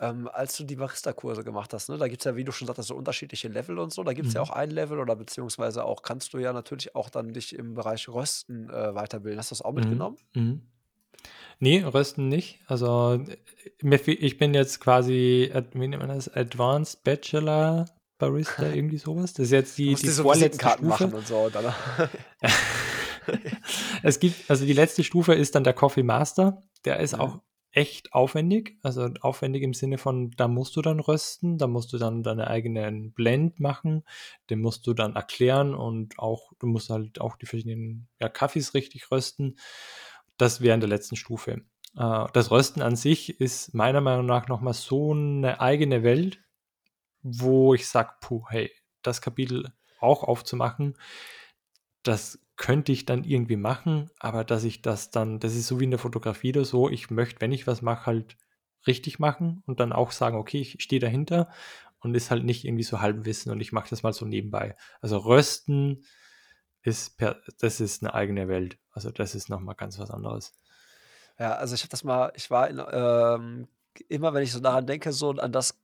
Ähm, als du die Barista-Kurse gemacht hast, ne, da gibt es ja, wie du schon sagtest, so unterschiedliche Level und so, da gibt es mhm. ja auch ein Level oder beziehungsweise auch, kannst du ja natürlich auch dann dich im Bereich Rösten äh, weiterbilden. Hast du das auch mitgenommen? Mhm. Nee, Rösten nicht. Also ich bin jetzt quasi, wie nennt man das, Advanced Bachelor Barista, irgendwie sowas. Das ist jetzt die, die so vorletzte Stufe. Machen und so. Und dann es gibt, also die letzte Stufe ist dann der Coffee Master. Der ist mhm. auch echt aufwendig, also aufwendig im Sinne von, da musst du dann rösten, da musst du dann deine eigenen Blend machen, den musst du dann erklären und auch, du musst halt auch die verschiedenen ja, Kaffees richtig rösten. Das wäre in der letzten Stufe. Äh, das Rösten an sich ist meiner Meinung nach nochmal so eine eigene Welt, wo ich sage, puh, hey, das Kapitel auch aufzumachen, das könnte ich dann irgendwie machen, aber dass ich das dann, das ist so wie in der Fotografie oder so, ich möchte, wenn ich was mache, halt richtig machen und dann auch sagen, okay, ich stehe dahinter und ist halt nicht irgendwie so Halbwissen und ich mache das mal so nebenbei. Also Rösten ist, per, das ist eine eigene Welt. Also das ist nochmal ganz was anderes. Ja, also ich habe das mal, ich war in, ähm, immer, wenn ich so daran denke, so an das,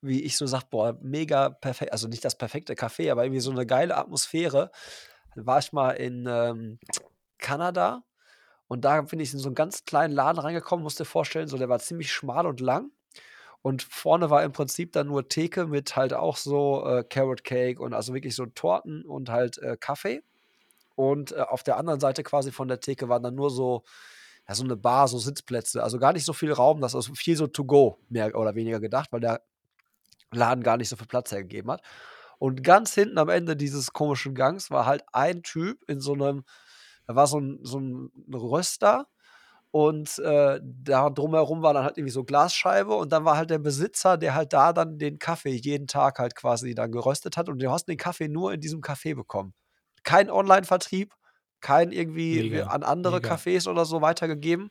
wie ich so sage, boah, mega perfekt, also nicht das perfekte Café, aber irgendwie so eine geile Atmosphäre. Dann war ich mal in ähm, Kanada und da bin ich in so einen ganz kleinen Laden reingekommen, musst dir vorstellen, so der war ziemlich schmal und lang und vorne war im Prinzip dann nur Theke mit halt auch so äh, Carrot Cake und also wirklich so Torten und halt äh, Kaffee und äh, auf der anderen Seite quasi von der Theke waren dann nur so, ja, so eine Bar, so Sitzplätze, also gar nicht so viel Raum, das ist viel so to go, mehr oder weniger gedacht, weil der Laden gar nicht so viel Platz hergegeben hat. Und ganz hinten am Ende dieses komischen Gangs war halt ein Typ in so einem, da war so ein, so ein Röster Und äh, da drumherum war dann halt irgendwie so Glasscheibe und dann war halt der Besitzer, der halt da dann den Kaffee jeden Tag halt quasi dann geröstet hat, und du hast den Kaffee nur in diesem Café bekommen. Kein Online-Vertrieb, kein irgendwie mega, an andere mega. Cafés oder so weitergegeben.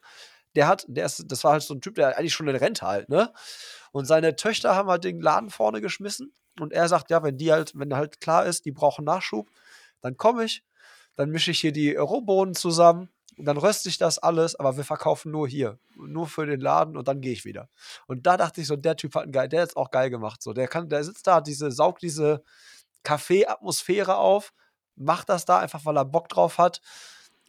Der hat, der ist, das war halt so ein Typ, der eigentlich schon in Rente halt, ne? Und seine Töchter haben halt den Laden vorne geschmissen und er sagt, ja, wenn die halt, wenn halt klar ist, die brauchen Nachschub, dann komme ich, dann mische ich hier die Rohbohnen zusammen. Und dann röste ich das alles, aber wir verkaufen nur hier, nur für den Laden, und dann gehe ich wieder. Und da dachte ich so, der Typ hat einen geil, der hat's auch geil gemacht. So, der kann, der sitzt da, diese, saugt diese Kaffee-Atmosphäre auf, macht das da einfach, weil er Bock drauf hat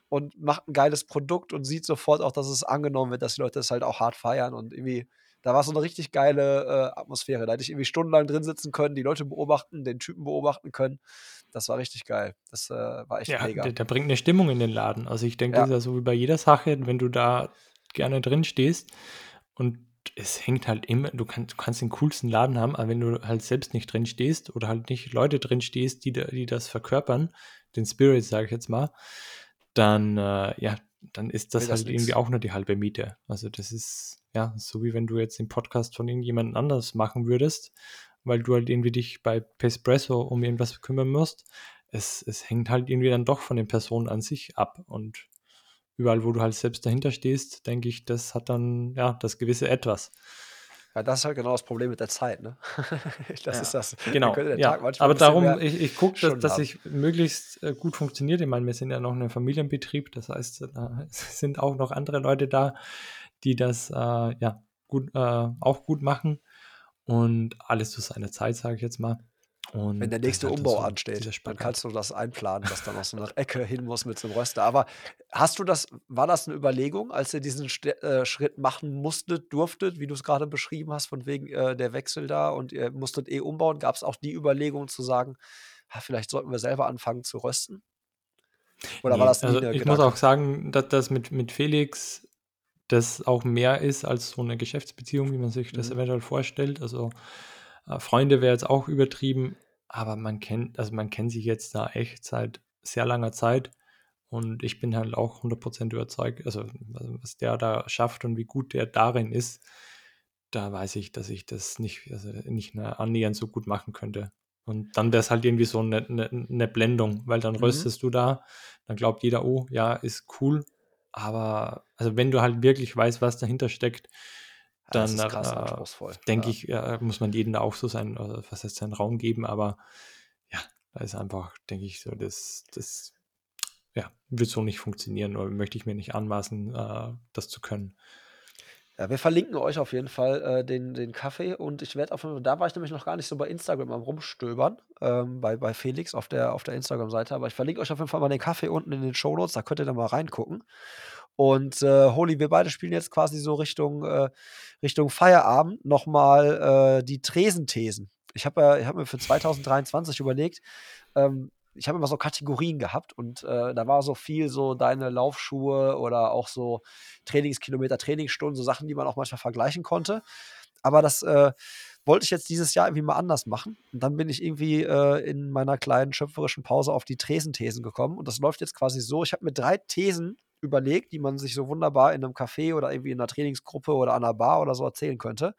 und macht ein geiles Produkt und sieht sofort auch, dass es angenommen wird, dass die Leute das halt auch hart feiern, und irgendwie, da war so eine richtig geile äh, Atmosphäre. Da hätte ich irgendwie stundenlang drin sitzen können, die Leute beobachten, den Typen beobachten können. Das war richtig geil. Das äh, war echt ja, mega. Der, der bringt eine Stimmung in den Laden. Also ich denke, ja. das ist ja so wie bei jeder Sache, wenn du da gerne drin stehst und es hängt halt immer, du, kann, du kannst den coolsten Laden haben, aber wenn du halt selbst nicht drin stehst oder halt nicht Leute drin stehst, die, die das verkörpern, den Spirit, sage ich jetzt mal, dann, äh, ja, dann ist das, das halt nix. Irgendwie auch nur die halbe Miete. Also das ist ja so, wie wenn du jetzt den Podcast von irgendjemandem anders machen würdest, weil du halt irgendwie dich bei Pacepresso um irgendwas kümmern musst. Es, es hängt halt irgendwie dann doch von den Personen an sich ab. Und überall, wo du halt selbst dahinter stehst, denke ich, das hat dann ja das gewisse Etwas. Ja, das ist halt genau das Problem mit der Zeit, ne? Das ja, ist das. Genau. Den ja. Tag aber darum, ich, ich gucke, dass, dass ich möglichst äh, gut funktioniert. Ich meine, wir sind ja noch ein Familienbetrieb. Das heißt, da sind auch noch andere Leute da, die das äh, ja, gut, äh, auch gut machen. Und alles zu seiner Zeit, sage ich jetzt mal. Und wenn der nächste Umbau so ansteht, dann kannst du das einplanen, dass da noch so eine Ecke hin muss mit so einem Röster. Aber hast du das, war das eine Überlegung, als ihr diesen St- äh, Schritt machen musstet, durftet, wie du es gerade beschrieben hast, von wegen äh, der Wechsel da und ihr musstet eh umbauen, gab es auch die Überlegung zu sagen, ha, vielleicht sollten wir selber anfangen zu rösten? Oder nee, war das nie also eine Ich Gedanke? Muss auch sagen, dass das mit, mit Felix das auch mehr ist als so eine Geschäftsbeziehung, wie man sich das mhm. eventuell vorstellt. Also äh, Freunde wäre jetzt auch übertrieben, aber man kennt, also man kennt sich jetzt da echt seit sehr langer Zeit und ich bin halt auch hundert Prozent überzeugt, also was der da schafft und wie gut der darin ist, da weiß ich, dass ich das nicht, also nicht annähernd so gut machen könnte. Und dann wäre es halt irgendwie so eine, eine, eine Blendung, weil dann mhm. röstest du da, dann glaubt jeder, oh, ja, ist cool. Aber also wenn du halt wirklich weißt, was dahinter steckt, dann ja, äh, denke ja. ich, ja, muss man jedem da auch so sein, also was heißt seinen Raum geben, aber ja, da ist einfach, denke ich, so, das, das ja, wird so nicht funktionieren oder möchte ich mir nicht anmaßen, äh, das zu können. Ja, wir verlinken euch auf jeden Fall äh, den, den Kaffee und ich werde auf jeden Fall, da war ich nämlich noch gar nicht so bei Instagram am Rumstöbern, ähm, bei, bei Felix auf der, auf der Instagram-Seite, aber ich verlinke euch auf jeden Fall mal den Kaffee unten in den Shownotes, da könnt ihr dann mal reingucken. Und äh, Holi, wir beide spielen jetzt quasi so Richtung, äh, Richtung Feierabend nochmal äh, die Tresenthesen. Ich habe äh, hab mir für zwanzig dreiundzwanzig überlegt, ähm, ich habe immer so Kategorien gehabt und äh, da war so viel so deine Laufschuhe oder auch so Trainingskilometer, Trainingsstunden, so Sachen, die man auch manchmal vergleichen konnte. Aber das äh, wollte ich jetzt dieses Jahr irgendwie mal anders machen. Und dann bin ich irgendwie äh, in meiner kleinen schöpferischen Pause auf die Tresenthesen gekommen und das läuft jetzt quasi so. Ich habe mir drei Thesen überlegt, die man sich so wunderbar in einem Café oder irgendwie in einer Trainingsgruppe oder an einer Bar oder so erzählen könnte.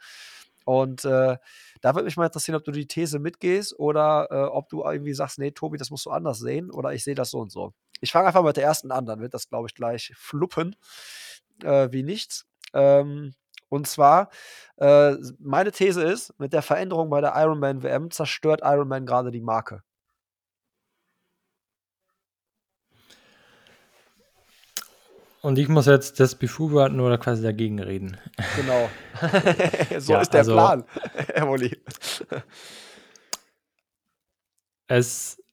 Und äh, da würde mich mal interessieren, ob du die These mitgehst oder äh, ob du irgendwie sagst, nee, Tobi, das musst du anders sehen oder ich sehe das so und so. Ich fange einfach mit der ersten an, dann wird das, glaube ich, gleich fluppen äh, wie nichts. Ähm, und zwar, äh, meine These ist, mit der Veränderung bei der Ironman W M zerstört Ironman gerade die Marke. Und ich muss jetzt das befürworten oder quasi dagegen reden. Genau. So ja, ist der also, Plan, Herr Molli. Es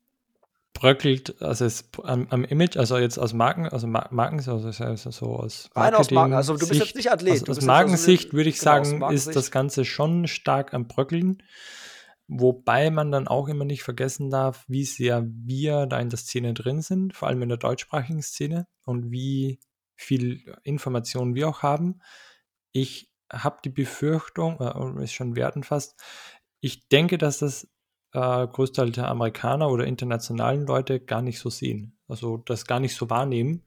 bröckelt, also es am, am Image, also jetzt aus Marken, also Marken, also, also so aus Marketing. Nein, aus Marken, also du bist Sicht, jetzt nicht Athlet. Aus, aus Markensicht also, würde ich genau, sagen, ist das Ganze schon stark am Bröckeln. Wobei man dann auch immer nicht vergessen darf, wie sehr wir da in der Szene drin sind, vor allem in der deutschsprachigen Szene und wie viel Informationen wir auch haben. Ich habe die Befürchtung, äh, ist schon wertend fast, ich denke, dass das äh, größtenteils der Amerikaner oder internationalen Leute gar nicht so sehen, also das gar nicht so wahrnehmen,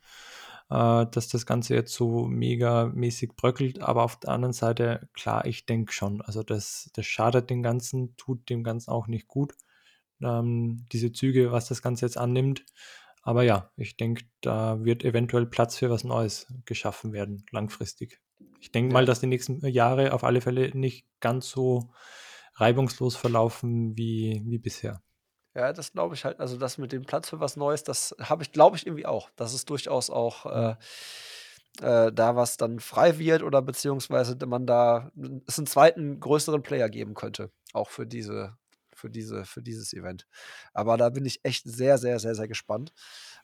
äh, dass das Ganze jetzt so mega mäßig bröckelt, aber auf der anderen Seite, klar, ich denke schon, also das, das schadet dem Ganzen, tut dem Ganzen auch nicht gut, ähm, diese Züge, was das Ganze jetzt annimmt, aber ja, ich denke, da wird eventuell Platz für was Neues geschaffen werden, langfristig. Ich denke ja. mal, dass die nächsten Jahre auf alle Fälle nicht ganz so reibungslos verlaufen wie, wie bisher. Ja, das glaube ich halt. Also das mit dem Platz für was Neues, das habe ich, glaube ich, irgendwie auch. Dass es durchaus auch äh, äh, da was dann frei wird oder beziehungsweise man da es einen zweiten, größeren Player geben könnte. Auch für diese, für diese, für dieses Event. Aber da bin ich echt sehr, sehr, sehr, sehr gespannt.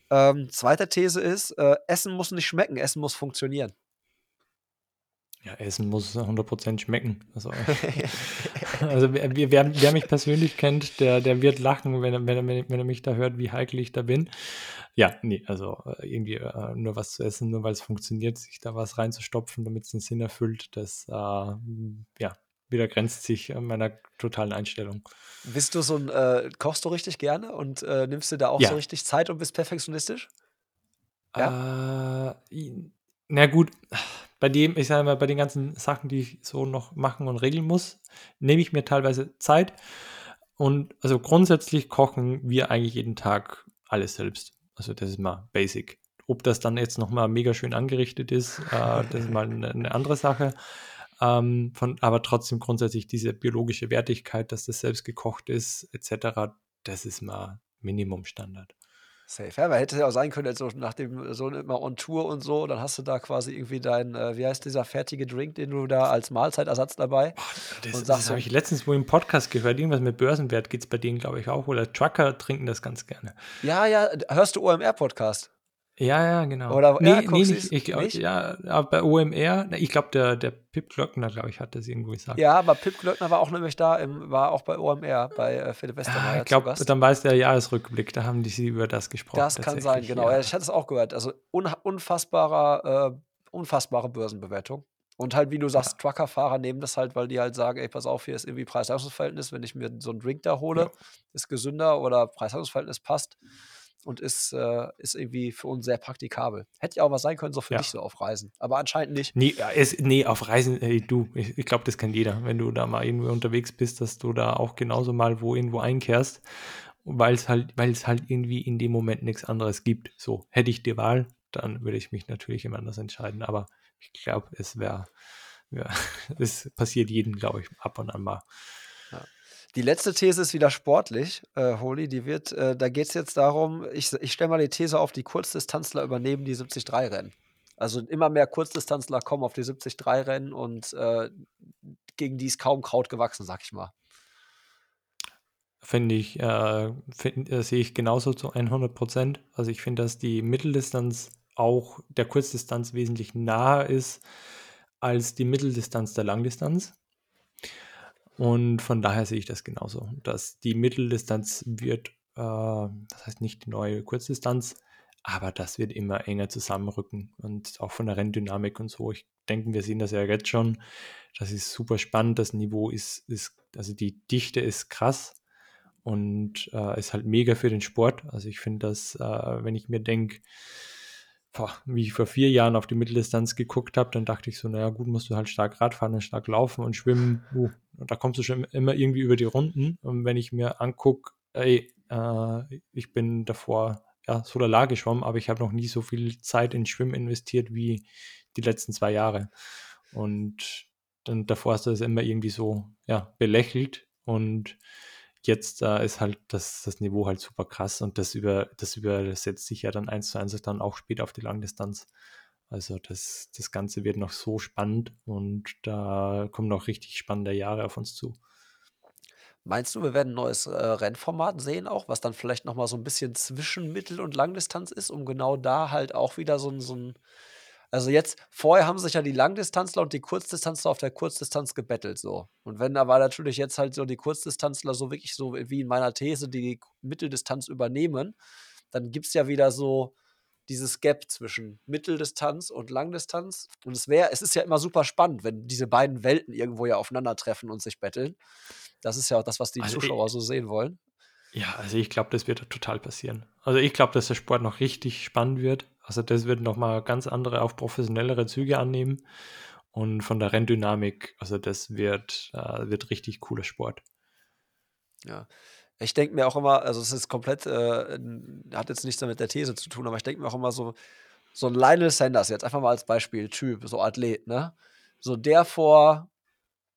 Ähm, zweite These ist, äh, Essen muss nicht schmecken, Essen muss funktionieren. Ja, Essen muss hundert Prozent schmecken. Also, also wer, wer, wer mich persönlich kennt, der, der wird lachen, wenn er, wenn, er, wenn er mich da hört, wie heikel ich da bin. Ja, nee, also irgendwie nur was zu essen, nur weil es funktioniert, sich da was reinzustopfen, damit es den Sinn erfüllt, das äh, ja, wieder grenzt sich an meiner totalen Einstellung. Bist du so ein, äh, kochst du richtig gerne und äh, nimmst dir da auch ja. so richtig Zeit und bist perfektionistisch? Ja. Äh, na gut, bei dem, ich sage mal, bei den ganzen Sachen, die ich so noch machen und regeln muss, nehme ich mir teilweise Zeit. Und also grundsätzlich kochen wir eigentlich jeden Tag alles selbst. Also das ist mal basic. Ob das dann jetzt nochmal mega schön angerichtet ist, äh, das ist mal eine, eine andere Sache. Ähm, von, aber trotzdem grundsätzlich diese biologische Wertigkeit, dass das selbst gekocht ist, et cetera, das ist mal Minimumstandard. Safe, ja, weil hätte es ja auch sein können, jetzt so nach dem so immer on Tour und so, dann hast du da quasi irgendwie dein, äh, wie heißt dieser fertige Drink, den du da als Mahlzeitersatz dabei. Boah, das, und das habe ich letztens wo im Podcast gehört, irgendwas mit Börsenwert geht es bei denen, glaube ich, auch. Oder Trucker trinken das ganz gerne. Ja, ja, hörst du O M R-Podcast? Ja, ja, genau. Oder nee, nee, nicht, ich glaube, ja, aber bei O M R, ich glaube, der, der Pip Glöckner, glaube ich, hat das irgendwo gesagt. Ja, aber Pip Glöckner war auch nämlich da, im, war auch bei O M R, bei äh, Philipp Westermeier. Ja, ich glaube, dann war es der Jahresrückblick, da haben die sie über das gesprochen. Das kann sein, genau. Ja. Ich hatte es auch gehört. Also un- unfassbarer, äh, unfassbare Börsenbewertung. Und halt, wie du sagst, ja. Truckerfahrer nehmen das halt, weil die halt sagen, ey, pass auf, hier ist irgendwie Preis-Leistungs-Verhältnis, wenn ich mir so einen Drink da hole, ja. ist gesünder oder Preis-Leistungs-Verhältnis passt. Und ist, äh, ist irgendwie für uns sehr praktikabel. Hätte ja auch was sein können, so für ja. dich so auf Reisen. Aber anscheinend nicht. Nee, es, nee auf Reisen, ey, du, ich, ich glaube, das kann jeder. Wenn du da mal irgendwie unterwegs bist, dass du da auch genauso mal wo irgendwo einkehrst, weil es halt, weil es halt irgendwie in dem Moment nichts anderes gibt. So, hätte ich die Wahl, dann würde ich mich natürlich immer anders entscheiden. Aber ich glaube, es wäre, ja, es passiert jedem, glaube ich, ab und an mal. Die letzte These ist wieder sportlich, äh, Holi, die wird, äh, da geht es jetzt darum, ich, ich stelle mal die These auf, die Kurzdistanzler übernehmen die siebzig drei Rennen. Also immer mehr Kurzdistanzler kommen auf die siebzig drei Rennen und äh, gegen die ist kaum Kraut gewachsen, sag ich mal. Finde ich, äh, find, äh, sehe ich genauso zu hundert Prozent. Also ich finde, dass die Mitteldistanz auch der Kurzdistanz wesentlich nahe ist als die Mitteldistanz der Langdistanz. Und von daher sehe ich das genauso, dass die Mitteldistanz wird, äh, das heißt nicht die neue Kurzdistanz, aber das wird immer enger zusammenrücken und auch von der Renndynamik und so. Ich denke, wir sehen das ja jetzt schon, das ist super spannend, das Niveau ist, ist also die Dichte ist krass und äh, ist halt mega für den Sport. Also ich finde das, äh, wenn ich mir denke, boah, wie ich vor vier Jahren auf die Mitteldistanz geguckt habe, dann dachte ich so, naja gut, musst du halt stark Radfahren und stark laufen und schwimmen. Uh, da kommst du schon immer irgendwie über die Runden. Und wenn ich mir angucke, ey, äh, ich bin davor ja, Solar geschwommen, aber ich habe noch nie so viel Zeit in Schwimmen investiert wie die letzten zwei Jahre. Und dann davor hast du das immer irgendwie so ja, belächelt und jetzt äh, ist halt das, das Niveau halt super krass und das, über, das übersetzt sich ja dann eins zu eins dann auch später auf die Langdistanz. Also das, das Ganze wird noch so spannend und da kommen noch richtig spannende Jahre auf uns zu. Meinst du, wir werden ein neues äh, Rennformat sehen auch, was dann vielleicht nochmal so ein bisschen zwischen Mittel- und Langdistanz ist, um genau da halt auch wieder so ein, so ein also jetzt, vorher haben sich ja die Langdistanzler und die Kurzdistanzler auf der Kurzdistanz gebettelt so. Und wenn, da war natürlich jetzt halt so die Kurzdistanzler so wirklich so wie in meiner These die Mitteldistanz übernehmen, dann gibt es ja wieder so dieses Gap zwischen Mitteldistanz und Langdistanz. Und es wäre, es ist ja immer super spannend, wenn diese beiden Welten irgendwo ja aufeinandertreffen und sich betteln. Das ist ja auch das, was die also Zuschauer ich, so sehen wollen. Ja, also ich glaube, das wird total passieren. Also ich glaube, dass der Sport noch richtig spannend wird. Also das wird nochmal ganz andere, auch professionellere Züge annehmen. Und von der Renndynamik, also das wird, äh, wird richtig cooler Sport. Ja, ich denke mir auch immer, also es ist komplett, äh, hat jetzt nichts mit der These zu tun, aber ich denke mir auch immer so, so ein Lionel Sanders, jetzt einfach mal als Beispiel, Typ, so Athlet, ne? So der vor,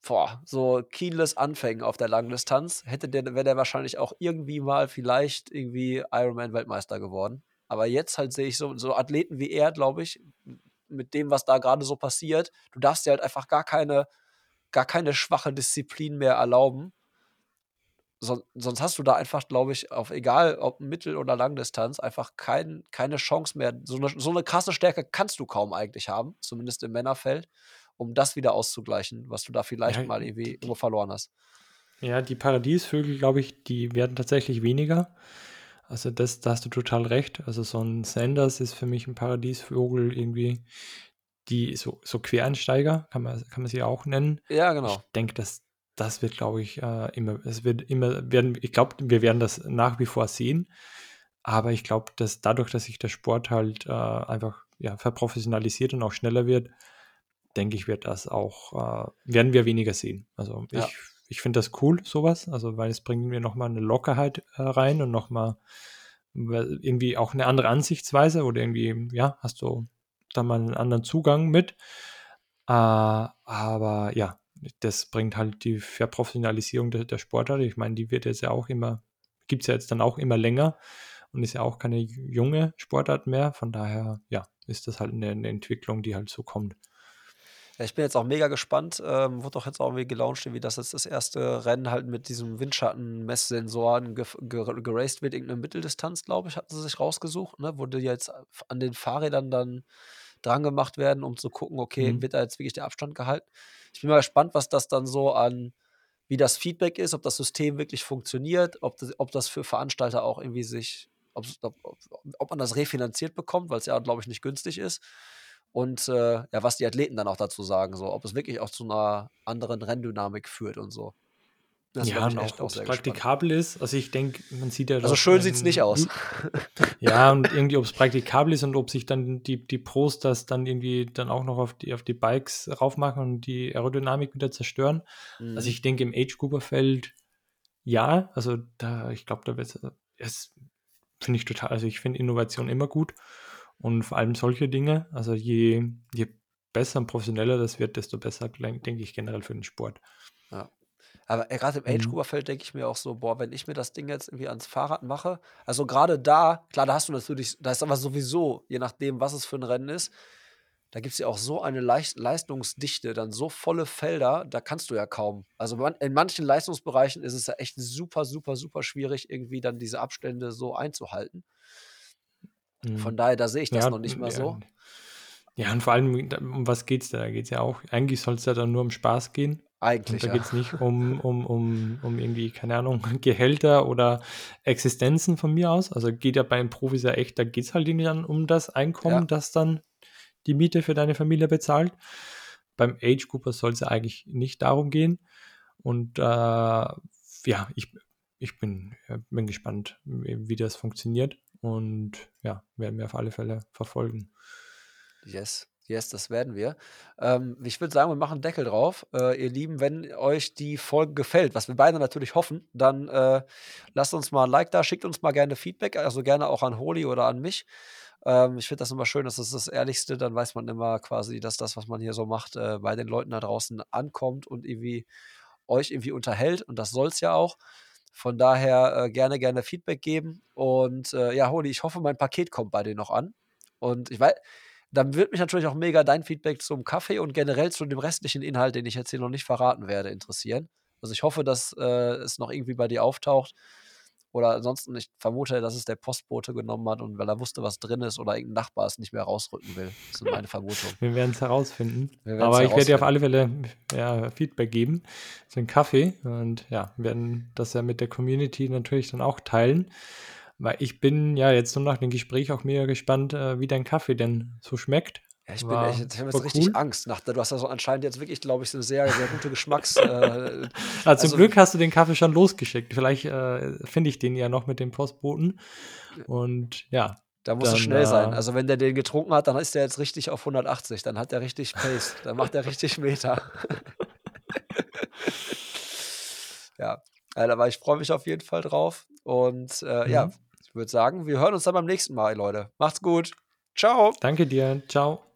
vor so keyless Anfängen auf der Langdistanz, hätte der, wäre der wahrscheinlich auch irgendwie mal vielleicht irgendwie Ironman-Weltmeister geworden. Aber jetzt halt sehe ich so, so Athleten wie er, glaube ich, mit dem, was da gerade so passiert, du darfst dir halt einfach gar keine, gar keine schwache Disziplin mehr erlauben. So, sonst hast du da einfach, glaube ich, auf egal ob Mittel- oder Langdistanz, einfach kein, keine Chance mehr. So eine, so eine krasse Stärke kannst du kaum eigentlich haben, zumindest im Männerfeld, um das wieder auszugleichen, was du da vielleicht ja, mal irgendwie irgendwo verloren hast. Ja, die Paradiesvögel, glaube ich, die werden tatsächlich weniger. Also das, da hast du total recht. Also so ein Sanders ist für mich ein Paradiesvogel irgendwie, die so, so Quereinsteiger, kann man, kann man sie auch nennen. Ja, genau. Ich denke, dass das wird, glaube ich, äh, immer, es wird immer werden, ich glaube, wir werden das nach wie vor sehen. Aber ich glaube, dass dadurch, dass sich der Sport halt äh, einfach ja, verprofessionalisiert und auch schneller wird, denke ich, wird das auch, äh, werden wir weniger sehen. Also ja. ich Ich finde das cool, sowas, also weil es bringt mir nochmal eine Lockerheit äh, rein und nochmal irgendwie auch eine andere Ansichtsweise oder irgendwie, ja, hast du da mal einen anderen Zugang mit. Äh, aber ja, das bringt halt die Verprofessionalisierung der, der Sportart. Ich meine, die wird jetzt ja auch immer, gibt es ja jetzt dann auch immer länger und ist ja auch keine junge Sportart mehr. Von daher, ja, ist das halt eine, eine Entwicklung, die halt so kommt. Ich bin jetzt auch mega gespannt, ähm, wurde doch jetzt auch irgendwie gelauncht, wie das jetzt das erste Rennen halt mit diesem Windschatten-Messsensoren ge- ge- geraced wird, irgendeine Mitteldistanz, glaube ich, hatten sie sich rausgesucht, ne? Wo die jetzt an den Fahrrädern dann dran gemacht werden, um zu gucken, okay, mhm. wird da jetzt wirklich der Abstand gehalten? Ich bin mal gespannt, was das dann so an, wie das Feedback ist, ob das System wirklich funktioniert, ob das, ob das für Veranstalter auch irgendwie sich, ob, ob, ob man das refinanziert bekommt, weil es ja, glaube ich, nicht günstig ist. Und äh, ja, was die Athleten dann auch dazu sagen, so, ob es wirklich auch zu einer anderen Renndynamik führt und so. Das ja, und auch, auch ob es praktikabel gespannt. Ist. Also ich denke, man sieht ja... Also schön sieht es nicht aus. Ja, und irgendwie, ob es praktikabel ist und ob sich dann die, die Pros das dann irgendwie dann auch noch auf die, auf die Bikes raufmachen und die Aerodynamik wieder zerstören. Mhm. Also ich denke, im Age-Gruber-Feld ja, also da, ich glaube, da wird es... Finde ich total, also ich finde Innovation immer gut. Und vor allem solche Dinge, also je, je besser und professioneller das wird, desto besser, denke ich, generell für den Sport. Ja. Aber gerade im Age-Gruber-Feld denke ich mir auch so, boah, wenn ich mir das Ding jetzt irgendwie ans Fahrrad mache, also gerade da, klar, da hast du natürlich, da ist aber sowieso, je nachdem, was es für ein Rennen ist, da gibt es ja auch so eine Leicht- Leistungsdichte, dann so volle Felder, da kannst du ja kaum. Also man, in manchen Leistungsbereichen ist es ja echt super, super, super schwierig, irgendwie dann diese Abstände so einzuhalten. Von daher, da sehe ich das ja, noch nicht mal ja. so. Ja, und vor allem, um was geht's da? Da geht es ja auch, eigentlich soll es ja dann nur um Spaß gehen. Eigentlich, und da ja. geht es nicht um, um, um, um irgendwie, keine Ahnung, Gehälter oder Existenzen von mir aus. Also geht ja bei den Profis ja echt, da geht es halt dann um das Einkommen, ja. das dann die Miete für deine Familie bezahlt. Beim Age-Grouper soll es ja eigentlich nicht darum gehen. Und äh, ja, ich, ich bin, bin gespannt, wie das funktioniert. Und ja, werden wir auf alle Fälle verfolgen. Yes, yes, das werden wir. Ähm, ich würde sagen, wir machen einen Deckel drauf. Äh, ihr Lieben, wenn euch die Folge gefällt, was wir beide natürlich hoffen, dann äh, lasst uns mal ein Like da, schickt uns mal gerne Feedback, also gerne auch an Holi oder an mich. Ähm, ich finde das immer schön, das ist das Ehrlichste, dann weiß man immer quasi, dass das, was man hier so macht, äh, bei den Leuten da draußen ankommt und irgendwie euch irgendwie unterhält und das soll es ja auch. Von daher äh, gerne, gerne Feedback geben. Und äh, ja, Holi, ich hoffe, mein Paket kommt bei dir noch an. Und ich weiß, dann würde mich natürlich auch mega dein Feedback zum Kaffee und generell zu dem restlichen Inhalt, den ich jetzt hier noch nicht verraten werde, interessieren. Also ich hoffe, dass äh, es noch irgendwie bei dir auftaucht. Oder ansonsten, ich vermute, dass es der Postbote genommen hat und weil er wusste, was drin ist oder irgendein Nachbar es nicht mehr rausrücken will. Das ist meine Vermutung. Wir werden es herausfinden. Wir werden's Aber herausfinden. Ich werde dir auf alle Fälle ja, Feedback geben für den Kaffee und ja, werden das ja mit der Community natürlich dann auch teilen. Weil ich bin ja jetzt nur nach dem Gespräch auch mega gespannt, wie dein Kaffee denn so schmeckt. Ja, ich, bin echt, ich habe jetzt cool. richtig Angst. Nach, du hast ja so anscheinend jetzt wirklich, glaube ich, so eine sehr, sehr gute Geschmacks... äh, also also, zum Glück hast du den Kaffee schon losgeschickt. Vielleicht äh, finde ich den ja noch mit dem Postboten. Und ja, Da muss er schnell sein. Also wenn der den getrunken hat, dann ist der jetzt richtig auf hundertachtzig. Dann hat der richtig Pace. Dann macht der richtig Meter. Ja, aber ich freue mich auf jeden Fall drauf. Und äh, mhm. ja, ich würde sagen, wir hören uns dann beim nächsten Mal, Leute. Macht's gut. Ciao. Danke dir. Ciao.